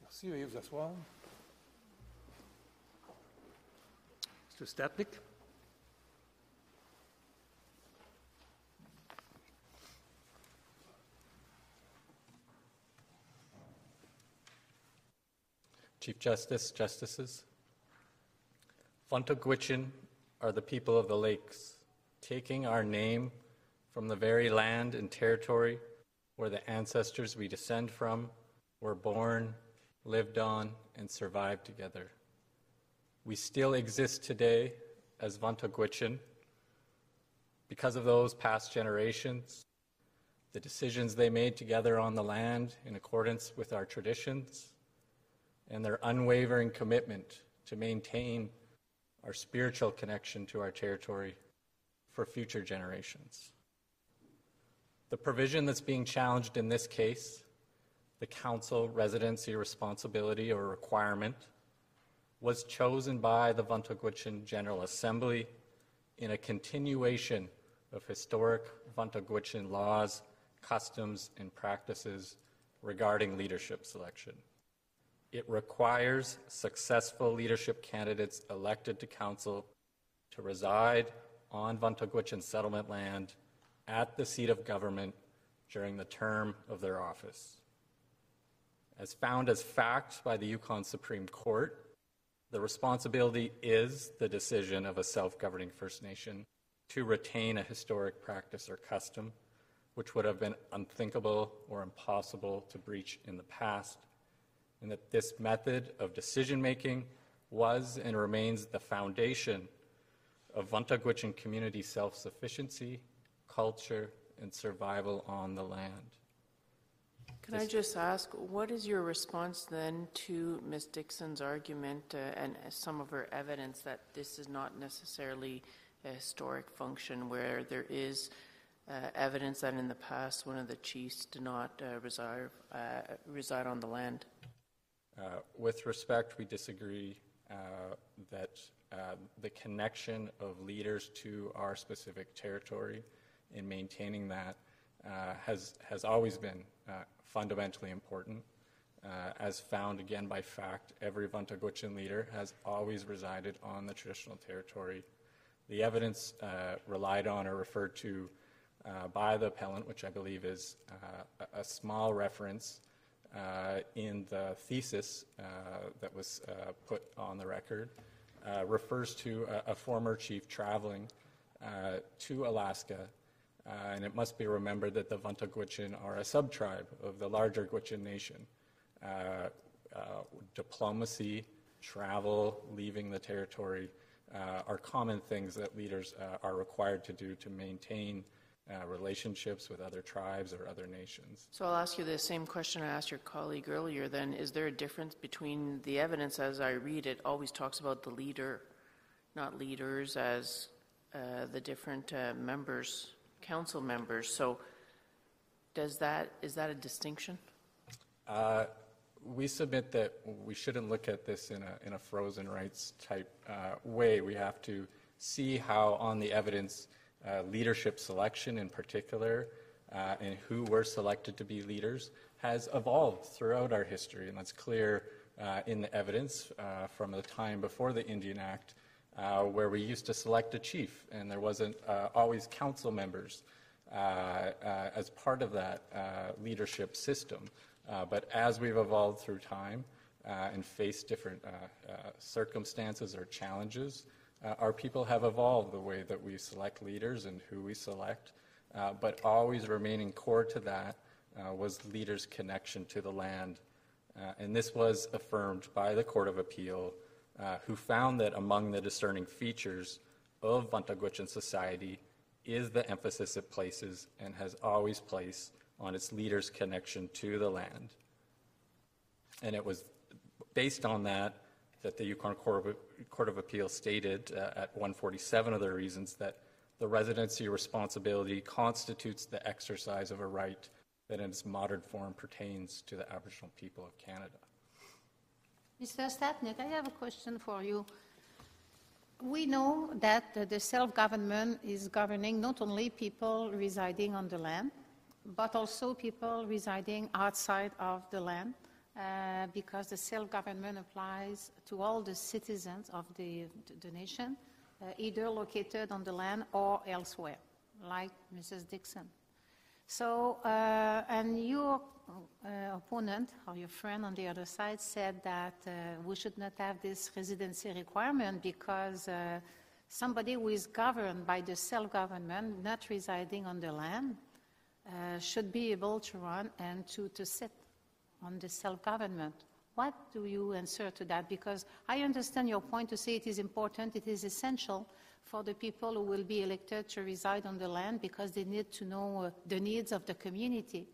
Merci, veuillez vous asseoir. Mr. Stadnick. Chief Justice, Justices, Vuntut Gwitchin are the people of the lakes, taking our name from the very land and territory where the ancestors we descend from were born, lived on, and survived together. We still exist today as Vuntut Gwitchin because of those past generations, the decisions they made together on the land in accordance with our traditions, and their unwavering commitment to maintain our spiritual connection to our territory for future generations. The provision that's being challenged in this case, the council residency responsibility or requirement, was chosen by the Vuntut Gwitchin General Assembly in a continuation of historic Vuntut Gwitchin laws, customs, and practices regarding leadership selection. It requires successful leadership candidates elected to council to reside on Vuntut Gwitchin settlement land at the seat of government during the term of their office. As found as fact by the Yukon Supreme Court, the responsibility is the decision of a self-governing First Nation to retain a historic practice or custom, which would have been unthinkable or impossible to breach in the past, and that this method of decision-making was and remains the foundation of Vuntut Gwitchin community self-sufficiency, culture, and survival on the land. Can I just ask, what is your response then to Ms. Dickson's argument and some of her evidence that this is not necessarily a historic function, where there is evidence that in the past one of the chiefs did not reside on the land? With respect, we disagree that the connection of leaders to our specific territory and maintaining that has always been fundamentally important. As found again by fact, every Vuntut Gwitchin leader has always resided on the traditional territory. The evidence relied on or referred to by the appellant, which I believe is a small reference in the thesis that was put on the record, refers to a former chief traveling to Alaska, and it must be remembered that the Vuntut Gwitchin are a subtribe of the larger Gwitchin nation. Diplomacy, travel, leaving the territory are common things that leaders are required to do to maintain relationships with other tribes or other nations. So I'll ask you the same question I asked your colleague earlier then. Is there a difference between the evidence as I read it always talks about the leader, not leaders as the different members, council members. So is that a distinction? We submit that we shouldn't look at this in a frozen rights type way. We have to see how on the evidence leadership selection in particular, and who were selected to be leaders, has evolved throughout our history. And that's clear in the evidence from the time before the Indian Act, where we used to select a chief, and there wasn't always council members as part of that leadership system. But as we've evolved through time and faced different circumstances or challenges, our people have evolved the way that we select leaders and who we select, but always remaining core to that was leaders' connection to the land. And this was affirmed by the Court of Appeal, who found that among the discerning features of Vuntut Gwitchin society is the emphasis it places and has always placed on its leaders' connection to the land. And it was based on that the Yukon Court of Appeal stated at 147 of their reasons that the residency responsibility constitutes the exercise of a right that in its modern form pertains to the Aboriginal people of Canada. Mr. Stadnick, I have a question for you. We know that the self-government is governing not only people residing on the land, but also people residing outside of the land, because the self-government applies to all the citizens of the nation, either located on the land or elsewhere, like Mrs. Dickson. So, and your opponent or your friend on the other side said that we should not have this residency requirement because somebody who is governed by the self-government, not residing on the land, should be able to run and to sit on the self-government. What do you answer to that? Because I understand your point to say it is important, it is essential for the people who will be elected to reside on the land because they need to know the needs of the community.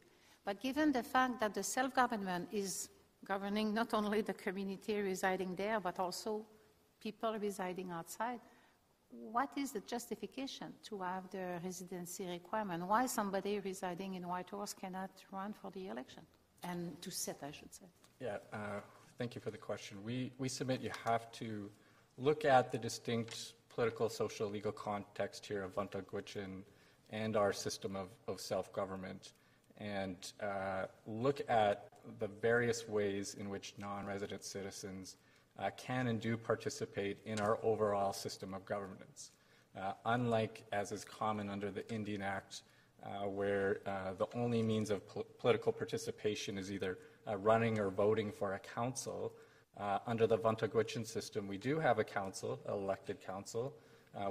But given the fact that the self-government is governing not only the community residing there, but also people residing outside, what is the justification to have the residency requirement? Why somebody residing in Whitehorse cannot run for the election? And to sit, I should say. Yeah, thank you for the question. We submit you have to look at the distinct political, social, legal context here of Vuntut Gwitchin and our system of self-government, and look at the various ways in which non-resident citizens can and do participate in our overall system of governance. Unlike, as is common under the Indian Act, where the only means of political participation is either running or voting for a council, under the Vuntut Gwitchin system, we do have a council, elected council,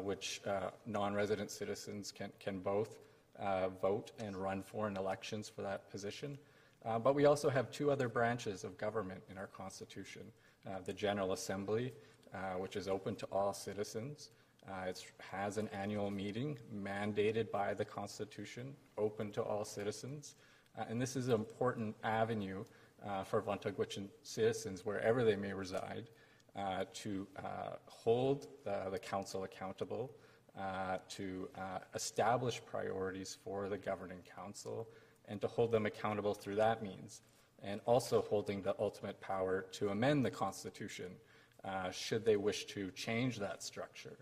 which non-resident citizens can both vote and run for in elections for that position. But we also have two other branches of government in our Constitution. The General Assembly, which is open to all citizens. It has an annual meeting mandated by the Constitution, open to all citizens. And this is an important avenue for Vuntut Gwitchin citizens, wherever they may reside, to hold the council accountable, to establish priorities for the governing council, and to hold them accountable through that means, and also holding the ultimate power to amend the Constitution should they wish to change that structure.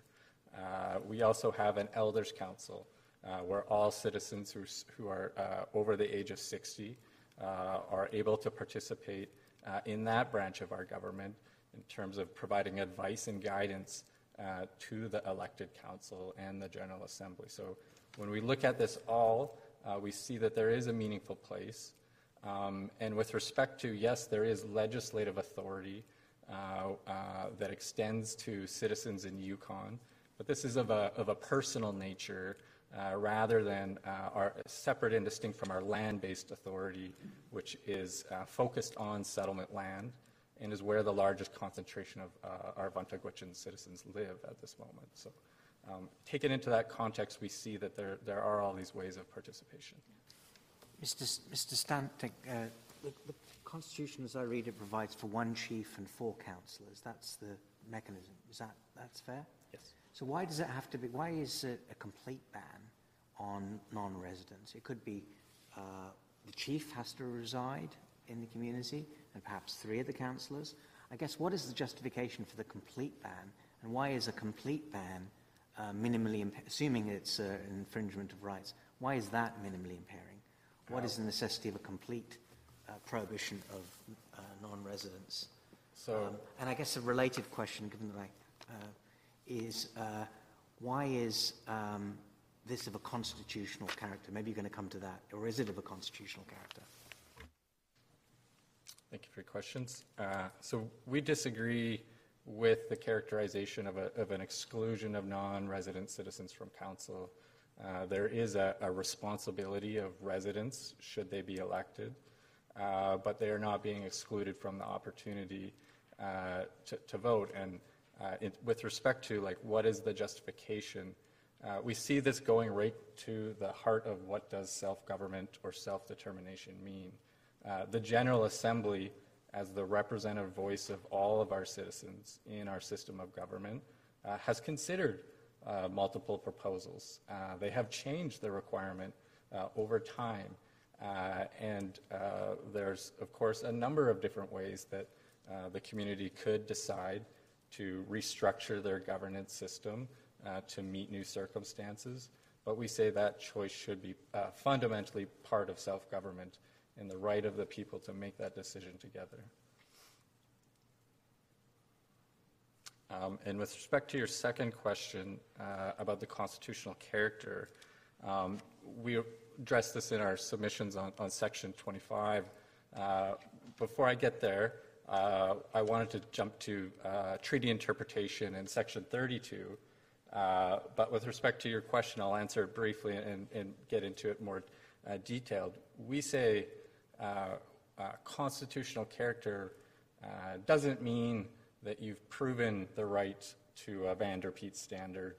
We also have an Elders' Council where all citizens who are over the age of 60 are able to participate in that branch of our government in terms of providing advice and guidance to the elected council and the General Assembly. So when we look at this all, we see that there is a meaningful place. And with respect to, yes, there is legislative authority that extends to citizens in Yukon, but this is of a personal nature rather than are separate and distinct from our land-based authority, which is focused on settlement land and is where the largest concentration of our Vuntut Gwitchin citizens live at this moment. So taken into that context, we see that there are all these ways of participation. Mr. Stadnick, the Constitution, as I read it, provides for one chief and four councillors. That's the mechanism. Is that's fair? Yes. So why does it have to be? Why is it a complete ban on non-residents? It could be the chief has to reside in the community, and perhaps three of the councillors. I guess what is the justification for the complete ban, and why is a complete ban minimally assuming it's an infringement of rights? Why is that minimally impairing? What is the necessity of a complete prohibition of non-residents? So, and I guess a related question, given that is why is this of a constitutional character? Maybe you're going to come to that, or is it of a constitutional character? Thank you for your questions. So we disagree with the characterization of an exclusion of non-resident citizens from council. There is a responsibility of residents should they be elected, but they are not being excluded from the opportunity to vote. And with respect to like what is the justification, we see this going right to the heart of what does self-government or self-determination mean. The General Assembly, as the representative voice of all of our citizens in our system of government, has considered multiple proposals. They have changed the requirement over time, and there's, of course, a number of different ways that the community could decide to restructure their governance system to meet new circumstances, but we say that choice should be fundamentally part of self-government and the right of the people to make that decision together. And with respect to your second question about the constitutional character, we addressed this in our submissions on Section 25. Before I get there, I wanted to jump to treaty interpretation in Section 32. But with respect to your question, I'll answer it briefly and get into it more detailed. We say constitutional character doesn't mean that you've proven the right to a Van der Peet standard.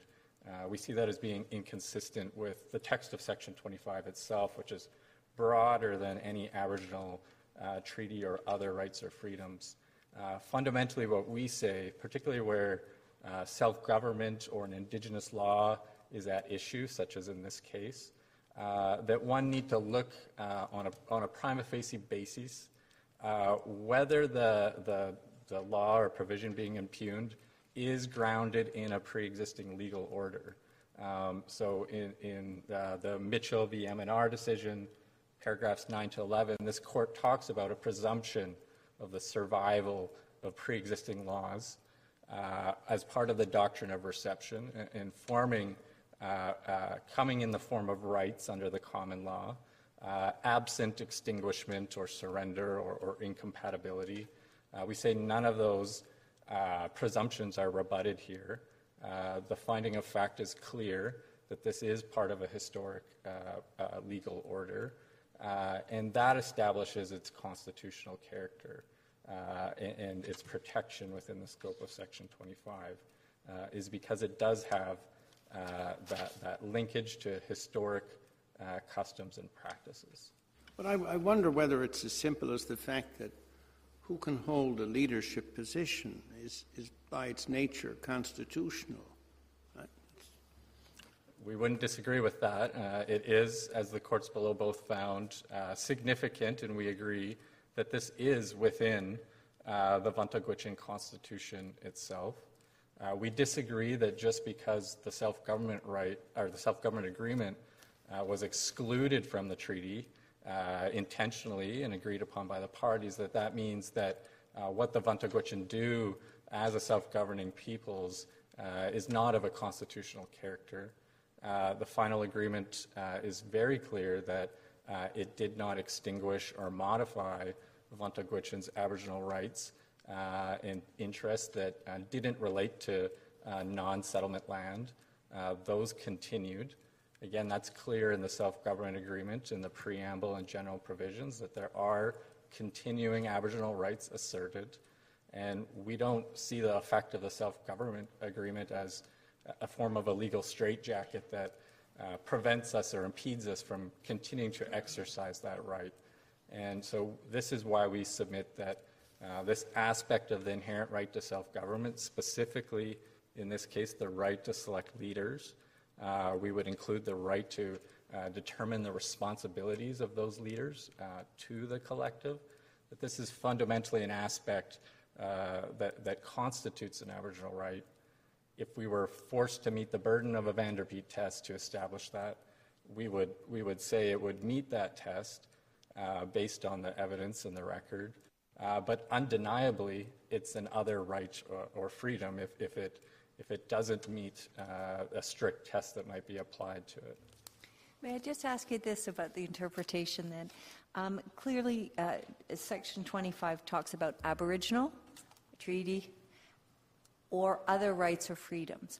We see that as being inconsistent with the text of Section 25 itself, which is broader than any Aboriginal treaty or other rights or freedoms. Fundamentally, what we say, particularly where self-government or an Indigenous law is at issue, such as in this case, that one need to look on a prima facie basis whether the law or provision being impugned is grounded in a pre-existing legal order. So in the Mitchell v. M&R decision, paragraphs 9 to 11, this court talks about a presumption of the survival of pre-existing laws as part of the doctrine of reception, informing, coming in the form of rights under the common law, absent extinguishment or surrender or incompatibility. We say none of those presumptions are rebutted here. The finding of fact is clear that this is part of a historic legal order, and that establishes its constitutional character and its protection within the scope of Section 25 is because it does have that linkage to historic customs and practices. But I wonder whether it's as simple as the fact that who can hold a leadership position is by its nature constitutional. Right? We wouldn't disagree with that. It is, as the courts below both found, significant, and we agree that this is within the Vuntut Gwitchin Constitution itself. We disagree that just because the self-government right or the self-government agreement was excluded from the treaty intentionally and agreed upon by the parties, that means that what the Vuntut Gwitchin do as a self-governing peoples is not of a constitutional character. The final agreement is very clear that it did not extinguish or modify Vuntut Gwitchin's Aboriginal rights and interests that didn't relate to non-settlement land. Those continued. Again, that's clear in the self-government agreement, in the preamble and general provisions, that there are continuing Aboriginal rights asserted. And we don't see the effect of the self-government agreement as a form of a legal straitjacket that prevents us or impedes us from continuing to exercise that right. And so this is why we submit that this aspect of the inherent right to self-government, specifically in this case, the right to select leaders, we would include the right to determine the responsibilities of those leaders to the collective, that this is fundamentally an aspect that constitutes an Aboriginal right. If we were forced to meet the burden of a Van der Peet test to establish that, we would say it would meet that test based on the evidence and the record, but undeniably it's an other right or freedom if it doesn't meet a strict test that might be applied to it. May I just ask you this about the interpretation then? Clearly, Section 25 talks about Aboriginal, treaty, or other rights or freedoms.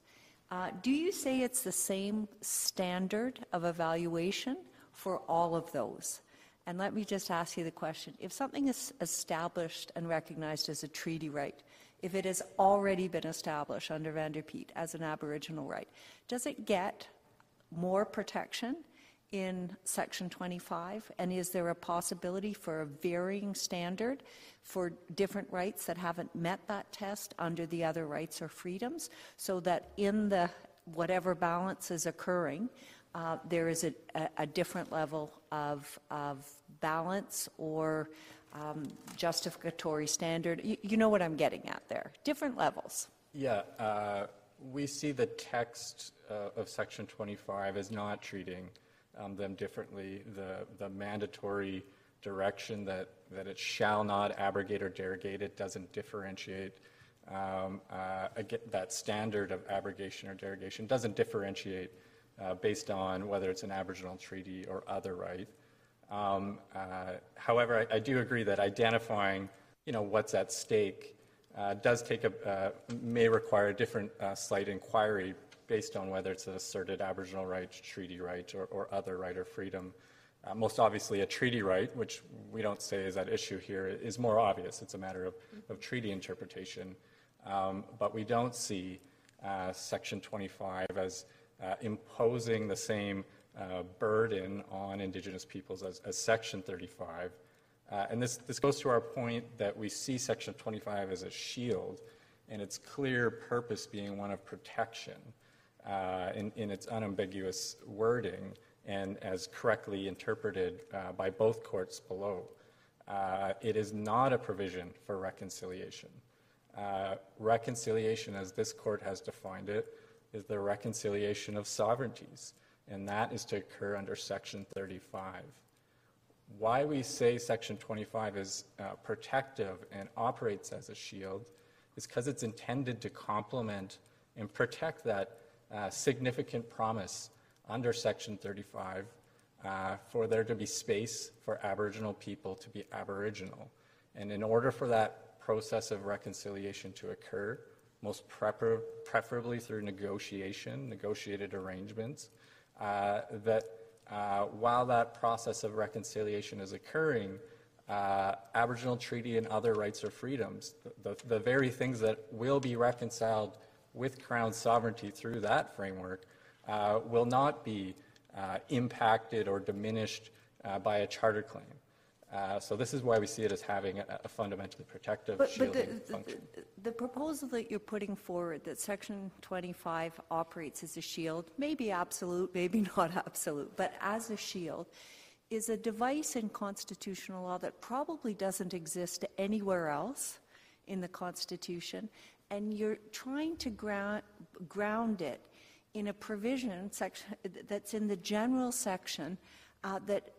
Do you say it's the same standard of evaluation for all of those? And let me just ask you the question. If something is established and recognized as a treaty right, if it has already been established under Van der Peet as an Aboriginal right, does it get more protection in Section 25? And is there a possibility for a varying standard for different rights that haven't met that test under the other rights or freedoms, so that in the whatever balance is occurring, there is a different level of balance or justificatory standard? You know what I'm getting at there. Different levels. Yeah. We see the text of Section 25 as not treating them differently. The mandatory direction that it shall not abrogate or derogate. It doesn't differentiate. Again, that standard of abrogation or derogation doesn't differentiate based on whether it's an Aboriginal treaty or other right. However, I do agree that identifying, what's at stake does take may require a different slight inquiry based on whether it's an asserted Aboriginal right, treaty right, or other right or freedom. Most obviously, a treaty right, which we don't say is at issue here, is more obvious. It's a matter of treaty interpretation. But we don't see Section 25 as imposing the same burden on Indigenous peoples as Section 35. And this goes to our point that we see Section 25 as a shield, and its clear purpose being one of protection in its unambiguous wording, and as correctly interpreted by both courts below. It is not a provision for reconciliation. Reconciliation, as this court has defined it, is the reconciliation of sovereignties, and that is to occur under Section 35. Why we say Section 25 is protective and operates as a shield is because it's intended to complement and protect that significant promise under Section 35 for there to be space for Aboriginal people to be Aboriginal. And in order for that process of reconciliation to occur, most preferably through negotiated arrangements, that while that process of reconciliation is occurring, Aboriginal treaty and other rights or freedoms, the very things that will be reconciled with Crown sovereignty through that framework, will not be impacted or diminished by a charter claim. So this is why we see it as having a fundamentally protective shielding function. The proposal that you're putting forward, that Section 25 operates as a shield, maybe absolute, maybe not absolute, but as a shield, is a device in constitutional law that probably doesn't exist anywhere else in the Constitution, and you're trying to ground it in a provision section that's in the general section that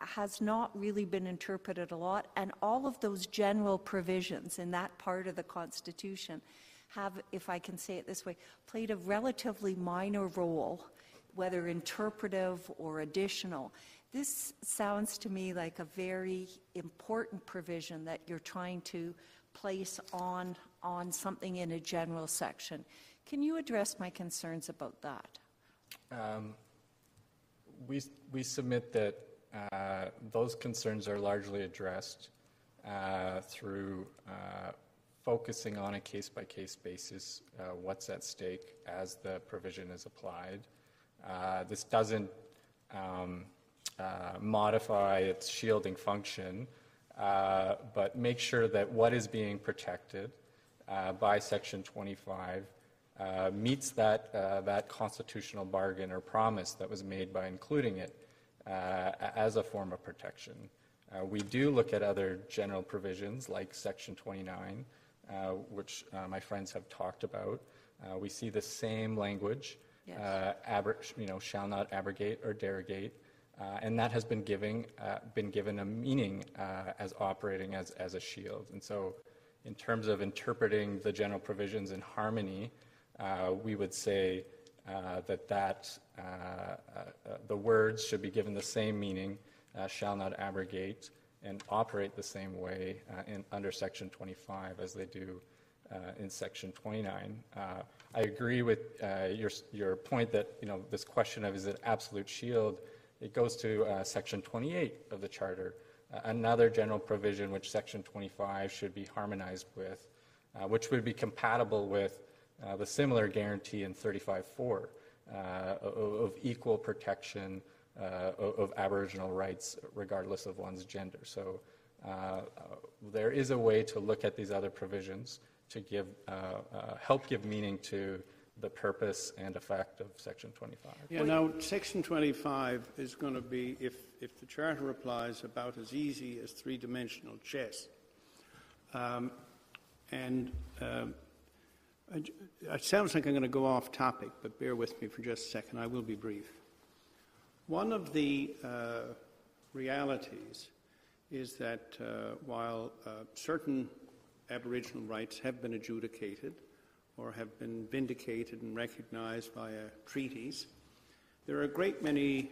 has not really been interpreted a lot, and all of those general provisions in that part of the Constitution have, if I can say it this way, played a relatively minor role, whether interpretive or additional. This sounds to me like a very important provision that you're trying to place on something in a general section. Can you address my concerns about that? We submit that those concerns are largely addressed through focusing on a case-by-case basis what's at stake as the provision is applied. This doesn't modify its shielding function, but make sure that what is being protected by Section 25 meets that constitutional bargain or promise that was made by including it as a form of protection. We do look at other general provisions like Section 29, which my friends have talked about. We see the same language, yes. Shall not abrogate or derogate, and that has been given a meaning as operating as a shield. And so, in terms of interpreting the general provisions in harmony, we would say that the words should be given the same meaning, shall not abrogate, and operate the same way under Section 25 as they do in Section 29. I agree with your point that this question of is it absolute shield, it goes to Section 28 of the Charter, another general provision which Section 25 should be harmonized with, which would be compatible with the similar guarantee in 35.4 of equal protection of Aboriginal rights regardless of one's gender. So there is a way to look at these other provisions to give help give meaning to the purpose and effect of Section 25. Yeah, now Section 25 is going to be, if the Charter applies, about as easy as three-dimensional chess. It sounds like I'm going to go off topic, but bear with me for just a second. I will be brief. One of the realities is that while certain Aboriginal rights have been adjudicated or have been vindicated and recognized via treaties, there are a great many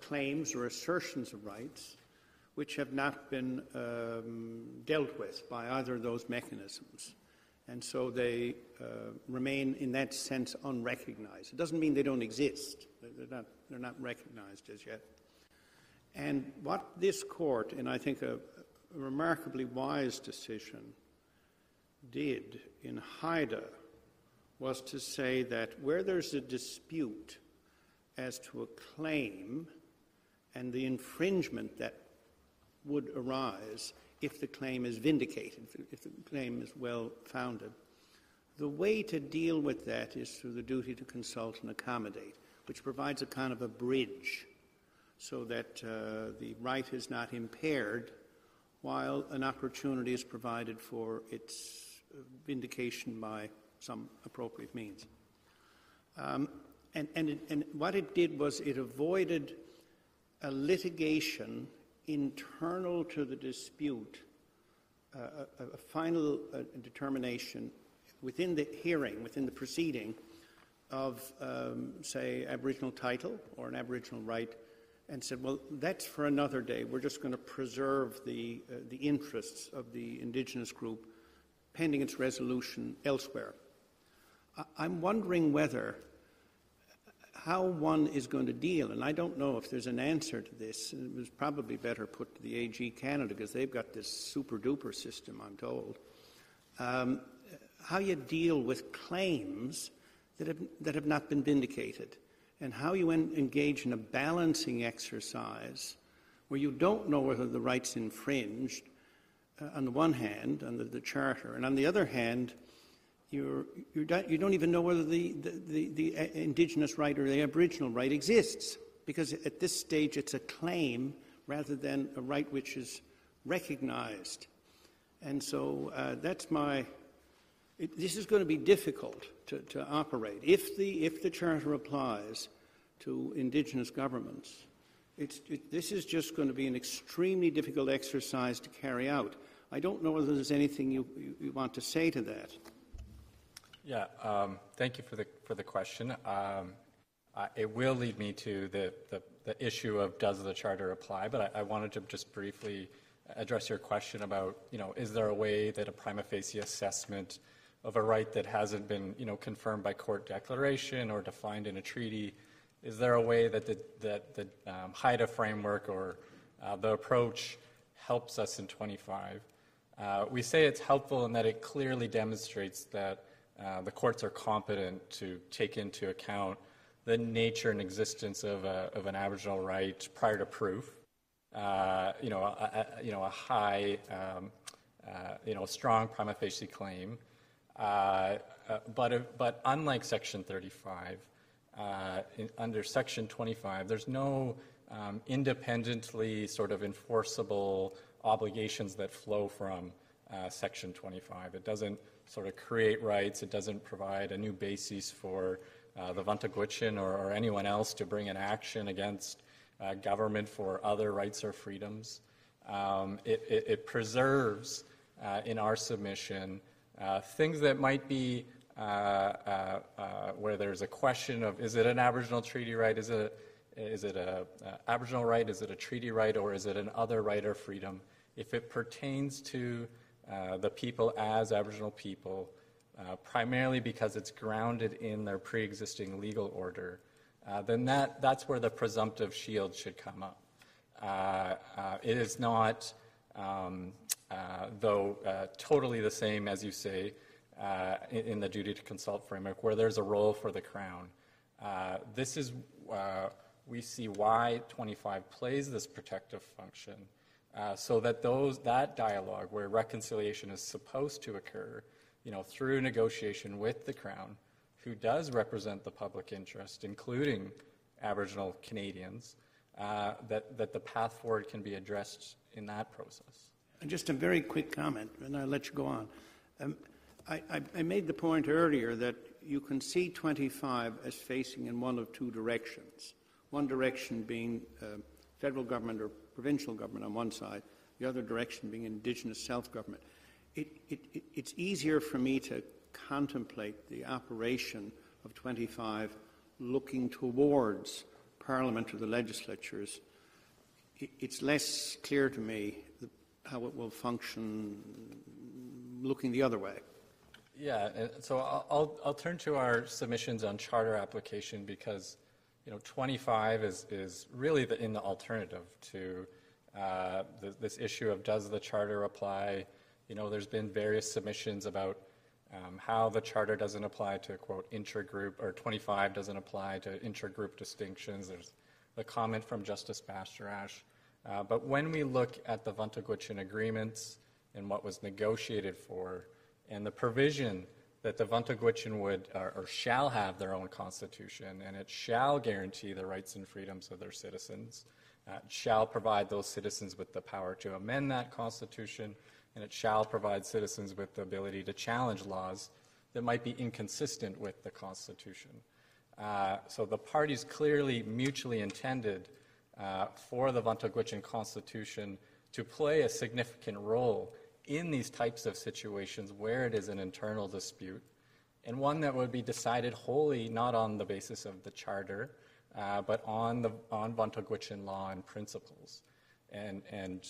claims or assertions of rights which have not been dealt with by either of those mechanisms. And so they remain, in that sense, unrecognized. It doesn't mean they don't exist. They're not recognized as yet. And what this court, and I think a remarkably wise decision, did in Haida was to say that where there's a dispute as to a claim and the infringement that would arise if the claim is vindicated, if the claim is well-founded, the way to deal with that is through the duty to consult and accommodate, which provides a kind of a bridge so that the right is not impaired while an opportunity is provided for its vindication by some appropriate means. And what it did was it avoided a litigation internal to the dispute, a final determination within the hearing, within the proceeding of, say, Aboriginal title or an Aboriginal right, and said, well, that's for another day. We're just going to preserve the interests of the Indigenous group pending its resolution elsewhere. I'm wondering whether how one is going to deal, and I don't know if there's an answer to this. It was probably better put to the AG Canada because they've got this super-duper system, I'm told, how you deal with claims that have not been vindicated and how you engage in a balancing exercise where you don't know whether the right's infringed on the one hand, under the Charter, and on the other hand, you don't even know whether the Indigenous right or the Aboriginal right exists, because at this stage it's a claim rather than a right which is recognized. And so that's my... This is going to be difficult to operate. If the Charter applies to Indigenous governments, this is just going to be an extremely difficult exercise to carry out. I don't know whether there's anything you want to say to that. Yeah, thank you for the question. It will lead me to the issue of does the Charter apply, but I wanted to just briefly address your question about, is there a way that a prima facie assessment of a right that hasn't been, confirmed by court declaration or defined in a treaty, is there a way that the Haida framework or the approach helps us in 25? We say it's helpful in that it clearly demonstrates that the courts are competent to take into account the nature and existence of an Aboriginal right prior to proof. A high, strong prima facie claim. But unlike Section 35, under Section 25, there's no independently sort of enforceable obligations that flow from Section 25. It doesn't sort of create rights. It doesn't provide a new basis for the Vuntut Gwitchin or anyone else to bring an action against government for other rights or freedoms. It preserves in our submission things that might be where there's a question of is it an Aboriginal treaty right, is it a Aboriginal right, is it a treaty right, or is it an other right or freedom? If it pertains to the people as Aboriginal people, primarily because it's grounded in their pre-existing legal order, then that's where the presumptive shield should come up. It is not, though, totally the same, as you say, in the duty to consult framework, where there's a role for the Crown. This is, we see why 25 plays this protective function. So that that dialogue where reconciliation is supposed to occur, through negotiation with the Crown, who does represent the public interest, including Aboriginal Canadians, that the path forward can be addressed in that process. And just a very quick comment, and I'll let you go on. I made the point earlier that you can see 25 as facing in one of two directions. One direction being federal government or provincial government on one side, the other direction being indigenous self-government. It's easier for me to contemplate the operation of 25 looking towards Parliament or the legislatures. It's less clear to me how it will function looking the other way. Yeah, so I'll turn to our submissions on charter application because, you know, 25 is really in the alternative to this issue of does the charter apply. You know, there's been various submissions about how the charter doesn't apply to, quote, intergroup, or 25 doesn't apply to intergroup distinctions. There's the comment from Justice Bastarache. But when we look at the Vuntut Gwitchin agreements and what was negotiated for, and the provision that the Vuntut Gwitchin would or shall have their own constitution, and it shall guarantee the rights and freedoms of their citizens, shall provide those citizens with the power to amend that constitution, and it shall provide citizens with the ability to challenge laws that might be inconsistent with the Constitution. So the parties clearly mutually intended for the Vuntut Gwitchin Constitution to play a significant role in these types of situations where it is an internal dispute, and one that would be decided wholly not on the basis of the Charter, but on Vuntut Gwitchin law and principles. And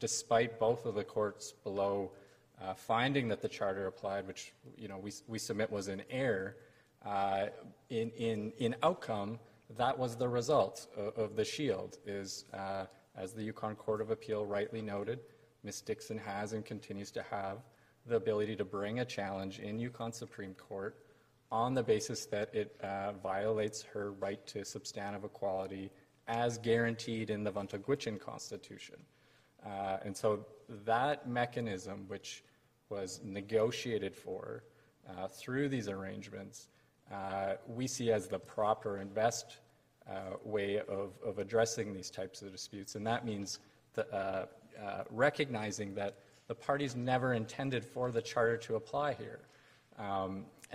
despite both of the courts below finding that the charter applied, which, you know, we submit was in error, in outcome, that was the result of the shield. Is as the Yukon Court of Appeal rightly noted, Ms. Dickson has and continues to have the ability to bring a challenge in Yukon Supreme Court on the basis that it violates her right to substantive equality as guaranteed in the Vuntut Gwitchin Constitution. And so that mechanism, which was negotiated for through these arrangements, we see as the proper and best way of addressing these types of disputes. And that means recognizing that the parties never intended for the Charter to apply here.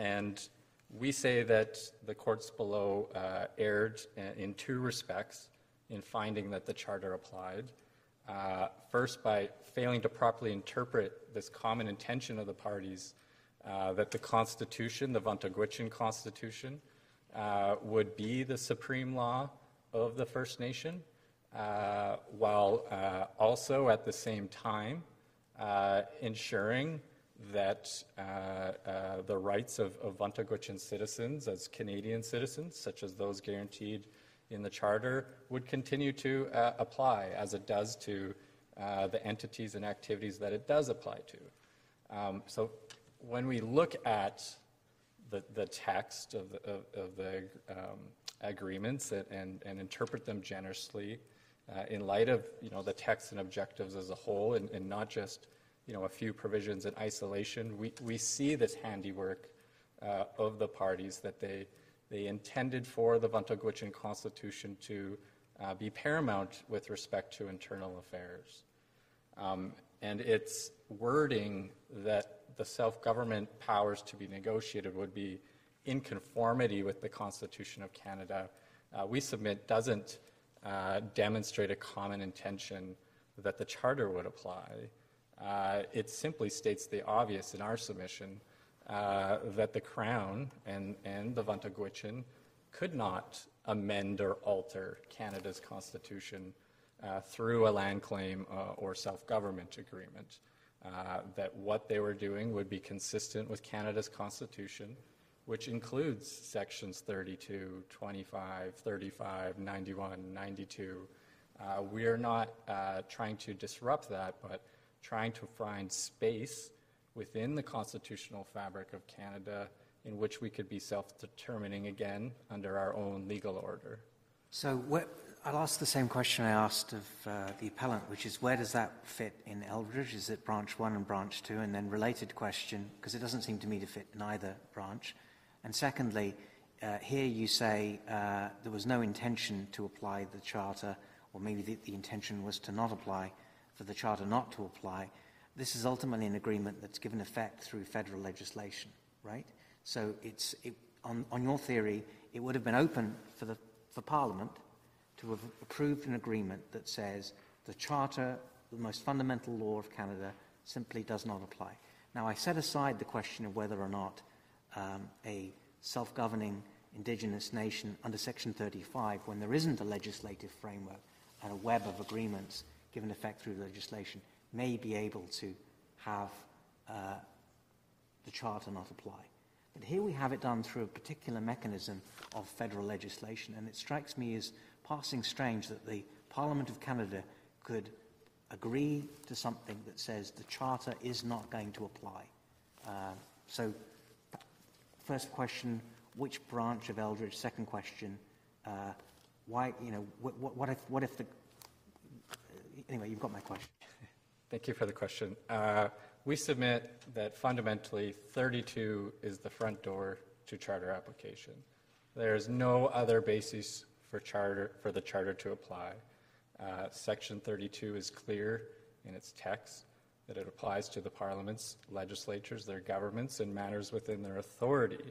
And we say that the courts below erred in two respects in finding that the Charter applied. First, by failing to properly interpret this common intention of the parties that the Constitution, the Vuntut Gwitchin Constitution, would be the supreme law of the First Nation, while also at the same time ensuring that the rights of Vuntut Gwitchin citizens as Canadian citizens, such as those guaranteed in the Charter, would continue to apply as it does to the entities and activities that it does apply to. So when we look at the text of the agreements and interpret them generously in light of, you know, the text and objectives as a whole and not just, you know, a few provisions in isolation, we see this handiwork of the parties that they intended for the Vuntut Gwitchin Constitution to be paramount with respect to internal affairs. And its wording that the self-government powers to be negotiated would be in conformity with the Constitution of Canada, we submit doesn't demonstrate a common intention that the Charter would apply. It simply states the obvious in our submission that the Crown and the Vuntut Gwitchin could not amend or alter Canada's constitution through a land claim or self-government agreement. That what they were doing would be consistent with Canada's constitution, which includes sections 32, 25, 35, 91, 92. We are not trying to disrupt that, but trying to find space within the constitutional fabric of Canada in which we could be self-determining again under our own legal order. So I'll ask the same question I asked of the appellant, which is where does that fit in Eldridge? Is it branch 1 and branch 2? And then related question, because it doesn't seem to me to fit in either branch. And secondly, here you say there was no intention to apply the Charter, or maybe the intention was to not apply, for the Charter not to apply. This is ultimately an agreement that's given effect through federal legislation, right? So on your theory, it would have been open for Parliament to have approved an agreement that says the Charter the most fundamental law of Canada simply does not apply. Now, I set aside the question of whether or not a self-governing Indigenous nation under Section 35, when there isn't a legislative framework and a web of agreements given effect through legislation, may be able to have the Charter not apply. But here we have it done through a particular mechanism of federal legislation, and it strikes me as passing strange that the Parliament of Canada could agree to something that says the Charter is not going to apply. So, first question, which branch of Eldridge? Second question, why, you know, what if the... Anyway, you've got my question. Thank you for the question. We submit that fundamentally 32 is the front door to Charter application. There is no other basis for the Charter to apply. Section 32 is clear in its text that it applies to the parliaments, legislatures, their governments, and matters within their authority.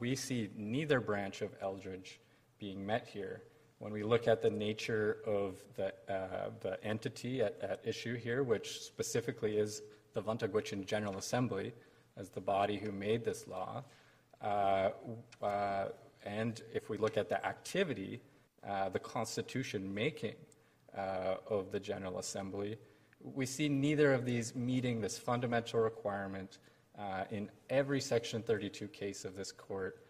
We see neither branch of Eldridge being met here. When we look at the nature of the entity at issue here, which specifically is the Vuntut Gwitchin General Assembly as the body who made this law, and if we look at the activity, the constitution-making of the General Assembly, we see neither of these meeting this fundamental requirement in every Section 32 case of this court,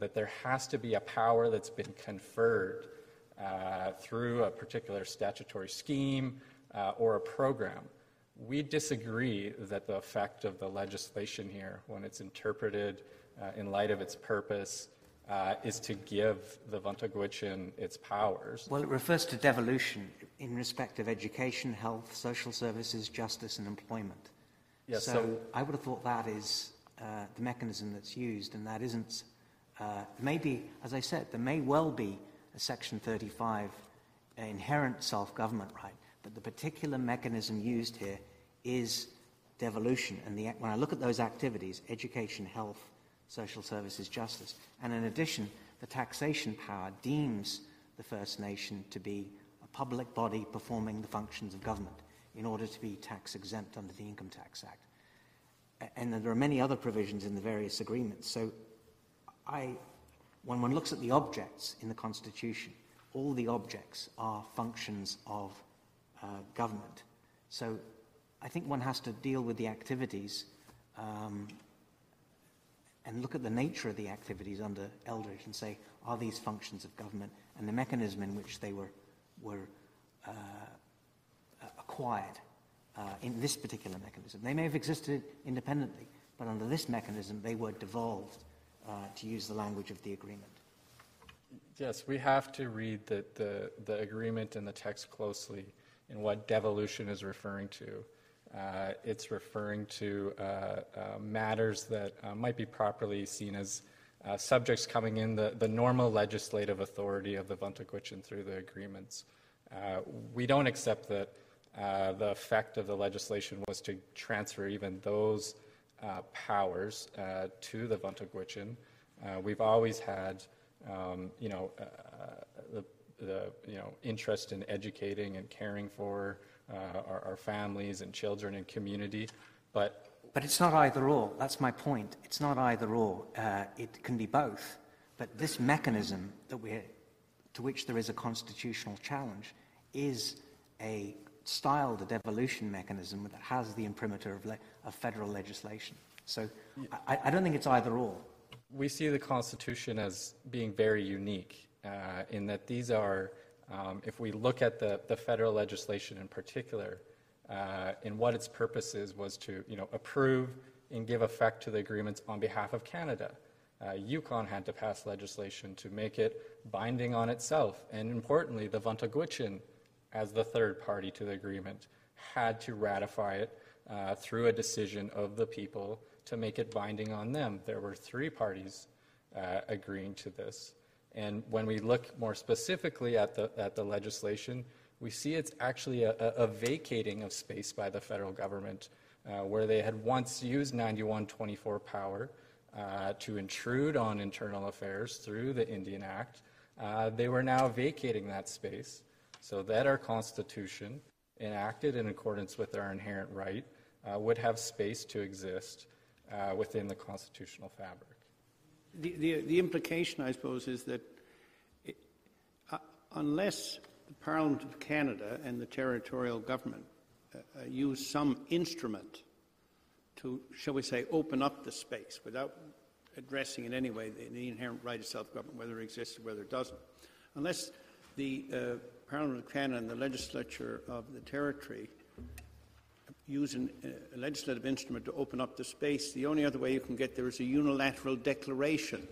that there has to be a power that's been conferred through a particular statutory scheme or a program. We disagree that the effect of the legislation here, when it's interpreted in light of its purpose, is to give the Vuntut Gwitchin its powers. Well, it refers to devolution in respect of education, health, social services, justice, and employment. Yes, so I would have thought that is the mechanism that's used, and that isn't. Maybe, as I said, there may well be a Section 35 inherent self-government right, but the particular mechanism used here is devolution. And when I look at those activities, education, health, social services, justice. And in addition, the taxation power deems the First Nation to be a public body performing the functions of government in order to be tax-exempt under the Income Tax Act. And there are many other provisions in the various agreements. So when one looks at the objects in the Constitution, all the objects are functions of government. So I think one has to deal with the activities and look at the nature of the activities under Eldridge and say, are these functions of government and the mechanism in which they were acquired in this particular mechanism? They may have existed independently, but under this mechanism, they were devolved, to use the language of the agreement. Yes, we have to read the agreement and the text closely in what devolution is referring to. It's referring to matters that might be properly seen as subjects coming in the normal legislative authority of the Vuntut Gwitchin through the agreements. We don't accept that the effect of the legislation was to transfer even those powers to the Vuntut Gwitchin. We've always had, interest in educating and caring for our families and children and community, but it's not either or. That's my point. It's not either or. It can be both. But this mechanism to which there is a constitutional challenge is styled a devolution mechanism that has the imprimatur of federal legislation. So I don't think it's either or. We see the Constitution as being very unique in that these are. If we look at the federal legislation in particular, and what its purpose is, was to approve and give effect to the agreements on behalf of Canada. Yukon had to pass legislation to make it binding on itself, and importantly, the Vuntut Gwitchin, as the third party to the agreement, had to ratify it through a decision of the people to make it binding on them. There were three parties agreeing to this. And when we look more specifically at the legislation, we see it's actually a vacating of space by the federal government, where they had once used 9124 power to intrude on internal affairs through the Indian Act. They were now vacating that space so that our Constitution enacted in accordance with our inherent right, would have space to exist within the constitutional fabric. The implication, I suppose, is that it, unless the Parliament of Canada and the territorial government use some instrument to, shall we say, open up the space without addressing in any way the inherent right of self-government, whether it exists or whether it doesn't, unless the Parliament of Canada and the legislature of the territory use a legislative instrument to open up the space, the only other way you can get there is a unilateral declaration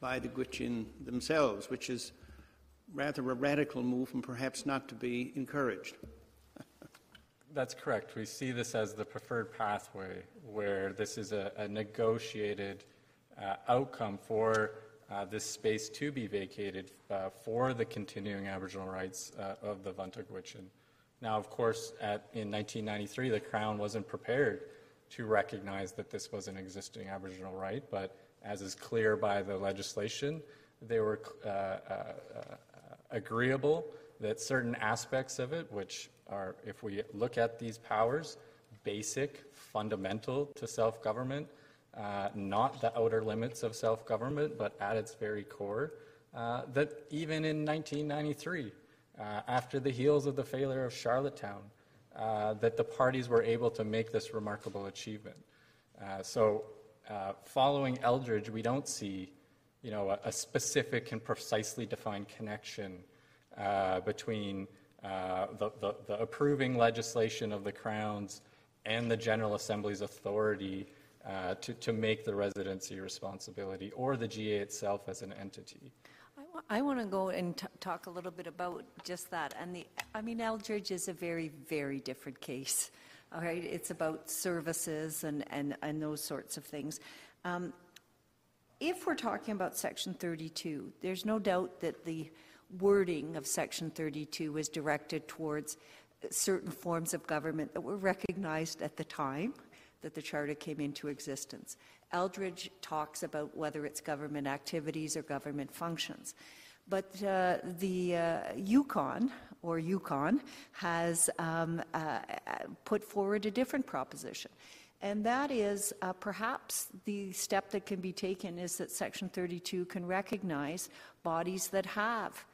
by the Gwich'in themselves, which is rather a radical move and perhaps not to be encouraged. That's correct. We see this as the preferred pathway, where this is a negotiated outcome for this space to be vacated for the continuing Aboriginal rights of the Vuntut Gwitchin. Now, of course, in 1993, the Crown wasn't prepared to recognize that this was an existing Aboriginal right, but as is clear by the legislation, they were agreeable that certain aspects of it, which are, if we look at these powers, basic, fundamental to self-government, not the outer limits of self-government, but at its very core, that even in 1993, after the heels of the failure of Charlottetown, that the parties were able to make this remarkable achievement. So following Eldridge, we don't see, you know, a specific and precisely defined connection between the approving legislation of the Crown's and the General Assembly's authority to make the residency responsibility, or the GA itself as an entity. I want to go and talk a little bit about just that. And Eldridge is a very, very different case. All right, it's about services and those sorts of things. If we're talking about Section 32, there's no doubt that the wording of Section 32 was directed towards certain forms of government that were recognized at the time that the Charter came into existence. Eldridge talks about whether it's government activities or government functions. But UConn has put forward a different proposition. And that is perhaps the step that can be taken is that Section 32 can recognize bodies that have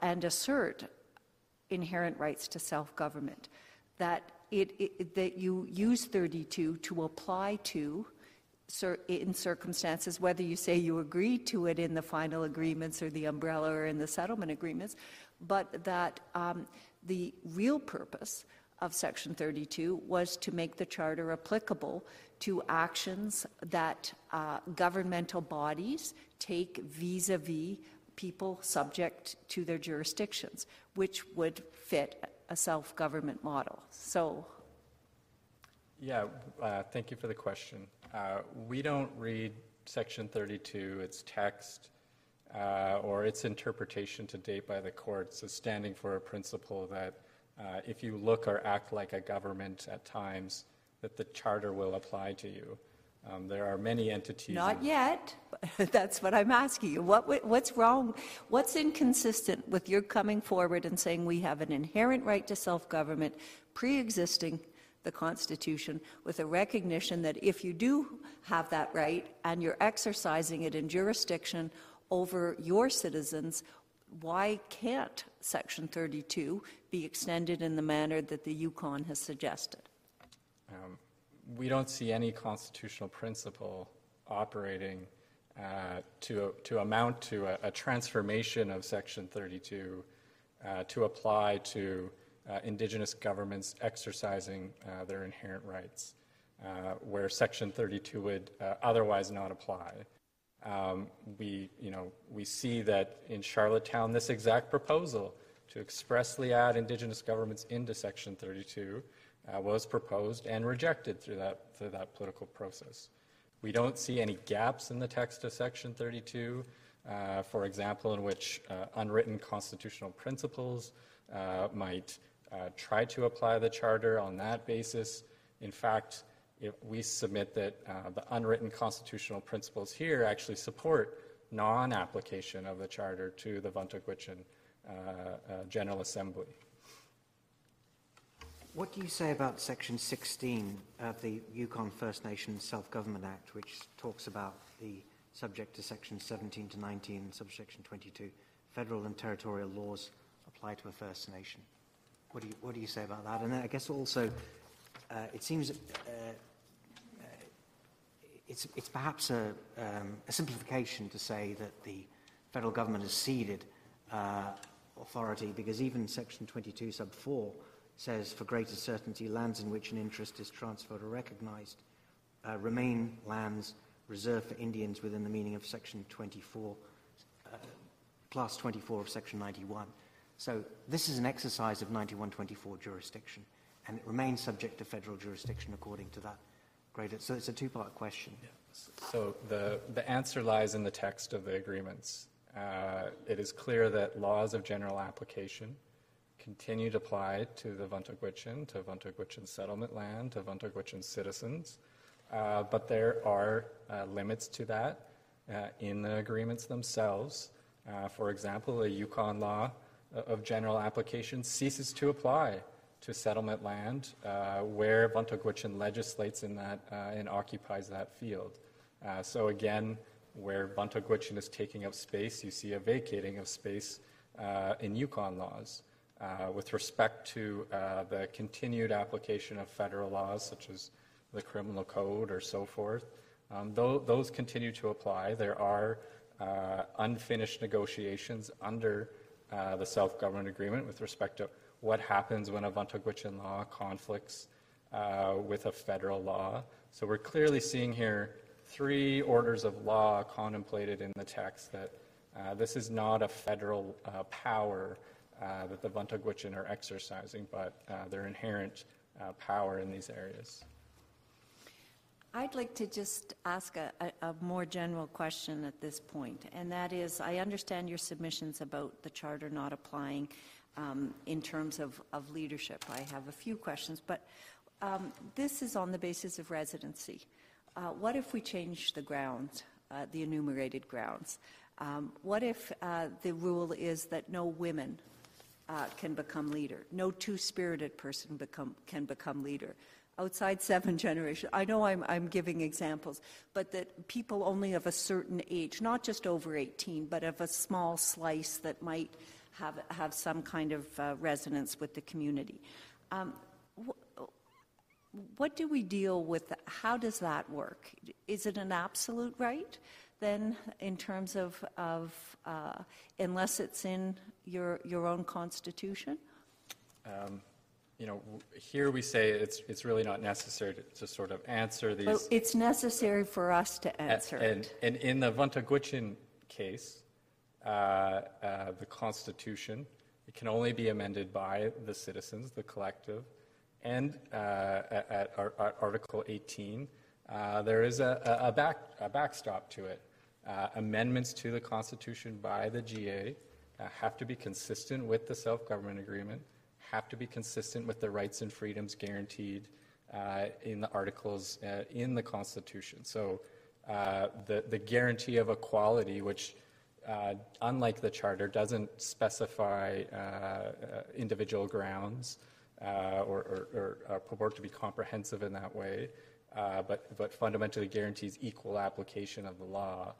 and assert inherent rights to self-government, that that you use 32 to apply to in circumstances, whether you say you agree to it in the final agreements or the umbrella or in the settlement agreements, but that the real purpose of Section 32 was to make the Charter applicable to actions that governmental bodies take vis-a-vis people subject to their jurisdictions, which would fit a self-government model. So, yeah, thank you for the question. We don't read Section 32, its text, or its interpretation to date by the courts as standing for a principle that if you look or act like a government at times, that the Charter will apply to you. There are many entities. Not yet. That's what I'm asking you. What's wrong? What's inconsistent with your coming forward and saying we have an inherent right to self-government pre-existing the Constitution, with a recognition that if you do have that right and you're exercising it in jurisdiction over your citizens, why can't Section 32 be extended in the manner that the UConn has suggested? We don't see any constitutional principle operating to amount to a transformation of Section 32 to apply to Indigenous governments exercising their inherent rights, where Section 32 would otherwise not apply. We see that in Charlottetown, this exact proposal to expressly add Indigenous governments into Section 32 was proposed and rejected through that political process. We don't see any gaps in the text of Section 32, for example, in which unwritten constitutional principles might try to apply the Charter on that basis. In fact, we submit that the unwritten constitutional principles here actually support non-application of the Charter to the Vuntut Gwitchin General Assembly. What do you say about Section 16 of the Yukon First Nations Self-Government Act, which talks about the subject to Section 17 to 19, subsection 22, federal and territorial laws apply to a First Nation? What do you say about that? And then I guess also, it seems it's perhaps a simplification to say that the federal government has ceded authority, because even Section 22, sub 4, says, for greater certainty, lands in which an interest is transferred or recognized remain lands reserved for Indians within the meaning of Section 24, Class 24 of Section 91. So this is an exercise of 9124 jurisdiction, and it remains subject to federal jurisdiction according to that greater. So it's a two-part question. Yeah. So the answer lies in the text of the agreements. It is clear that laws of general application continue to apply to the Vuntut Gwitchin, to Vuntut Gwitchin settlement land, to Vuntut Gwitchin citizens, but there are limits to that in the agreements themselves. For example, the Yukon law of general application ceases to apply to settlement land where Vuntut Gwitchin legislates in that and occupies that field. So again, where Vuntut Gwitchin is taking up space, you see a vacating of space in Yukon laws. With respect to the continued application of federal laws, such as the Criminal Code or so forth, those continue to apply. There are unfinished negotiations under the self-government agreement with respect to what happens when a Vuntut Gwitchin law conflicts with a federal law. So we're clearly seeing here three orders of law contemplated in the text, that this is not a federal power that the Vuntut Gwitchin are exercising, but their inherent power in these areas. I'd like to just ask a more general question at this point, and that is, I understand your submissions about the Charter not applying in terms of leadership. I have a few questions, but this is on the basis of residency. What if we change the grounds, the enumerated grounds? What if the rule is that no women can become leader. No two-spirited person can become leader. Outside 7 generations, I know I'm giving examples, but that people only of a certain age, not just over 18, but of a small slice that might have some kind of resonance with the community. What do we deal with? How does that work? Is it an absolute right? Then, in terms of unless it's in your own constitution, here we say it's really not necessary to sort of answer these. Well, it's necessary for us to answer it. And in the Vuntut Gwitchin case, the constitution, it can only be amended by the citizens, the collective, and at Article 18. There is a backstop to it. Amendments to the Constitution by the GA have to be consistent with the self-government agreement, have to be consistent with the rights and freedoms guaranteed in the articles in the Constitution. So the guarantee of equality, which unlike the Charter, doesn't specify individual grounds or purport to be comprehensive in that way. But fundamentally guarantees equal application of the law,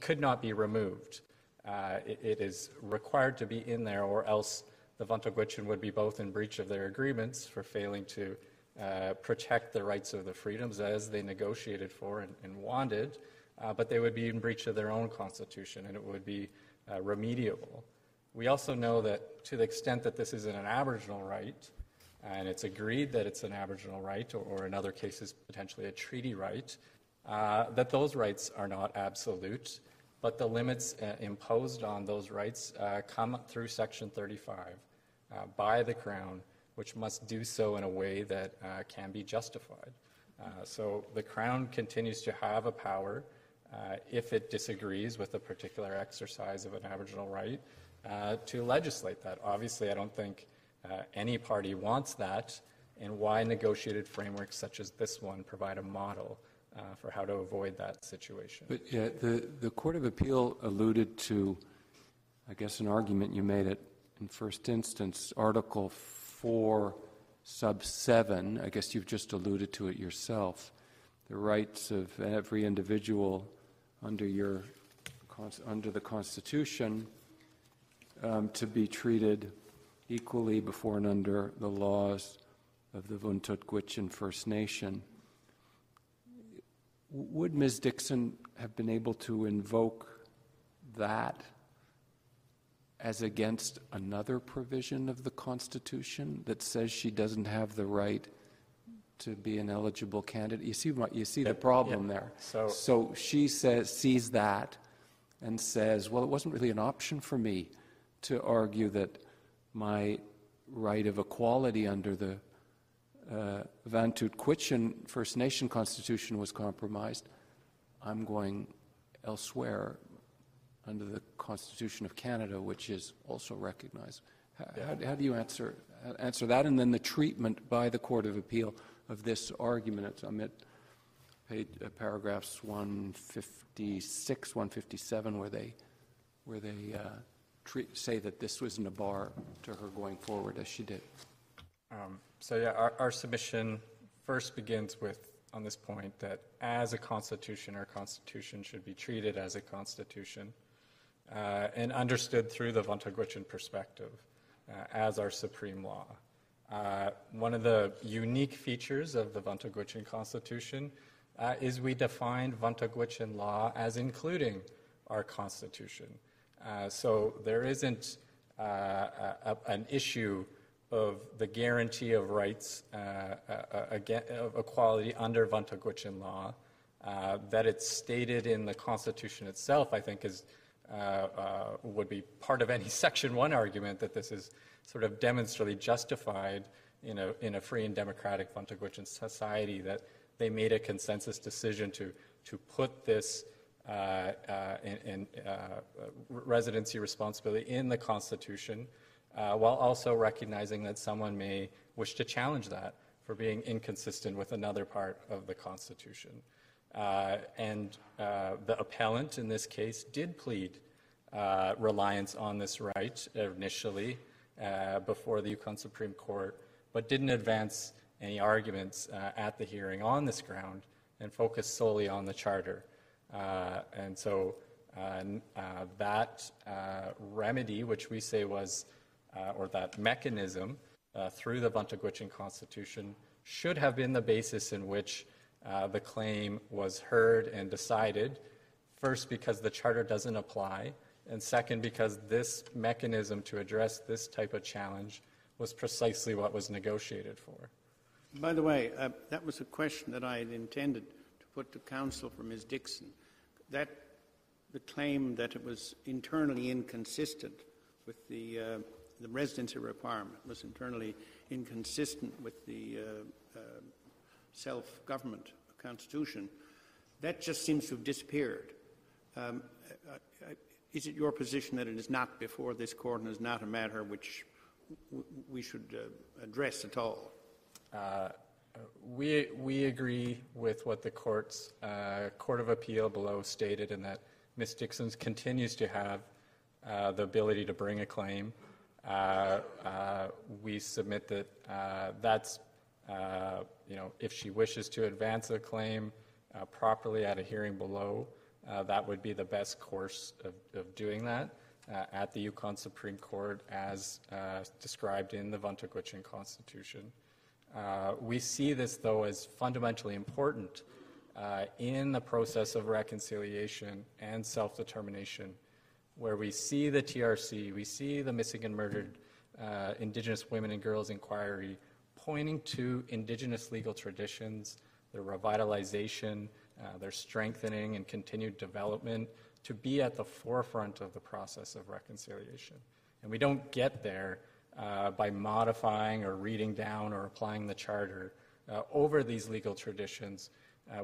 could not be removed. It is required to be in there, or else the Vuntut Gwitchin would be both in breach of their agreements for failing to protect the rights of the freedoms as they negotiated for and wanted, but they would be in breach of their own constitution, and it would be remediable. We also know that to the extent that this isn't an Aboriginal right, and it's agreed that it's an Aboriginal right, or in other cases potentially a treaty right, that those rights are not absolute, but the limits imposed on those rights come through Section 35 by the Crown, which must do so in a way that can be justified. So the Crown continues to have a power if it disagrees with a particular exercise of an Aboriginal right to legislate that. Obviously, I don't think any party wants that, and why negotiated frameworks such as this one provide a model for how to avoid that situation. But yeah, the Court of Appeal alluded to, I guess, an argument you made at, in first instance, Article 4 sub 7, I guess you've just alluded to it yourself, the rights of every individual under the Constitution to be treated equally before and under the laws of the Vuntut Gwitchin First Nation. Would Ms. Dickson have been able to invoke that as against another provision of the Constitution that says she doesn't have the right to be an eligible candidate? You see the problem there. So she sees that and says, well, it wasn't really an option for me to argue that my right of equality under the Vuntut Gwitchin First Nation Constitution was compromised. I'm going elsewhere under the Constitution of Canada, which is also recognized. How do you answer that? And then the treatment by the Court of Appeal of this argument. I'm at paragraphs 156, 157, where they say that this wasn't a bar to her going forward as she did. Our submission first begins with, on this point, that as a constitution, our constitution should be treated as a constitution and understood through the Vuntut Gwitchin perspective as our supreme law. One of the unique features of the Vuntut Gwitchin constitution is we defined Vuntut Gwitchin law as including our constitution. So there isn't an issue of the guarantee of rights of equality under Vuntut Gwitchin law, that it's stated in the Constitution itself, I think is would be part of any Section 1 argument that this is sort of demonstrably justified in a free and democratic Vuntut Gwitchin society, that they made a consensus decision to put this residency responsibility in the Constitution. While also recognizing that someone may wish to challenge that for being inconsistent with another part of the Constitution. The appellant in this case did plead reliance on this right initially before the Yukon Supreme Court, but didn't advance any arguments at the hearing on this ground and focused solely on the Charter. That remedy, which we say was or that mechanism through the Vuntut Gwitchin Constitution should have been the basis in which the claim was heard and decided, first because the Charter doesn't apply, and second because this mechanism to address this type of challenge was precisely what was negotiated for. By the way, that was a question that I had intended to put to counsel for Ms. Dickson, that the claim that it was internally inconsistent with the residency requirement was internally inconsistent with the self-government constitution. That just seems to have disappeared. Is it your position that it is not before this court and is not a matter which we should address at all? We agree with what the court's Court of Appeal below stated, and that Ms. Dickson continues to have the ability to bring a claim. We submit that that's, if she wishes to advance a claim properly at a hearing below, that would be the best course of doing that at the Yukon Supreme Court as described in the Vuntut Gwitchin Constitution. We see this, though, as fundamentally important in the process of reconciliation and self-determination, where we see the TRC, we see the Missing and Murdered Indigenous Women and Girls Inquiry pointing to Indigenous legal traditions, their revitalization, their strengthening and continued development to be at the forefront of the process of reconciliation. And we don't get there by modifying or reading down or applying the Charter over these legal traditions,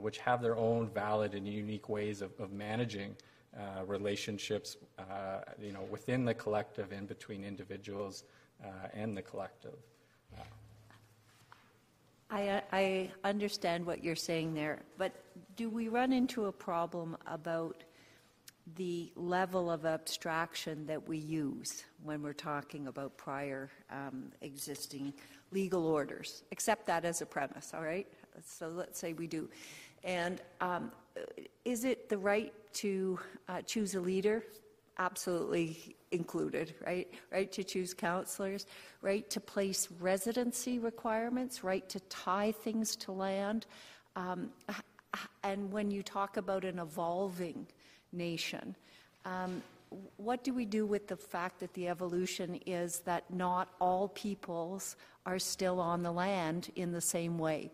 which have their own valid and unique ways of managing relationships, within the collective and between individuals and the collective. I understand what you're saying there, but do we run into a problem about the level of abstraction that we use when we're talking about prior existing legal orders. Accept that as a premise, all right? So let's say we do. And is it the right to choose a leader? Absolutely included, right? Right to choose counselors, right to place residency requirements, right to tie things to land. And when you talk about an evolving nation, what do we do with the fact that the evolution is that not all peoples are still on the land in the same way?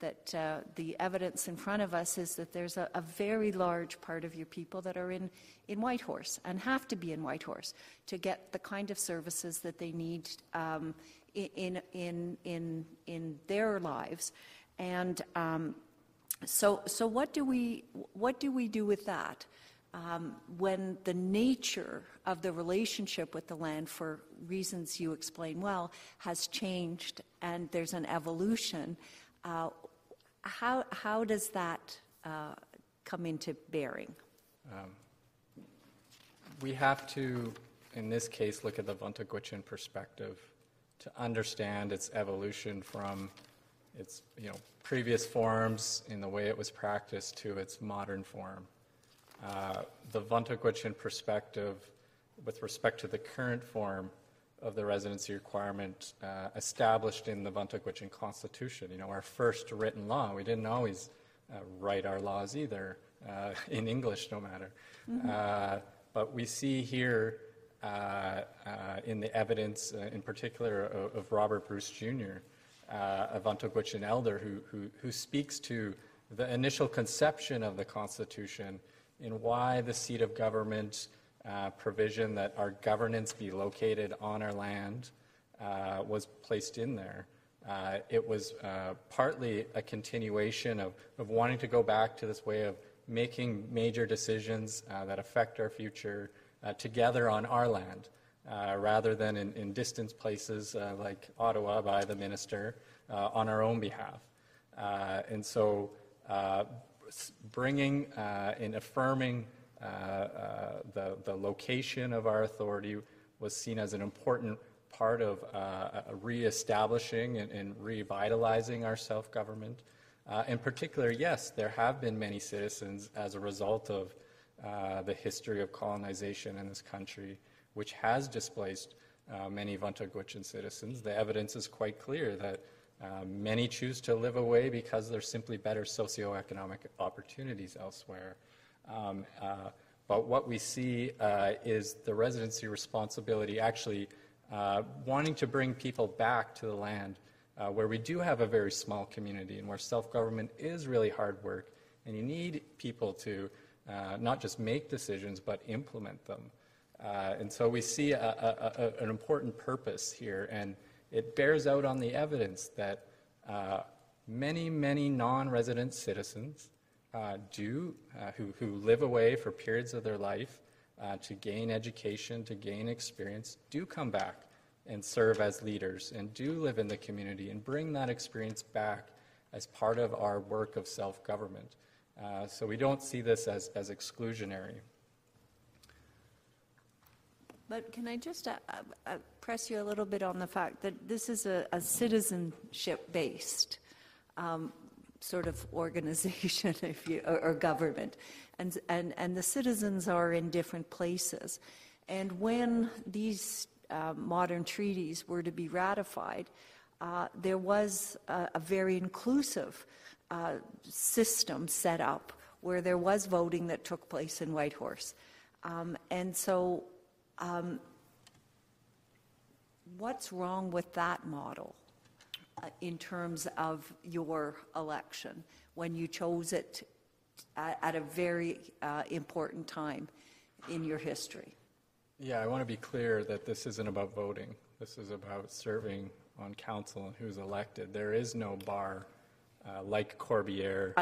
That the evidence in front of us is that there's a very large part of your people that are in Whitehorse and have to be in Whitehorse to get the kind of services that they need in their lives. And so what do we do with that when the nature of the relationship with the land, for reasons you explain well, has changed and there's an evolution? How does that come into bearing? We have to, in this case, look at the Vuntut Gwitchin perspective to understand its evolution from its previous forms in the way it was practiced to its modern form. The Vuntut Gwitchin perspective with respect to the current form of the residency requirement established in the Vuntut Gwitchin Constitution, our first written law. We didn't always write our laws either, in English no matter. Mm-hmm. But we see here in the evidence, in particular of Robert Bruce Jr., a Vuntut Gwitchin elder who speaks to the initial conception of the Constitution and why the seat of government provision that our governance be located on our land was placed in there. It was partly a continuation of wanting to go back to this way of making major decisions that affect our future together on our land, rather than in distant places like Ottawa by the minister on our own behalf. And so bringing and affirming the location of our authority was seen as an important part of reestablishing and revitalizing our self-government. In particular, yes, there have been many citizens as a result of the history of colonization in this country, which has displaced many Vuntut Gwitchin citizens. The evidence is quite clear that many choose to live away because there's simply better socioeconomic opportunities elsewhere. But what we see is the residency responsibility actually wanting to bring people back to the land where we do have a very small community and where self-government is really hard work, and you need people to not just make decisions but implement them. And so we see an important purpose here, and it bears out on the evidence that many non-resident citizens who live away for periods of their life to gain education, to gain experience, do come back and serve as leaders and do live in the community and bring that experience back as part of our work of self-government. So we don't see this as exclusionary. But can I just press you a little bit on the fact that this is a citizenship-based sort of organization, if you, or government, and the citizens are in different places. And when these modern treaties were to be ratified, there was a very inclusive system set up where there was voting that took place in Whitehorse. And so what's wrong with that model? In terms of your election, when you chose it at a very important time in your history? Yeah, I want to be clear that this isn't about voting. This is about serving on council and who's elected. There is no bar like Corbière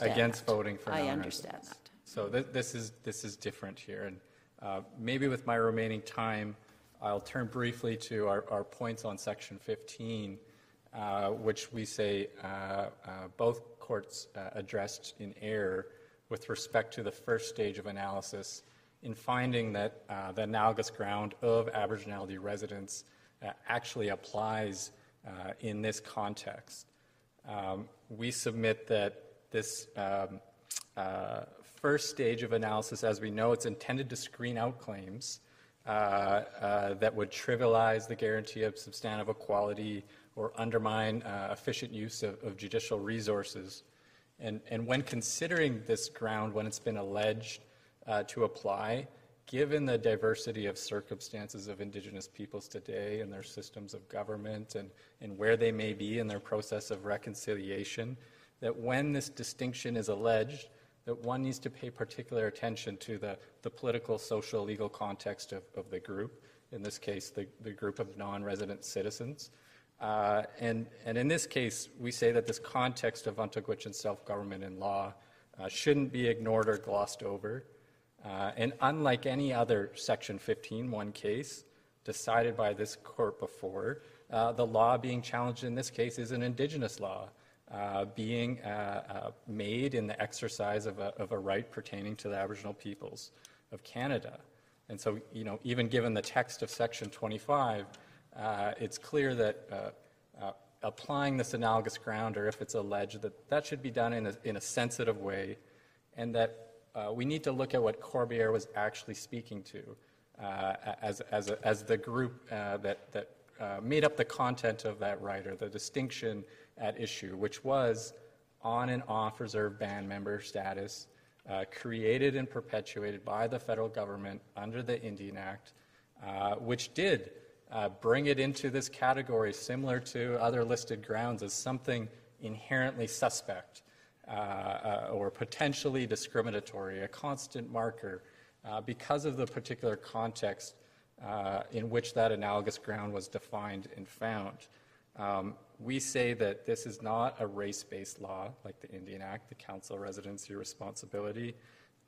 against voting for non-residents. I understand that. So this is different here. And maybe with my remaining time, I'll turn briefly to our points on Section 15. Which we say both courts addressed in error with respect to the first stage of analysis in finding that the analogous ground of Aboriginality residence actually applies in this context. We submit that this first stage of analysis, as we know, it's intended to screen out claims that would trivialize the guarantee of substantive equality or undermine efficient use of judicial resources. And when considering this ground, when it's been alleged to apply, given the diversity of circumstances of Indigenous peoples today and their systems of government and where they may be in their process of reconciliation, that when this distinction is alleged, that one needs to pay particular attention to the political, social, legal context of the group, in this case, the group of non-resident citizens. And in this case, we say that this context of Vuntut Gwitchin self-government and law shouldn't be ignored or glossed over. And unlike any other Section 15(1) case decided by this court before, the law being challenged in this case is an Indigenous law being made in the exercise of a right pertaining to the Aboriginal peoples of Canada. And so, you know, even given the text of Section 25, it's clear that applying this analogous ground, or if it's alleged, that should be done in a sensitive way, and that we need to look at what Corbière was actually speaking to as the group that made up the content of that right, or the distinction at issue, which was on and off reserve band member status created and perpetuated by the federal government under the Indian Act, which did bring it into this category similar to other listed grounds as something inherently suspect. Or potentially discriminatory, a constant marker, because of the particular context in which that analogous ground was defined and found. We say that this is not a race-based law like the Indian Act, the council residency responsibility,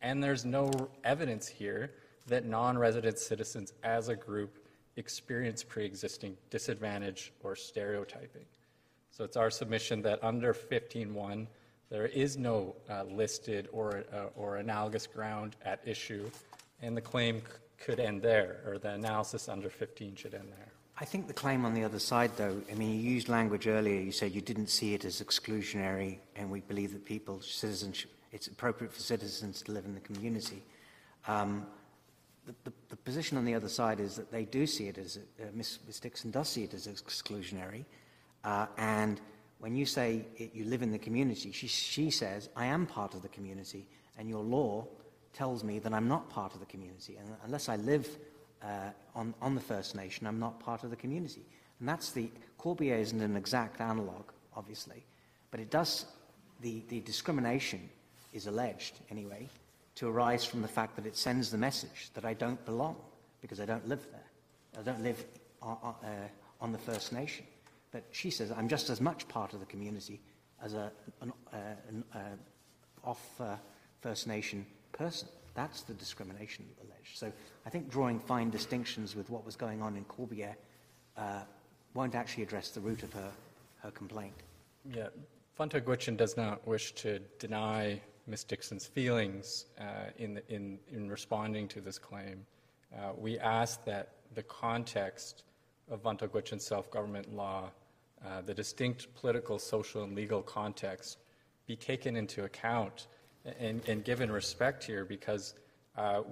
and there's no evidence here that non-resident citizens as a group experience pre-existing disadvantage or stereotyping. So it's our submission that under 15(1), there is no listed or analogous ground at issue, and the claim could end there, or the analysis under 15 should end there. I think the claim on the other side, though, I mean, you used language earlier. You said you didn't see it as exclusionary, and we believe that people, citizenship, it's appropriate for citizens to live in the community. The position on the other side is that they do see it as, Ms. Dickson does see it as exclusionary, and when you say you live in the community, she says, I am part of the community, and your law tells me that I'm not part of the community. And unless I live on the First Nation, I'm not part of the community. And that's the, Corbière isn't an exact analog, obviously, but it does, the discrimination is alleged, anyway, to arise from the fact that it sends the message that I don't belong, because I don't live there. I don't live on the First Nation. But she says, I'm just as much part of the community as an off-First Nation person. That's the discrimination alleged. So I think drawing fine distinctions with what was going on in Corbière won't actually address the root of her complaint. Yeah, Vuntut Gwitchin does not wish to deny Ms. Dickson's feelings in responding to this claim. We ask that the context of Vuntut Gwitchin self-government law, the distinct political, social, and legal context be taken into account and given respect here, because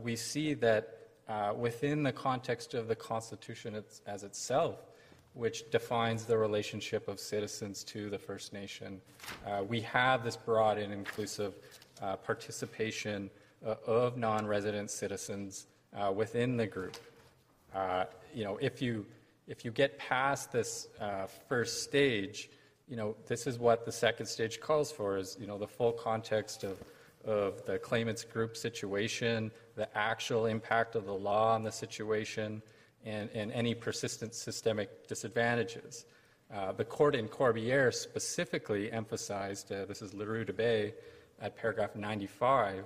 we see that within the context of the Constitution as itself, which defines the relationship of citizens to the First Nation, we have this broad and inclusive participation of non-resident citizens within the group. You know, if you get past this first stage, you know, this is what the second stage calls for, is, you know, the full context of the claimant's group situation, the actual impact of the law on the situation, and any persistent systemic disadvantages. The court in Corbière specifically emphasized, this is Leroux de Bay at paragraph 95,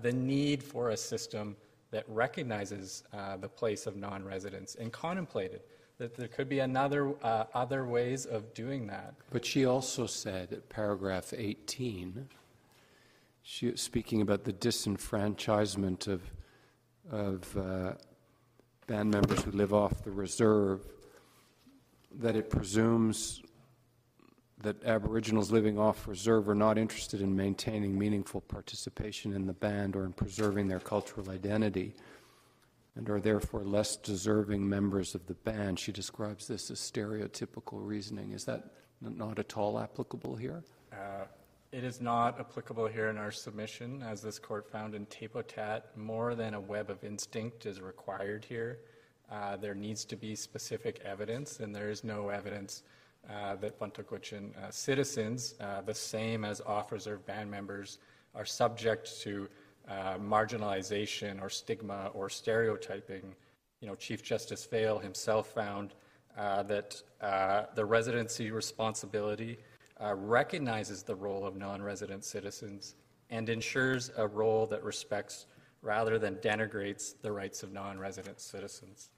the need for a system that recognizes the place of non-residents and contemplated that there could be other ways of doing that. But she also said at paragraph 18, she speaking about the disenfranchisement of band members who live off the reserve, that it presumes that Aboriginals living off reserve are not interested in maintaining meaningful participation in the band or in preserving their cultural identity and are therefore less deserving members of the band. She describes this as stereotypical reasoning. Is that not at all applicable here? It is not applicable here in our submission. As this court found in Tapotat, more than a web of instinct is required here. There needs to be specific evidence, and there is no evidence that Vuntut Gwitchin citizens, the same as off-reserve band members, are subject to marginalization or stigma or stereotyping. You know, Chief Justice Vail himself found that the residency responsibility recognizes the role of non-resident citizens and ensures a role that respects rather than denigrates the rights of non-resident citizens.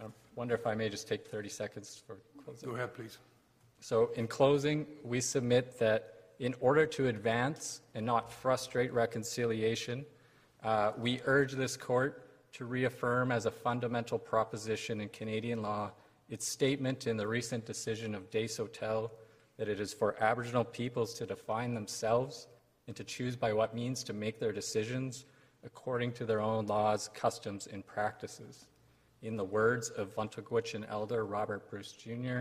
I wonder if I may just take 30 seconds for closing. Go ahead, please. So in closing, we submit that in order to advance and not frustrate reconciliation, we urge this court to reaffirm as a fundamental proposition in Canadian law its statement in the recent decision of Desautel that it is for Aboriginal peoples to define themselves and to choose by what means to make their decisions according to their own laws, customs, and practices. In the words of Vuntut Gwitchin Elder Robert Bruce Jr.,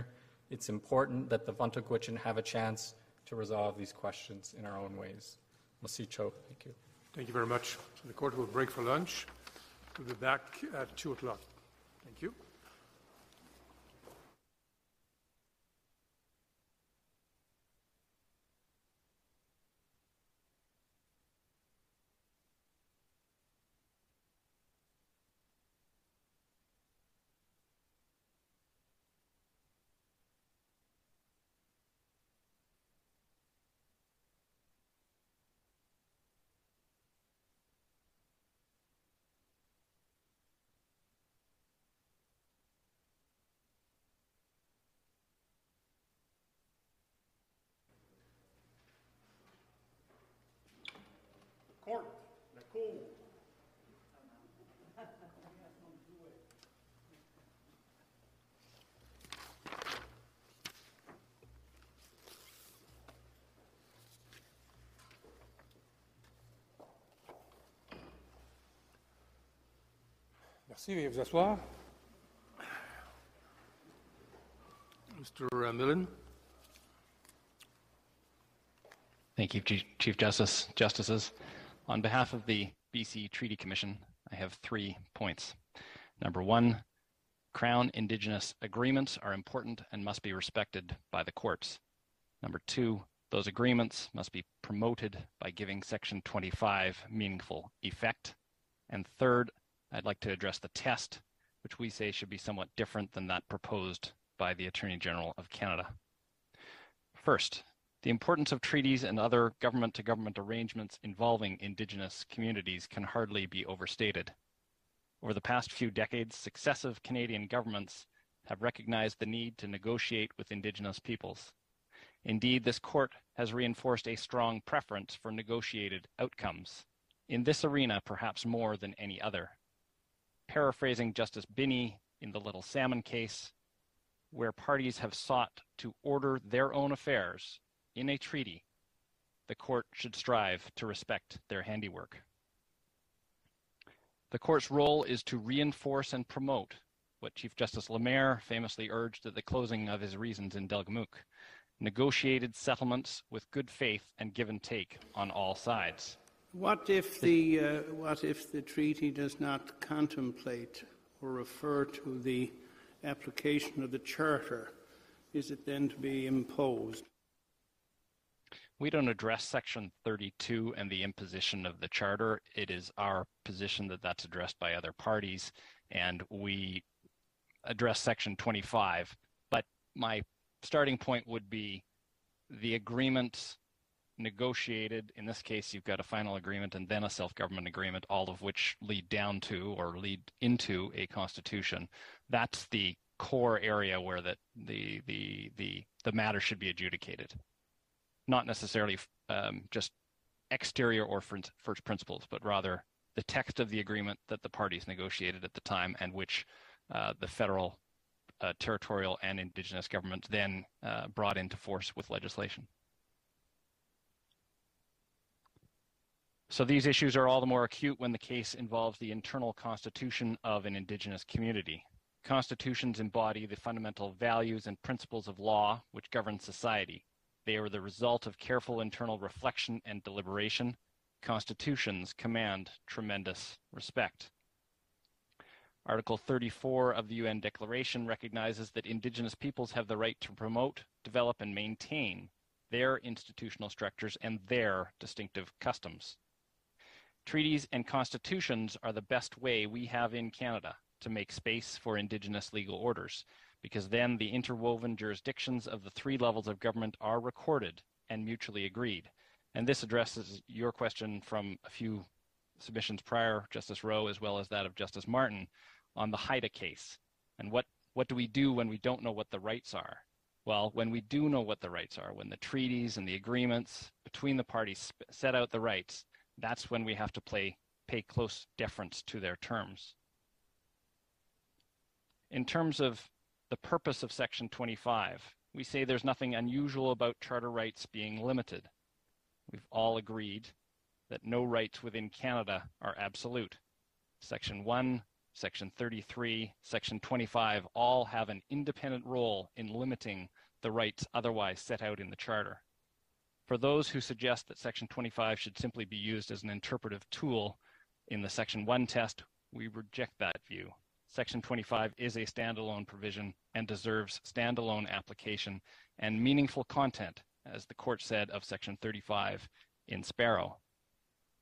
it's important that the Vuntut Gwitchin have a chance to resolve these questions in our own ways. Masicho, thank you. Thank you very much. So the court will break for lunch. We'll be back at 2 o'clock. Thank you. Merci, veuillez vous asseoir. Mr. Millen. Thank you, Chief Justice, Justices. On behalf of the BC Treaty Commission, I have 3 points. Number one, Crown Indigenous agreements are important and must be respected by the courts. Number two, those agreements must be promoted by giving Section 25 meaningful effect. And third, I'd like to address the test, which we say should be somewhat different than that proposed by the Attorney General of Canada. First, the importance of treaties and other government-to-government arrangements involving Indigenous communities can hardly be overstated. Over the past few decades, successive Canadian governments have recognized the need to negotiate with Indigenous peoples. Indeed, this court has reinforced a strong preference for negotiated outcomes, in this arena perhaps more than any other. Paraphrasing Justice Binney in the Little Salmon case, where parties have sought to order their own affairs in a treaty, the court should strive to respect their handiwork. The court's role is to reinforce and promote what Chief Justice Lemaire famously urged at the closing of his reasons in Delgamuuk, negotiated settlements with good faith and give and take on all sides. What if the treaty does not contemplate or refer to the application of the Charter? Is it then to be imposed? We don't address Section 32 and the imposition of the Charter. It is our position that that's addressed by other parties, and we address Section 25. But my starting point would be the agreement negotiated. In this case, you've got a final agreement and then a self-government agreement, all of which lead down to or lead into a constitution. That's the core area where that the matter should be adjudicated, not necessarily just exterior or first principles, but rather the text of the agreement that the parties negotiated at the time and which the federal territorial and indigenous governments then brought into force with legislation. So these issues are all the more acute when the case involves the internal constitution of an indigenous community. Constitutions embody the fundamental values and principles of law which govern society. They are the result of careful internal reflection and deliberation. Constitutions command tremendous respect. Article 34 of the UN Declaration recognizes that indigenous peoples have the right to promote, develop, and maintain their institutional structures and their distinctive customs. Treaties and constitutions are the best way we have in Canada to make space for Indigenous legal orders, because then the interwoven jurisdictions of the three levels of government are recorded and mutually agreed. And this addresses your question from a few submissions prior, Justice Rowe, as well as that of Justice Martin, on the Haida case. And what do we do when we don't know what the rights are? Well, when we do know what the rights are, when the treaties and the agreements between the parties set out the rights, that's when we have to pay close deference to their terms. In terms of the purpose of Section 25, we say there's nothing unusual about charter rights being limited. We've all agreed that no rights within Canada are absolute. Section 1, Section 33, Section 25 all have an independent role in limiting the rights otherwise set out in the charter. For those who suggest that Section 25 should simply be used as an interpretive tool in the Section 1 test, we reject that view. Section 25 is a standalone provision and deserves standalone application and meaningful content, as the court said of Section 35 in Sparrow.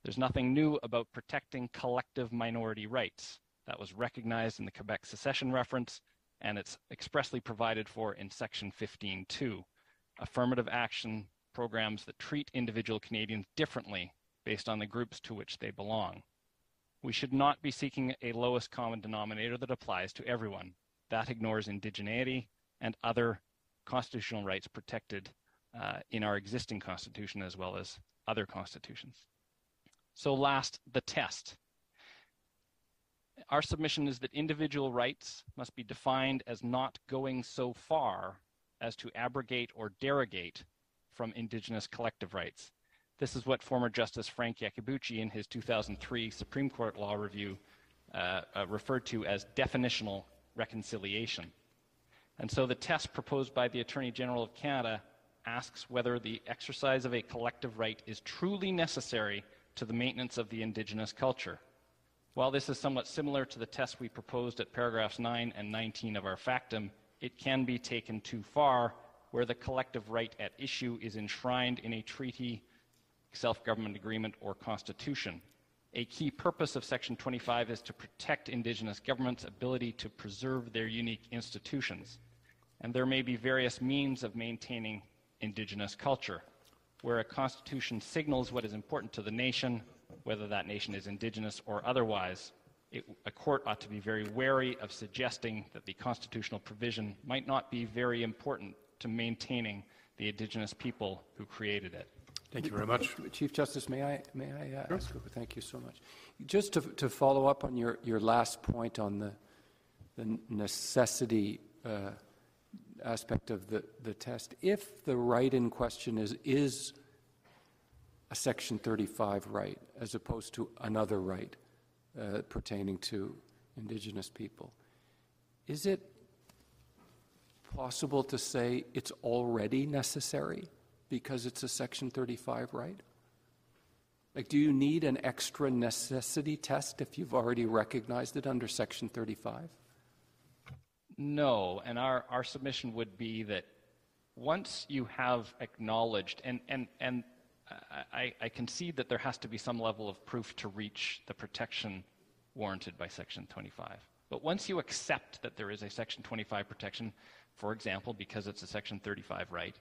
There's nothing new about protecting collective minority rights. That was recognized in the Quebec secession reference, and it's expressly provided for in Section 15(2), affirmative action programs that treat individual Canadians differently based on the groups to which they belong. We should not be seeking a lowest common denominator that applies to everyone. That ignores indigeneity and other constitutional rights protected in our existing constitution as well as other constitutions. So last, the test. Our submission is that individual rights must be defined as not going so far as to abrogate or derogate from Indigenous collective rights. This is what former Justice Frank Iacobucci in his 2003 Supreme Court law review referred to as definitional reconciliation. And so the test proposed by the Attorney General of Canada asks whether the exercise of a collective right is truly necessary to the maintenance of the Indigenous culture. While this is somewhat similar to the test we proposed at paragraphs 9 and 19 of our factum, it can be taken too far where the collective right at issue is enshrined in a treaty, self-government agreement, or constitution. A key purpose of Section 25 is to protect Indigenous governments' ability to preserve their unique institutions. And there may be various means of maintaining Indigenous culture, where a constitution signals what is important to the nation, whether that nation is Indigenous or otherwise. A court ought to be very wary of suggesting that the constitutional provision might not be very important to maintaining the Indigenous people who created it. Thank you very much. Chief Justice, may I sure. ask? Thank you so much. Just to follow up on your last point on the necessity aspect of the test, if the right in question is a Section 35 right as opposed to another right pertaining to Indigenous people, is it possible to say it's already necessary because it's a Section 35 right? Like, do you need an extra necessity test if you've already recognized it under Section 35? No, and our submission would be that once you have acknowledged, and I concede that there has to be some level of proof to reach the protection warranted by Section 25. But once you accept that there is a Section 25 protection, for example, because it's a Section 35 right,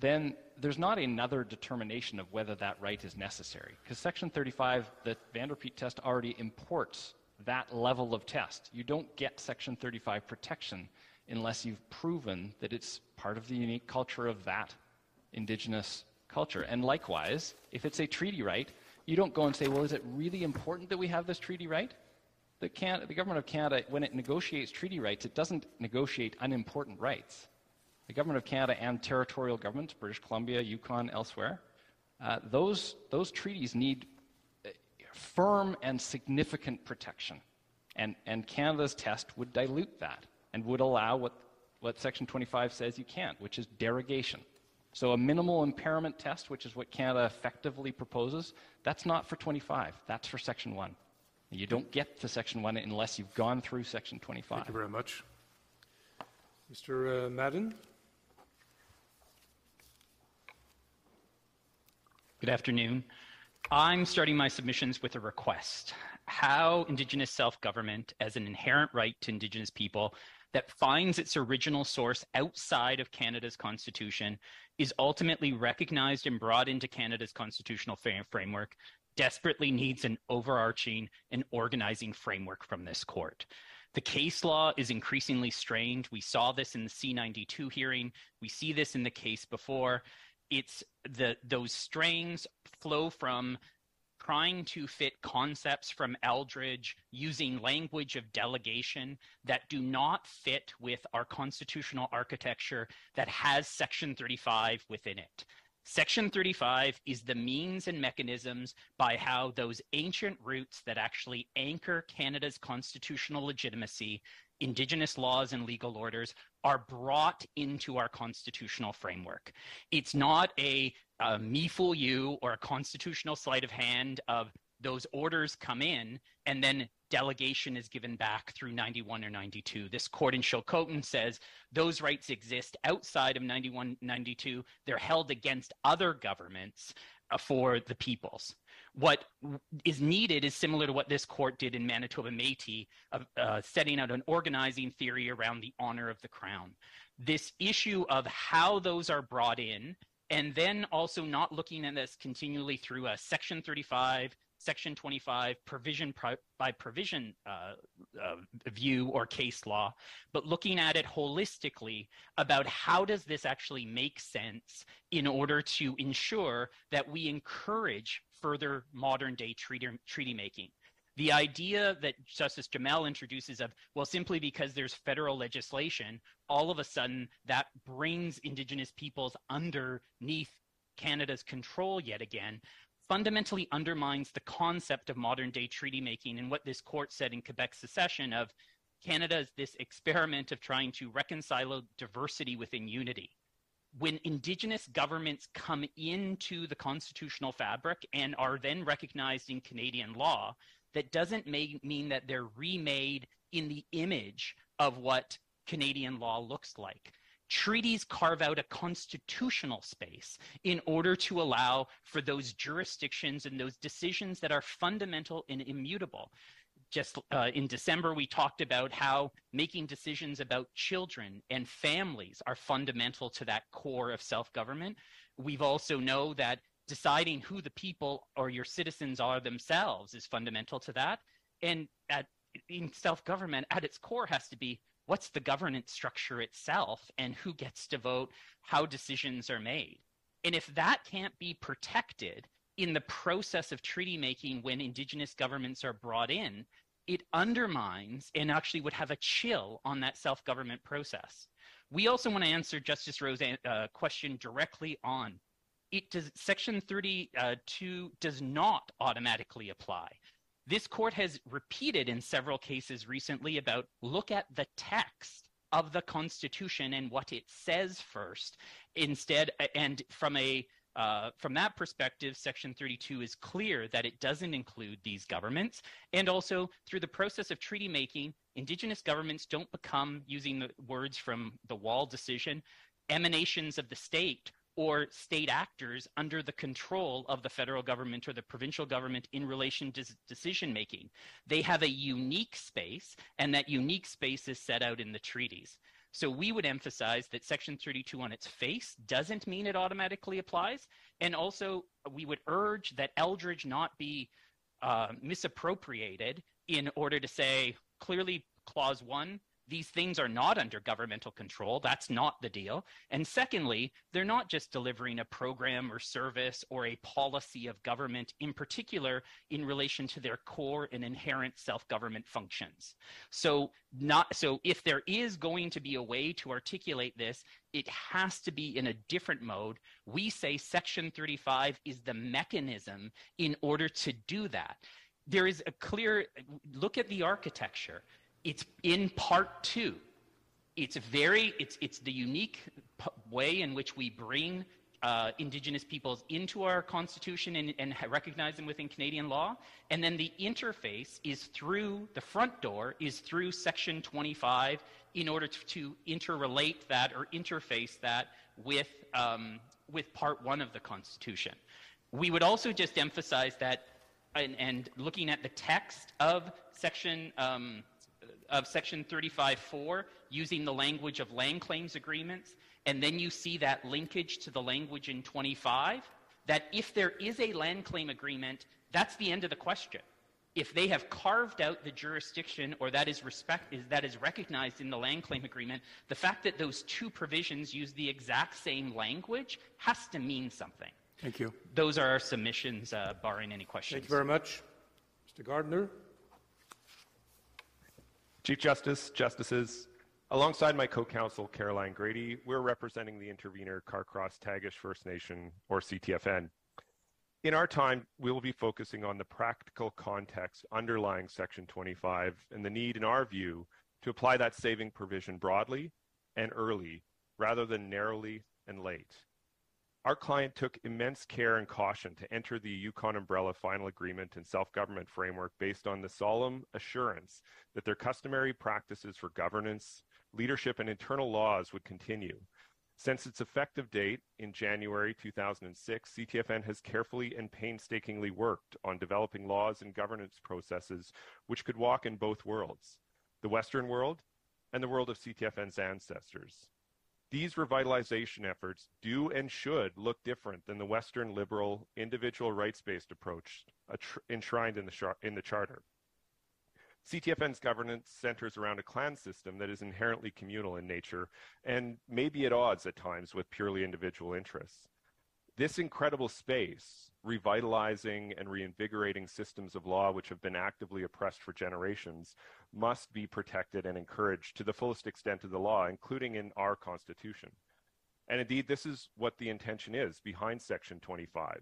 then there's not another determination of whether that right is necessary. Because Section 35, the Van der Peet test already imports that level of test. You don't get Section 35 protection unless you've proven that it's part of the unique culture of that Indigenous culture. And likewise, if it's a treaty right, you don't go and say, well, is it really important that we have this treaty right? the government of Canada, when it negotiates treaty rights, it doesn't negotiate unimportant rights. The government of Canada and territorial governments, British Columbia, Yukon, elsewhere, those treaties need firm and significant protection. And Canada's test would dilute that and would allow what Section 25 says you can't, which is derogation. So a minimal impairment test, which is what Canada effectively proposes, that's not for 25, that's for Section 1. You don't get to Section 1 unless you've gone through Section 25. Thank you very much. Mr. Madden. Good afternoon. I'm starting my submissions with a request. How Indigenous self-government as an inherent right to Indigenous people that finds its original source outside of Canada's Constitution is ultimately recognized and brought into Canada's constitutional framework desperately needs an overarching and organizing framework from this court. The case law is increasingly strained. We saw this in the C92 hearing. We see this in the case before. It's those strains flow from trying to fit concepts from Eldridge using language of delegation that do not fit with our constitutional architecture that has Section 35 within it. Section 35 is the means and mechanisms by how those ancient roots that actually anchor Canada's constitutional legitimacy, Indigenous laws and legal orders, are brought into our constitutional framework. It's not a me fool you or a constitutional sleight of hand of those orders come in and then delegation is given back through 91 or 92. This court in Chilcotin says those rights exist outside of 91, 92. They're held against other governments for the peoples. What is needed is similar to what this court did in Manitoba Métis, setting out an organizing theory around the honor of the crown. This issue of how those are brought in, and then also not looking at this continually through a Section 35, Section 25 provision by provision view or case law, but looking at it holistically about how does this actually make sense in order to ensure that we encourage further modern day treaty making. The idea that Justice Jamel introduces of, well, simply because there's federal legislation, all of a sudden that brings Indigenous peoples underneath Canada's control yet again, fundamentally undermines the concept of modern day treaty making and what this court said in Quebec secession of Canada is this experiment of trying to reconcile diversity within unity. When Indigenous governments come into the constitutional fabric and are then recognized in Canadian law, that doesn't mean that they're remade in the image of what Canadian law looks like. Treaties carve out a constitutional space in order to allow for those jurisdictions and those decisions that are fundamental and immutable. Just in December, we talked about how making decisions about children and families are fundamental to that core of self-government. We've also know that deciding who the people or your citizens are themselves is fundamental to that. And in self-government, at its core has to be what's the governance structure itself and who gets to vote, how decisions are made. And if that can't be protected in the process of treaty making when Indigenous governments are brought in, it undermines and actually would have a chill on that self-government process. We also want to answer Justice Rowe's question directly on it. Does Section 32 does not automatically apply. This court has repeated in several cases recently about look at the text of the Constitution and what it says first instead, and from that perspective, Section 32 is clear that it doesn't include these governments. And also, through the process of treaty making, Indigenous governments don't become, using the words from the Wall decision, emanations of the state or state actors under the control of the federal government or the provincial government in relation to decision making. They have a unique space, and that unique space is set out in the treaties. So we would emphasize that Section 32 on its face doesn't mean it automatically applies. And also, we would urge that Eldridge not be misappropriated in order to say, clearly, Clause 1 These things are not under governmental control. That's not the deal. And secondly, they're not just delivering a program or service or a policy of government in particular in relation to their core and inherent self-government functions. So if there is going to be a way to articulate this, it has to be in a different mode. We say Section 35 is the mechanism in order to do that. There is a clear look at the architecture. It's in part two. It's the unique way in which we bring Indigenous peoples into our Constitution and recognize them within Canadian law. And then the interface is through the front door, is through Section 25 in order to interrelate that or interface that with part one of the Constitution. We would also just emphasize that, and looking at the text of Section 35(4), using the language of land claims agreements, and then you see that linkage to the language in 25, that if there is a land claim agreement, that's the end of the question. If they have carved out the jurisdiction or that is recognized in the land claim agreement, the fact that those two provisions use the exact same language has to mean something. Thank you. Those are our submissions, barring any questions. Thank you very much. Mr. Gardiner. Chief Justice, Justices, alongside my co-counsel Caroline Grady, we're representing the intervener Carcross Tagish First Nation, or CTFN. In our time, we will be focusing on the practical context underlying Section 25 and the need, in our view, to apply that saving provision broadly and early, rather than narrowly and late. Our client took immense care and caution to enter the Yukon Umbrella Final Agreement and Self-Government Framework based on the solemn assurance that their customary practices for governance, leadership, and internal laws would continue. Since its effective date in January 2006, CTFN has carefully and painstakingly worked on developing laws and governance processes which could walk in both worlds, the Western world and the world of CTFN's ancestors. These revitalization efforts do and should look different than the Western liberal individual rights-based approach enshrined in the Charter. CTFN's governance centers around a clan system that is inherently communal in nature and may be at odds at times with purely individual interests. This incredible space, revitalizing and reinvigorating systems of law which have been actively oppressed for generations, must be protected and encouraged to the fullest extent of the law, including in our Constitution. And indeed, this is what the intention is behind Section 25.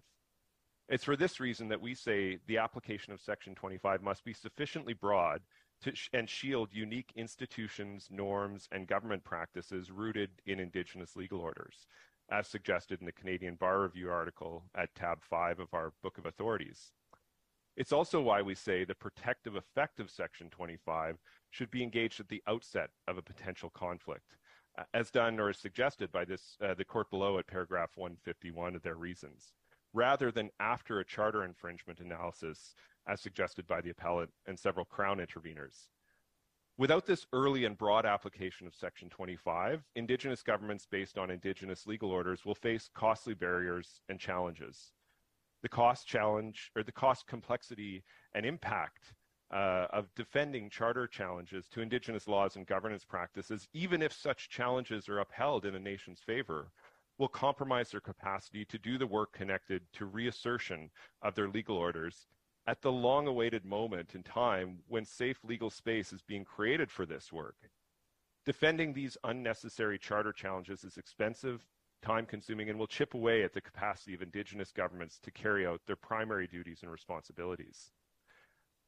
It's for this reason that we say the application of Section 25 must be sufficiently broad to shield unique institutions, norms, and government practices rooted in Indigenous legal orders, as suggested in the Canadian Bar Review article at tab 5 of our Book of Authorities. It's also why we say the protective effect of Section 25 should be engaged at the outset of a potential conflict, as done or suggested by the court below at paragraph 151 of their reasons, rather than after a charter infringement analysis, as suggested by the appellate and several Crown interveners. Without this early and broad application of Section 25, Indigenous governments based on Indigenous legal orders will face costly barriers and challenges. The cost challenge, or the cost, complexity, and impact of defending charter challenges to Indigenous laws and governance practices, even if such challenges are upheld in a nation's favor, will compromise their capacity to do the work connected to reassertion of their legal orders at the long-awaited moment in time when safe legal space is being created for this work. Defending these unnecessary charter challenges is expensive, time-consuming, and will chip away at the capacity of Indigenous governments to carry out their primary duties and responsibilities.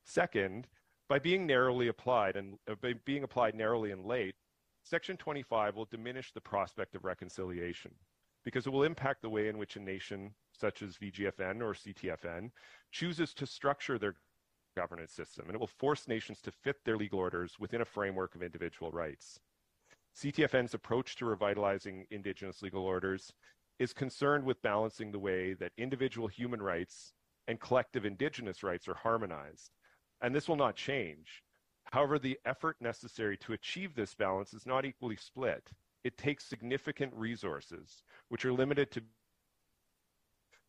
Second, by being applied narrowly and late, Section 25 will diminish the prospect of reconciliation, because it will impact the way in which a nation, such as VGFN or CTFN, chooses to structure their governance system, and it will force nations to fit their legal orders within a framework of individual rights. CTFN's approach to revitalizing Indigenous legal orders is concerned with balancing the way that individual human rights and collective Indigenous rights are harmonized, and this will not change. However, the effort necessary to achieve this balance is not equally split. It takes significant resources, which are limited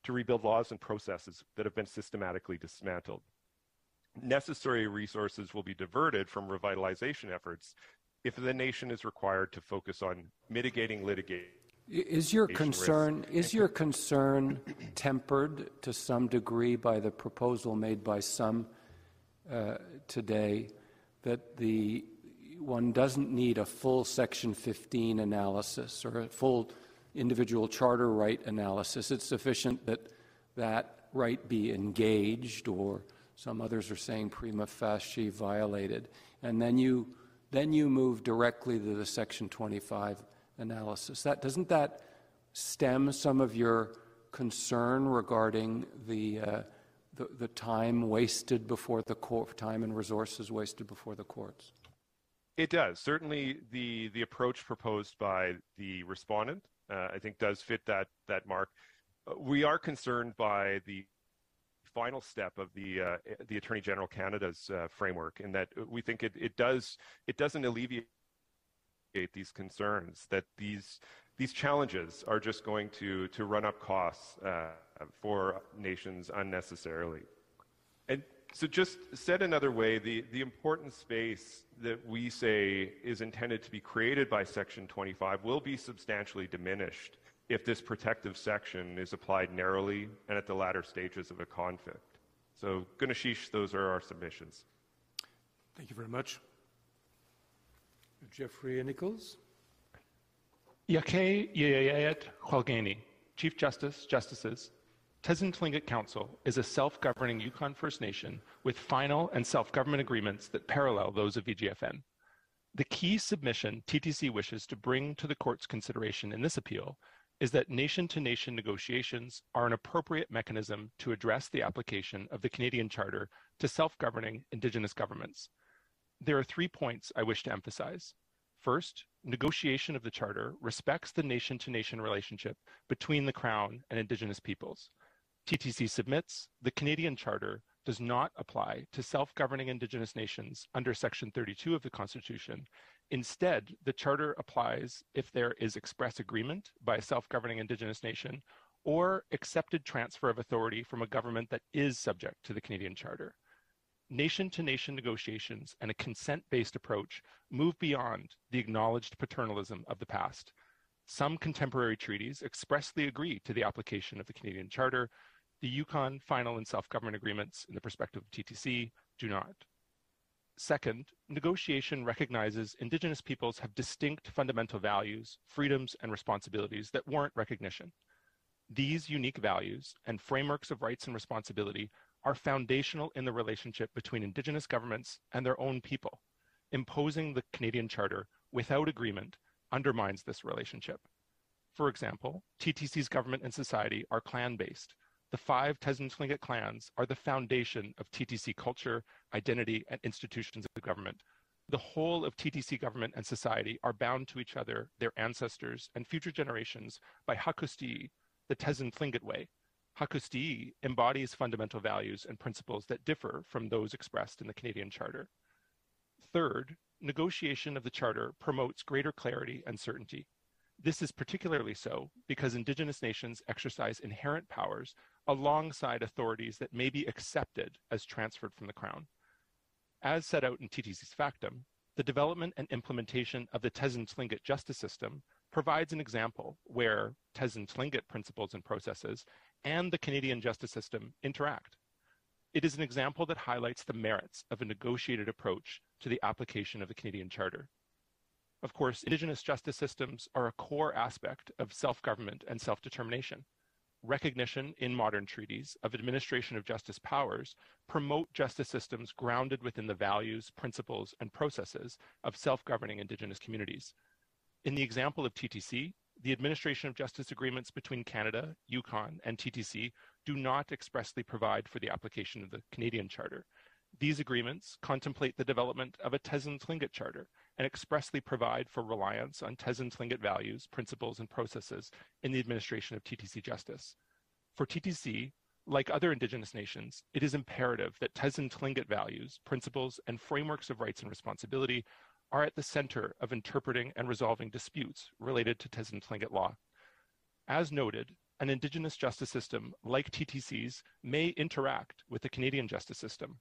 to rebuild laws and processes that have been systematically dismantled. Necessary resources will be diverted from revitalization efforts if the nation is required to focus on mitigating litigation. Is your concern tempered to some degree by the proposal made by some today that one doesn't need a full Section 15 analysis or a full individual charter right analysis? It's sufficient that that right be engaged, or some others are saying prima facie violated, and then you move directly to the Section 25 analysis. Doesn't that stem some of your concern regarding the time wasted before the court, time and resources wasted before the courts? It does. Certainly, the approach proposed by the respondent, I think, does fit that mark. We are concerned by the final step of the Attorney General Canada's framework, in that we think it doesn't alleviate these concerns, that these challenges are just going to run up costs for nations unnecessarily. And so, just said another way, the important space that we say is intended to be created by Section 25 will be substantially diminished if this protective section is applied narrowly and at the latter stages of a conflict. So, Guneshish, those are our submissions. Thank you very much. Jeffrey Nichols. Yake Yayayet Khwalgani, Chief Justice, Justices. Tlingit Council is a self-governing Yukon First Nation with final and self-government agreements that parallel those of EGFN. The key submission TTC wishes to bring to the court's consideration in this appeal is that nation-to-nation negotiations are an appropriate mechanism to address the application of the Canadian Charter to self-governing Indigenous governments. There are 3 points I wish to emphasize. First, negotiation of the Charter respects the nation-to-nation relationship between the Crown and Indigenous peoples. TTC submits the Canadian Charter does not apply to self-governing Indigenous nations under Section 32 of the Constitution. Instead, the Charter applies if there is express agreement by a self-governing Indigenous nation or accepted transfer of authority from a government that is subject to the Canadian Charter. Nation-to-nation negotiations and a consent-based approach move beyond the acknowledged paternalism of the past. Some contemporary treaties expressly agree to the application of the Canadian Charter. The Yukon final and self-government agreements, in the perspective of TTC, do not. Second, negotiation recognizes Indigenous peoples have distinct fundamental values, freedoms, and responsibilities that warrant recognition. These unique values and frameworks of rights and responsibility are foundational in the relationship between Indigenous governments and their own people. Imposing the Canadian Charter without agreement undermines this relationship. For example, TTC's government and society are clan-based. The 5 Tlingit clans are the foundation of TTC culture, identity, and institutions of the government. The whole of TTC government and society are bound to each other, their ancestors, and future generations by Hakusti, the Tlingit way. Hakusti embodies fundamental values and principles that differ from those expressed in the Canadian Charter. Third, negotiation of the Charter promotes greater clarity and certainty. This is particularly so because Indigenous nations exercise inherent powers alongside authorities that may be accepted as transferred from the Crown. As set out in TTC's Factum, the development and implementation of the Tlingit justice system provides an example where Tlingit principles and processes and the Canadian justice system interact. It is an example that highlights the merits of a negotiated approach to the application of the Canadian Charter. Of course, Indigenous justice systems are a core aspect of self-government and self-determination. Recognition in modern treaties of administration of justice powers promote justice systems grounded within the values, principles, and processes of self-governing Indigenous communities. In the example of TTC, the administration of justice agreements between Canada, Yukon, and TTC do not expressly provide for the application of the Canadian Charter. These agreements contemplate the development of a Tlingit Charter and expressly provide for reliance on Tlingit values, principles, and processes in the administration of TTC justice. For TTC, like other Indigenous nations, it is imperative that Tlingit values, principles, and frameworks of rights and responsibility are at the center of interpreting and resolving disputes related to Tlingit law. As noted, an Indigenous justice system like TTC's may interact with the Canadian justice system.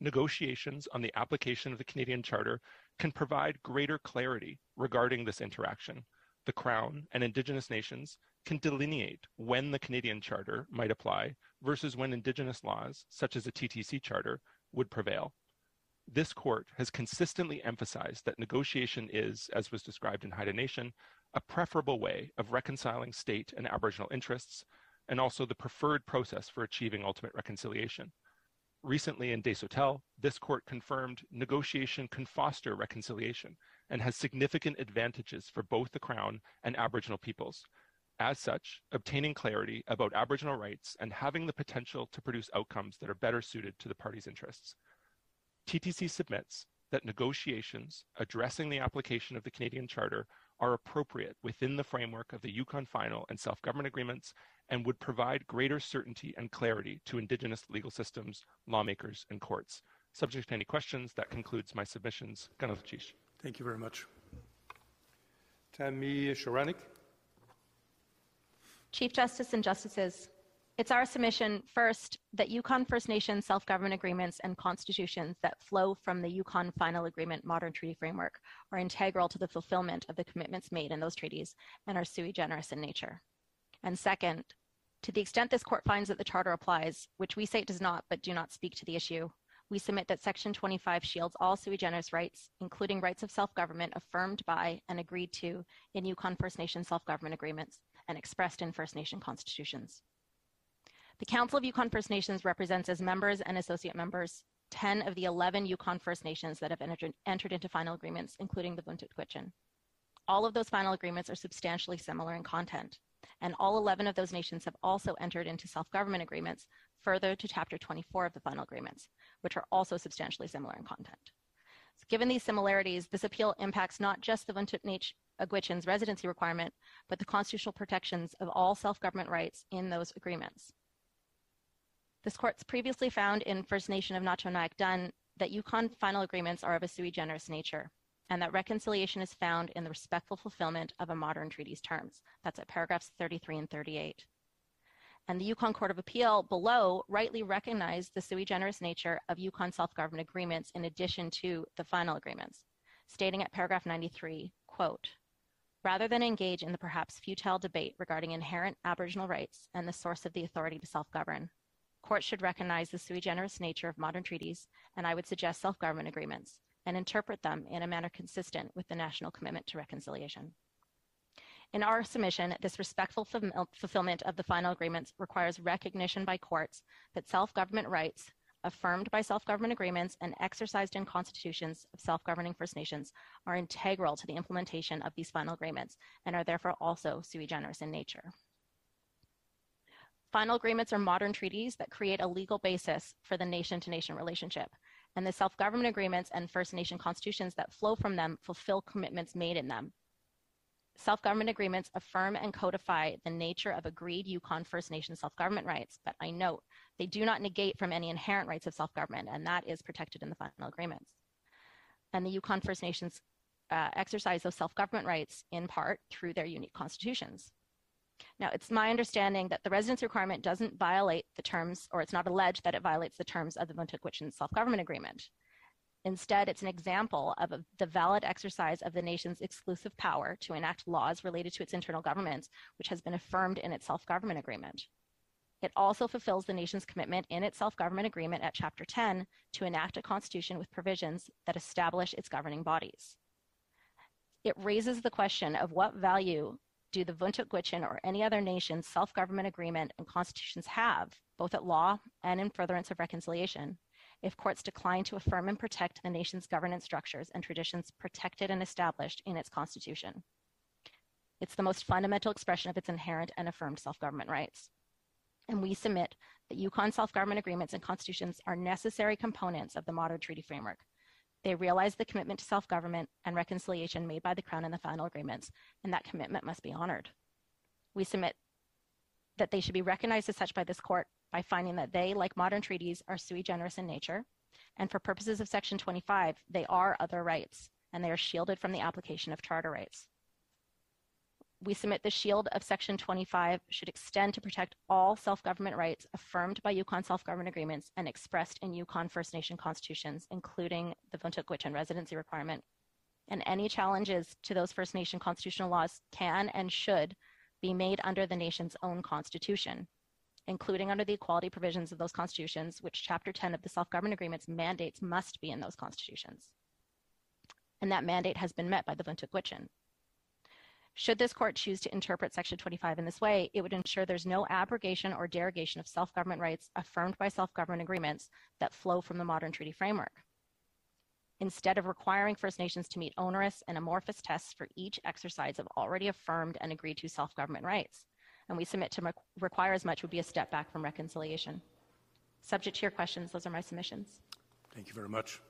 negotiations on the application of the Canadian Charter can provide greater clarity regarding this interaction. The Crown and Indigenous nations can delineate when the Canadian Charter might apply versus when Indigenous laws, such as a TTC Charter, would prevail. This court has consistently emphasized that negotiation is, as was described in Haida Nation, a preferable way of reconciling state and Aboriginal interests, and also the preferred process for achieving ultimate reconciliation. Recently in Desautel, this court confirmed negotiation can foster reconciliation and has significant advantages for both the Crown and Aboriginal peoples. As such, obtaining clarity about Aboriginal rights and having the potential to produce outcomes that are better suited to the parties' interests. TTC submits that negotiations addressing the application of the Canadian Charter are appropriate within the framework of the Yukon Final and Self-Government Agreements and would provide greater certainty and clarity to Indigenous legal systems, lawmakers, and courts. Subject to any questions, that concludes my submissions. Ganalachish. Thank you very much. Tammy Shoranick. Chief Justice and Justices, it's our submission, first, that Yukon First Nations self-government agreements and constitutions that flow from the Yukon Final Agreement Modern Treaty Framework are integral to the fulfillment of the commitments made in those treaties and are sui generis in nature. And second, to the extent this court finds that the Charter applies, which we say it does not but do not speak to the issue, we submit that Section 25 shields all sui generis rights, including rights of self-government affirmed by and agreed to in Yukon First Nations self-government agreements and expressed in First Nation constitutions. The Council of Yukon First Nations represents as members and associate members 10 of the 11 Yukon First Nations that have entered into final agreements, including the Vuntut Gwitchin. All of those final agreements are substantially similar in content, and all 11 of those nations have also entered into self-government agreements further to Chapter 24 of the final agreements, which are also substantially similar in content. So given these similarities, this appeal impacts not just the Vuntut Gwitchin's residency requirement, but the constitutional protections of all self-government rights in those agreements. This court's previously found in First Nation of Nacho-Naik Dun that Yukon final agreements are of a sui generis nature, and that reconciliation is found in the respectful fulfillment of a modern treaty's terms. That's at paragraphs 33 and 38. And the Yukon Court of Appeal below rightly recognized the sui generis nature of Yukon self-government agreements in addition to the final agreements, stating at paragraph 93, quote, rather than engage in the perhaps futile debate regarding inherent Aboriginal rights and the source of the authority to self-govern, courts should recognize the sui generis nature of modern treaties, and I would suggest self-government agreements, and interpret them in a manner consistent with the national commitment to reconciliation. In our submission, this respectful fulfillment of the final agreements requires recognition by courts that self-government rights, affirmed by self-government agreements and exercised in constitutions of self-governing First Nations, are integral to the implementation of these final agreements and are therefore also sui generis in nature. Final agreements are modern treaties that create a legal basis for the nation-to-nation relationship, and the self-government agreements and First Nation constitutions that flow from them fulfill commitments made in them. Self-government agreements affirm and codify the nature of agreed Yukon First Nation self-government rights, but I note they do not negate from any inherent rights of self-government, and that is protected in the final agreements. And the Yukon First Nations exercise those self-government rights in part through their unique constitutions. Now, it's my understanding that the residence requirement doesn't violate the terms, or it's not alleged that it violates the terms of the Vuntut Gwitchin self-government agreement. Instead, it's an example of the valid exercise of the nation's exclusive power to enact laws related to its internal governments, which has been affirmed in its self-government agreement. It also fulfills the nation's commitment in its self-government agreement at Chapter 10 to enact a constitution with provisions that establish its governing bodies. It raises the question of what value do the Vuntut Gwitchin or any other nation's self-government agreement and constitutions have, both at law and in furtherance of reconciliation, if courts decline to affirm and protect the nation's governance structures and traditions protected and established in its constitution. It's the most fundamental expression of its inherent and affirmed self-government rights. And we submit that Yukon self-government agreements and constitutions are necessary components of the modern treaty framework. They realize the commitment to self-government and reconciliation made by the Crown in the final agreements, and that commitment must be honored. We submit that they should be recognized as such by this court by finding that they, like modern treaties, are sui generis in nature, and for purposes of Section 25, they are other rights, and they are shielded from the application of charter rights. we submit the shield of Section 25 should extend to protect all self-government rights affirmed by Yukon self-government agreements and expressed in Yukon First Nation constitutions, including the Vuntut Gwitchin residency requirement. And any challenges to those First Nation constitutional laws can and should be made under the nation's own constitution, including under the equality provisions of those constitutions, which Chapter 10 of the self-government agreements mandates must be in those constitutions. And that mandate has been met by the Vuntut Gwitchin. Should this court choose to interpret Section 25 in this way, it would ensure there's no abrogation or derogation of self-government rights affirmed by self-government agreements that flow from the modern treaty framework. Instead of requiring First Nations to meet onerous and amorphous tests for each exercise of already affirmed and agreed to self-government rights, and we submit to require as much would be a step back from reconciliation. Subject to your questions, those are my submissions. Thank you very much.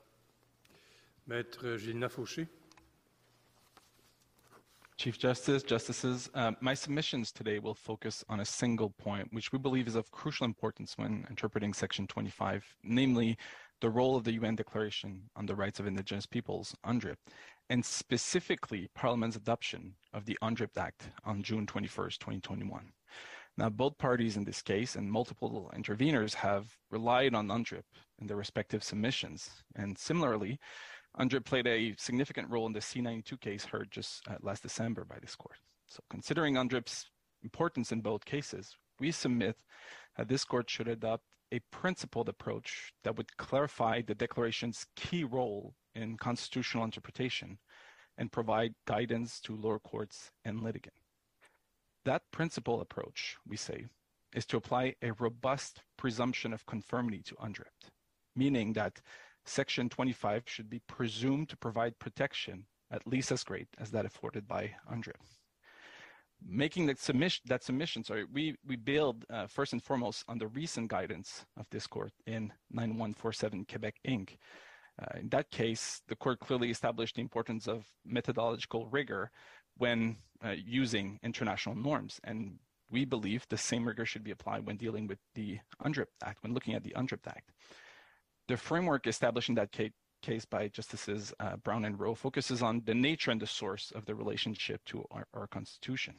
Maître Gélinas-Foucher. Chief Justice, Justices, my submissions today will focus on a single point, which we believe is of crucial importance when interpreting Section 25, namely the role of the UN Declaration on the Rights of Indigenous Peoples, UNDRIP, and specifically Parliament's adoption of the UNDRIP Act on June 21st, 2021. Now, both parties in this case and multiple interveners have relied on UNDRIP in their respective submissions, and similarly, UNDRIP played a significant role in the C92 case heard just last December by this court. So considering UNDRIP's importance in both cases, we submit that this court should adopt a principled approach that would clarify the declaration's key role in constitutional interpretation and provide guidance to lower courts and litigants. That principled approach, we say, is to apply a robust presumption of conformity to UNDRIP, meaning that Section 25 should be presumed to provide protection at least as great as that afforded by UNDRIP. Making that submission, we build first and foremost on the recent guidance of this court in 9147 Quebec Inc. In that case, the court clearly established the importance of methodological rigor when using international norms, and we believe the same rigor should be applied when dealing with the UNDRIP Act, when looking at the UNDRIP Act. The framework established in that case by Justices Brown and Rowe focuses on the nature and the source of the relationship to our Constitution.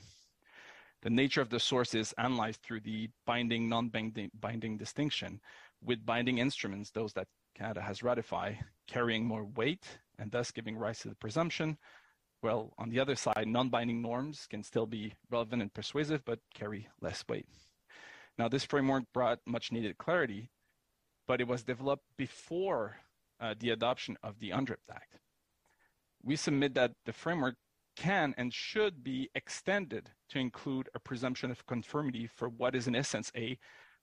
The nature of the source is analyzed through the binding, non-binding distinction, with binding instruments, those that Canada has ratified, carrying more weight and thus giving rise to the presumption. Well, on the other side, non-binding norms can still be relevant and persuasive, but carry less weight. Now, this framework brought much needed clarity, but it was developed before the adoption of the UNDRIP Act. We submit that the framework can and should be extended to include a presumption of conformity for what is in essence a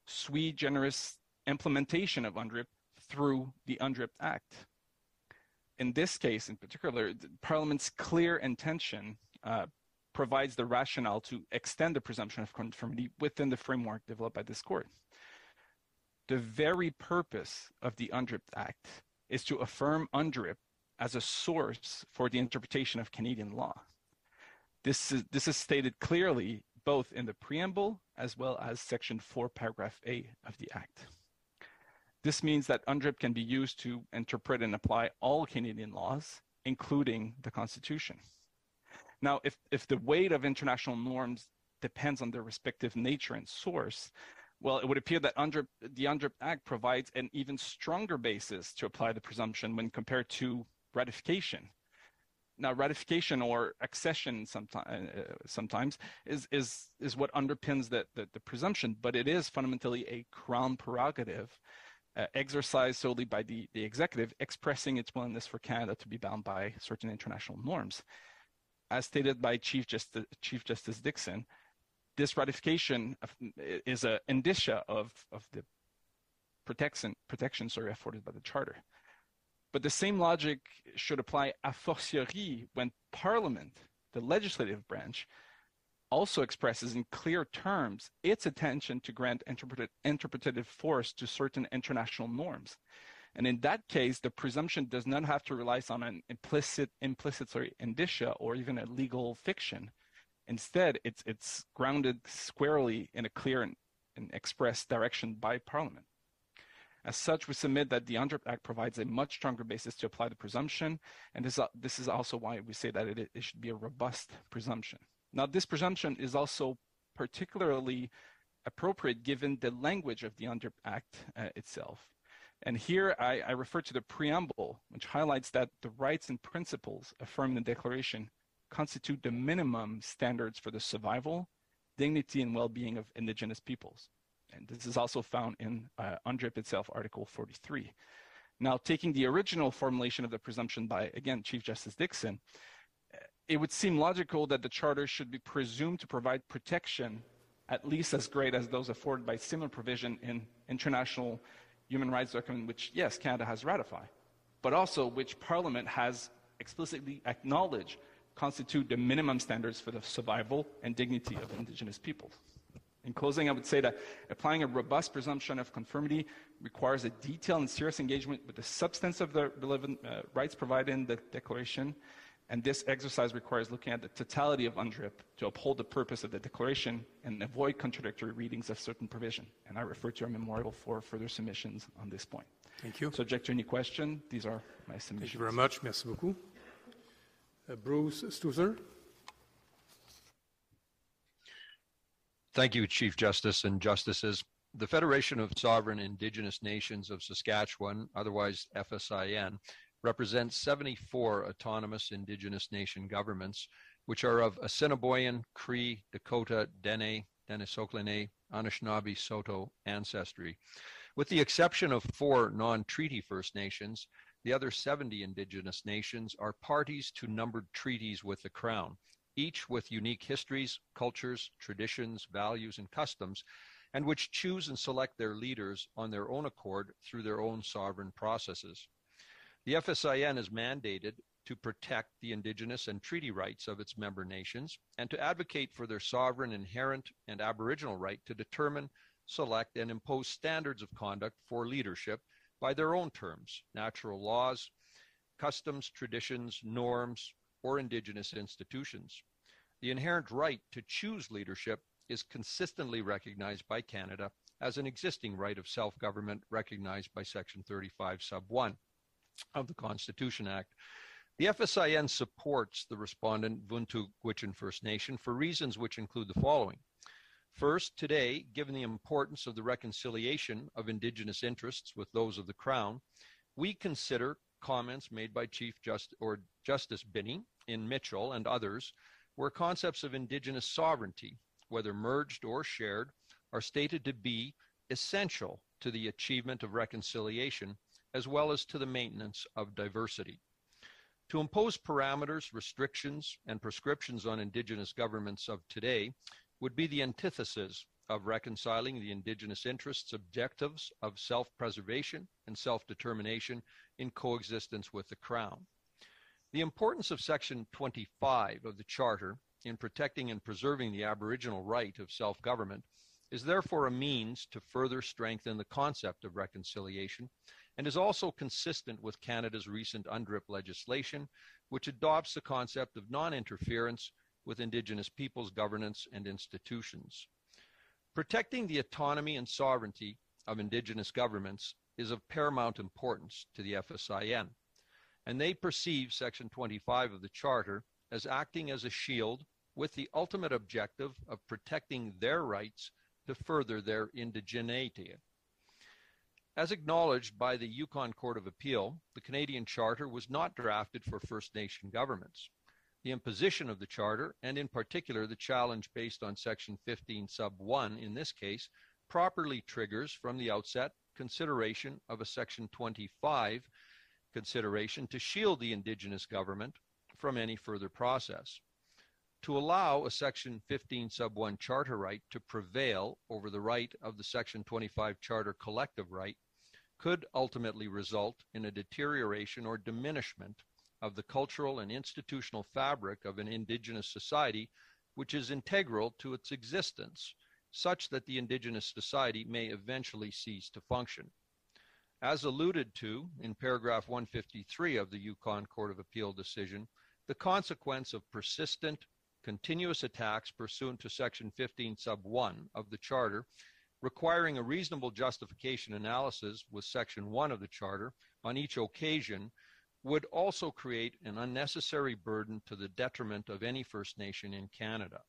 sui generis implementation of UNDRIP through the UNDRIP Act. In this case in particular, Parliament's clear intention provides the rationale to extend the presumption of conformity within the framework developed by this court. The very purpose of the UNDRIP Act is to affirm UNDRIP as a source for the interpretation of Canadian law. This is stated clearly both in the preamble as well as Section 4, Paragraph A of the Act. This means that UNDRIP can be used to interpret and apply all Canadian laws, including the Constitution. Now, if the weight of international norms depends on their respective nature and source, well, it would appear that the UNDRIP Act provides an even stronger basis to apply the presumption when compared to ratification. Now, ratification or accession sometimes is what underpins the presumption, but it is fundamentally a crown prerogative exercised solely by the executive, expressing its willingness for Canada to be bound by certain international norms. As stated by Chief Justice Dickson, this ratification is an indicia of the protection afforded by the Charter. But the same logic should apply a fortiori when Parliament, the legislative branch, also expresses in clear terms its intention to grant interpretative force to certain international norms. And in that case, the presumption does not have to rely on an implicit indicia or even a legal fiction. Instead, it's grounded squarely in a clear and expressed direction by Parliament. As such, we submit that the UNDRIP Act provides a much stronger basis to apply the presumption, and this is also why we say that it should be a robust presumption. Now, this presumption is also particularly appropriate given the language of the UNDRIP Act itself. And here I refer to the preamble, which highlights that the rights and principles affirmed in the Declaration constitute the minimum standards for the survival, dignity, and well-being of Indigenous peoples. And this is also found in UNDRIP itself, Article 43. Now, taking the original formulation of the presumption by, again, Chief Justice Dickson, it would seem logical that the Charter should be presumed to provide protection at least as great as those afforded by similar provision in international human rights documents, which, yes, Canada has ratified, but also which Parliament has explicitly acknowledged constitute the minimum standards for the survival and dignity of Indigenous peoples. In closing, I would say that applying a robust presumption of conformity requires a detailed and serious engagement with the substance of the relevant rights provided in the Declaration, and this exercise requires looking at the totality of UNDRIP to uphold the purpose of the Declaration and avoid contradictory readings of certain provision. And I refer to our memorial for further submissions on this point. Thank you. Subject to any question, these are my submissions. Thank you very much. Merci beaucoup. Bruce Slusar. Thank you, Chief Justice and Justices. The Federation of Sovereign Indigenous Nations of Saskatchewan, otherwise FSIN, represents 74 autonomous Indigenous nation governments, which are of Assiniboine, Cree, Dakota, Dene, Denisoklene, Anishinaabe, Saulteaux ancestry. With the exception of 4 non-treaty First Nations, the other 70 Indigenous nations are parties to numbered treaties with the Crown, each with unique histories, cultures, traditions, values, and customs, and which choose and select their leaders on their own accord through their own sovereign processes. The FSIN is mandated to protect the Indigenous and treaty rights of its member nations and to advocate for their sovereign, inherent, and Aboriginal right to determine, select, and impose standards of conduct for leadership by their own terms, natural laws, customs, traditions, norms, or Indigenous institutions. The inherent right to choose leadership is consistently recognized by Canada as an existing right of self-government recognized by Section 35, Sub 1 of the Constitution Act. The FSIN supports the respondent Vuntut Gwitchin First Nation for reasons which include the following. First, today, given the importance of the reconciliation of Indigenous interests with those of the Crown, we consider comments made by Chief Justice or Justice Binney in Mitchell and others, where concepts of Indigenous sovereignty, whether merged or shared, are stated to be essential to the achievement of reconciliation, as well as to the maintenance of diversity. To impose parameters, restrictions, and prescriptions on Indigenous governments of today would be the antithesis of reconciling the Indigenous interests, objectives of self-preservation and self-determination in coexistence with the Crown. The importance of Section 25 of the Charter in protecting and preserving the Aboriginal right of self-government is therefore a means to further strengthen the concept of reconciliation and is also consistent with Canada's recent UNDRIP legislation, which adopts the concept of non-interference with Indigenous peoples' governance and institutions. Protecting the autonomy and sovereignty of Indigenous governments is of paramount importance to the FSIN, and they perceive Section 25 of the Charter as acting as a shield with the ultimate objective of protecting their rights to further their indigeneity. As acknowledged by the Yukon Court of Appeal, the Canadian Charter was not drafted for First Nation governments. The imposition of the Charter, and in particular the challenge based on Section 15 Sub 1 in this case, properly triggers from the outset consideration of a Section 25 consideration to shield the Indigenous government from any further process. To allow a Section 15 Sub 1 Charter right to prevail over the right of the Section 25 Charter collective right could ultimately result in a deterioration or diminishment of the cultural and institutional fabric of an Indigenous society, which is integral to its existence, such that the Indigenous society may eventually cease to function. As alluded to in paragraph 153 of the Yukon Court of Appeal decision, the consequence of persistent, continuous attacks pursuant to Section 15 Sub 1 of the Charter, requiring a reasonable justification analysis with Section 1 of the Charter on each occasion, would also create an unnecessary burden to the detriment of any First Nation in Canada.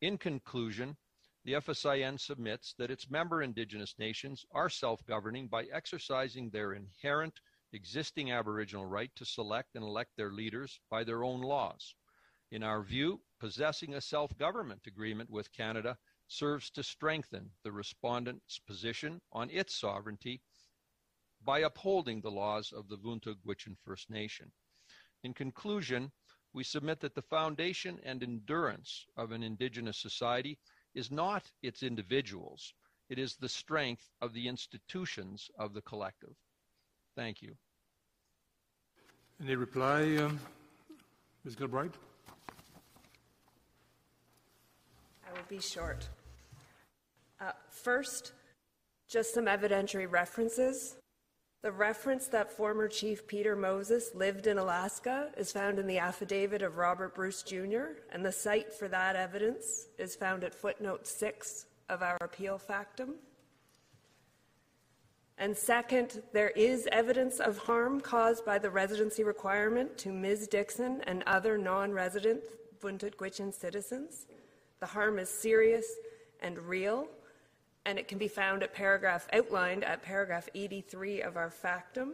In conclusion, the FSIN submits that its member Indigenous nations are self-governing by exercising their inherent existing Aboriginal right to select and elect their leaders by their own laws. In our view, possessing a self-government agreement with Canada serves to strengthen the respondent's position on its sovereignty by upholding the laws of the Vuntut Gwitchin First Nation. In conclusion, we submit that the foundation and endurance of an Indigenous society is not its individuals. It is the strength of the institutions of the collective. Thank you. Any reply, Ms. Gilbride? I will be short. First, just some evidentiary references. The reference that former Chief Peter Moses lived in Alaska is found in the affidavit of Robert Bruce Jr., and the site for that evidence is found at footnote 6 of our appeal factum. And second, there is evidence of harm caused by the residency requirement to Ms. Dickson and other non-resident Vuntut Gwitchin citizens. The harm is serious and real, and it can be found at outlined at paragraph 83 of our factum,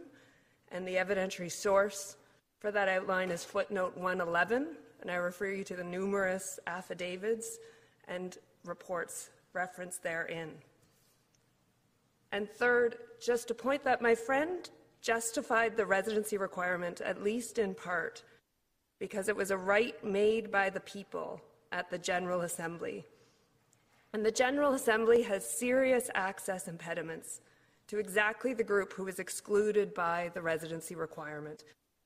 and the evidentiary source for that outline is footnote 111, and I refer you to the numerous affidavits and reports referenced therein. And third, just a point that my friend justified the residency requirement, at least in part, because it was a right made by the people at the General Assembly. And the General Assembly has serious access impediments to exactly the group who was excluded by the residency requirement.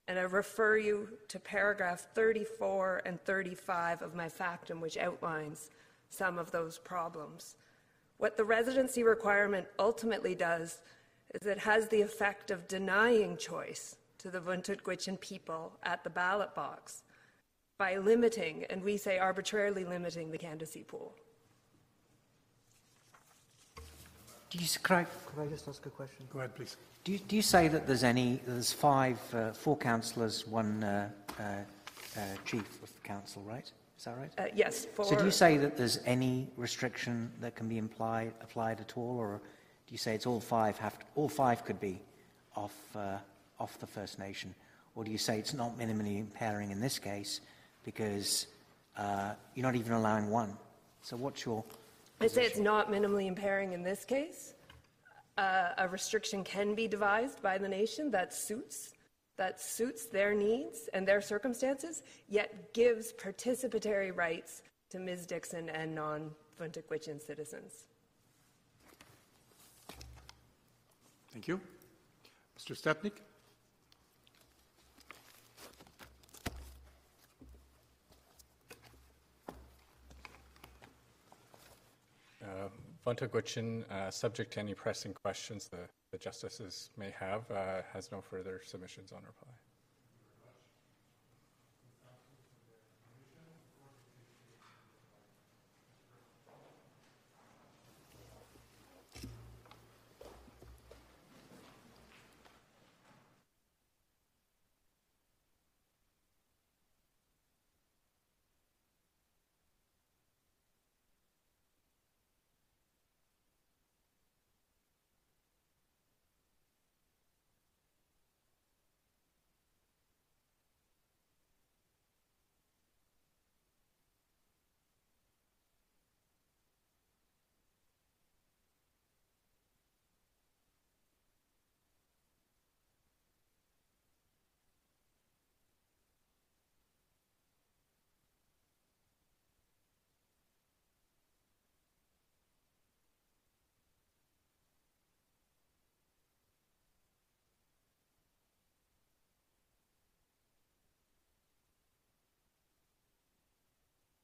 And I refer you to paragraph 34 and 35 of my factum, which outlines some of those problems. What the residency requirement ultimately does is it has the effect of denying choice to the Vuntut Gwitchin people at the ballot box by limiting, and we say arbitrarily limiting, the candidacy pool. Could I just ask a question? Go ahead, please. Do you say that there's four councillors, one chief of the council, right? Is that right? Yes. So do you say that there's any restriction that can be applied at all, or do you say it's all five could be off the First Nation, or do you say it's not minimally impairing in this case because you're not even allowing one? So what's your position? I say it's not minimally impairing in this case. A restriction can be devised by the nation that suits their needs and their circumstances, yet gives participatory rights to Ms. Dickson and non-Vuntut Gwitchin citizens. Thank you. Mr. Stadnick. Vuntut Gwitchin, subject to any pressing questions the justices may have, has no further submissions on reply.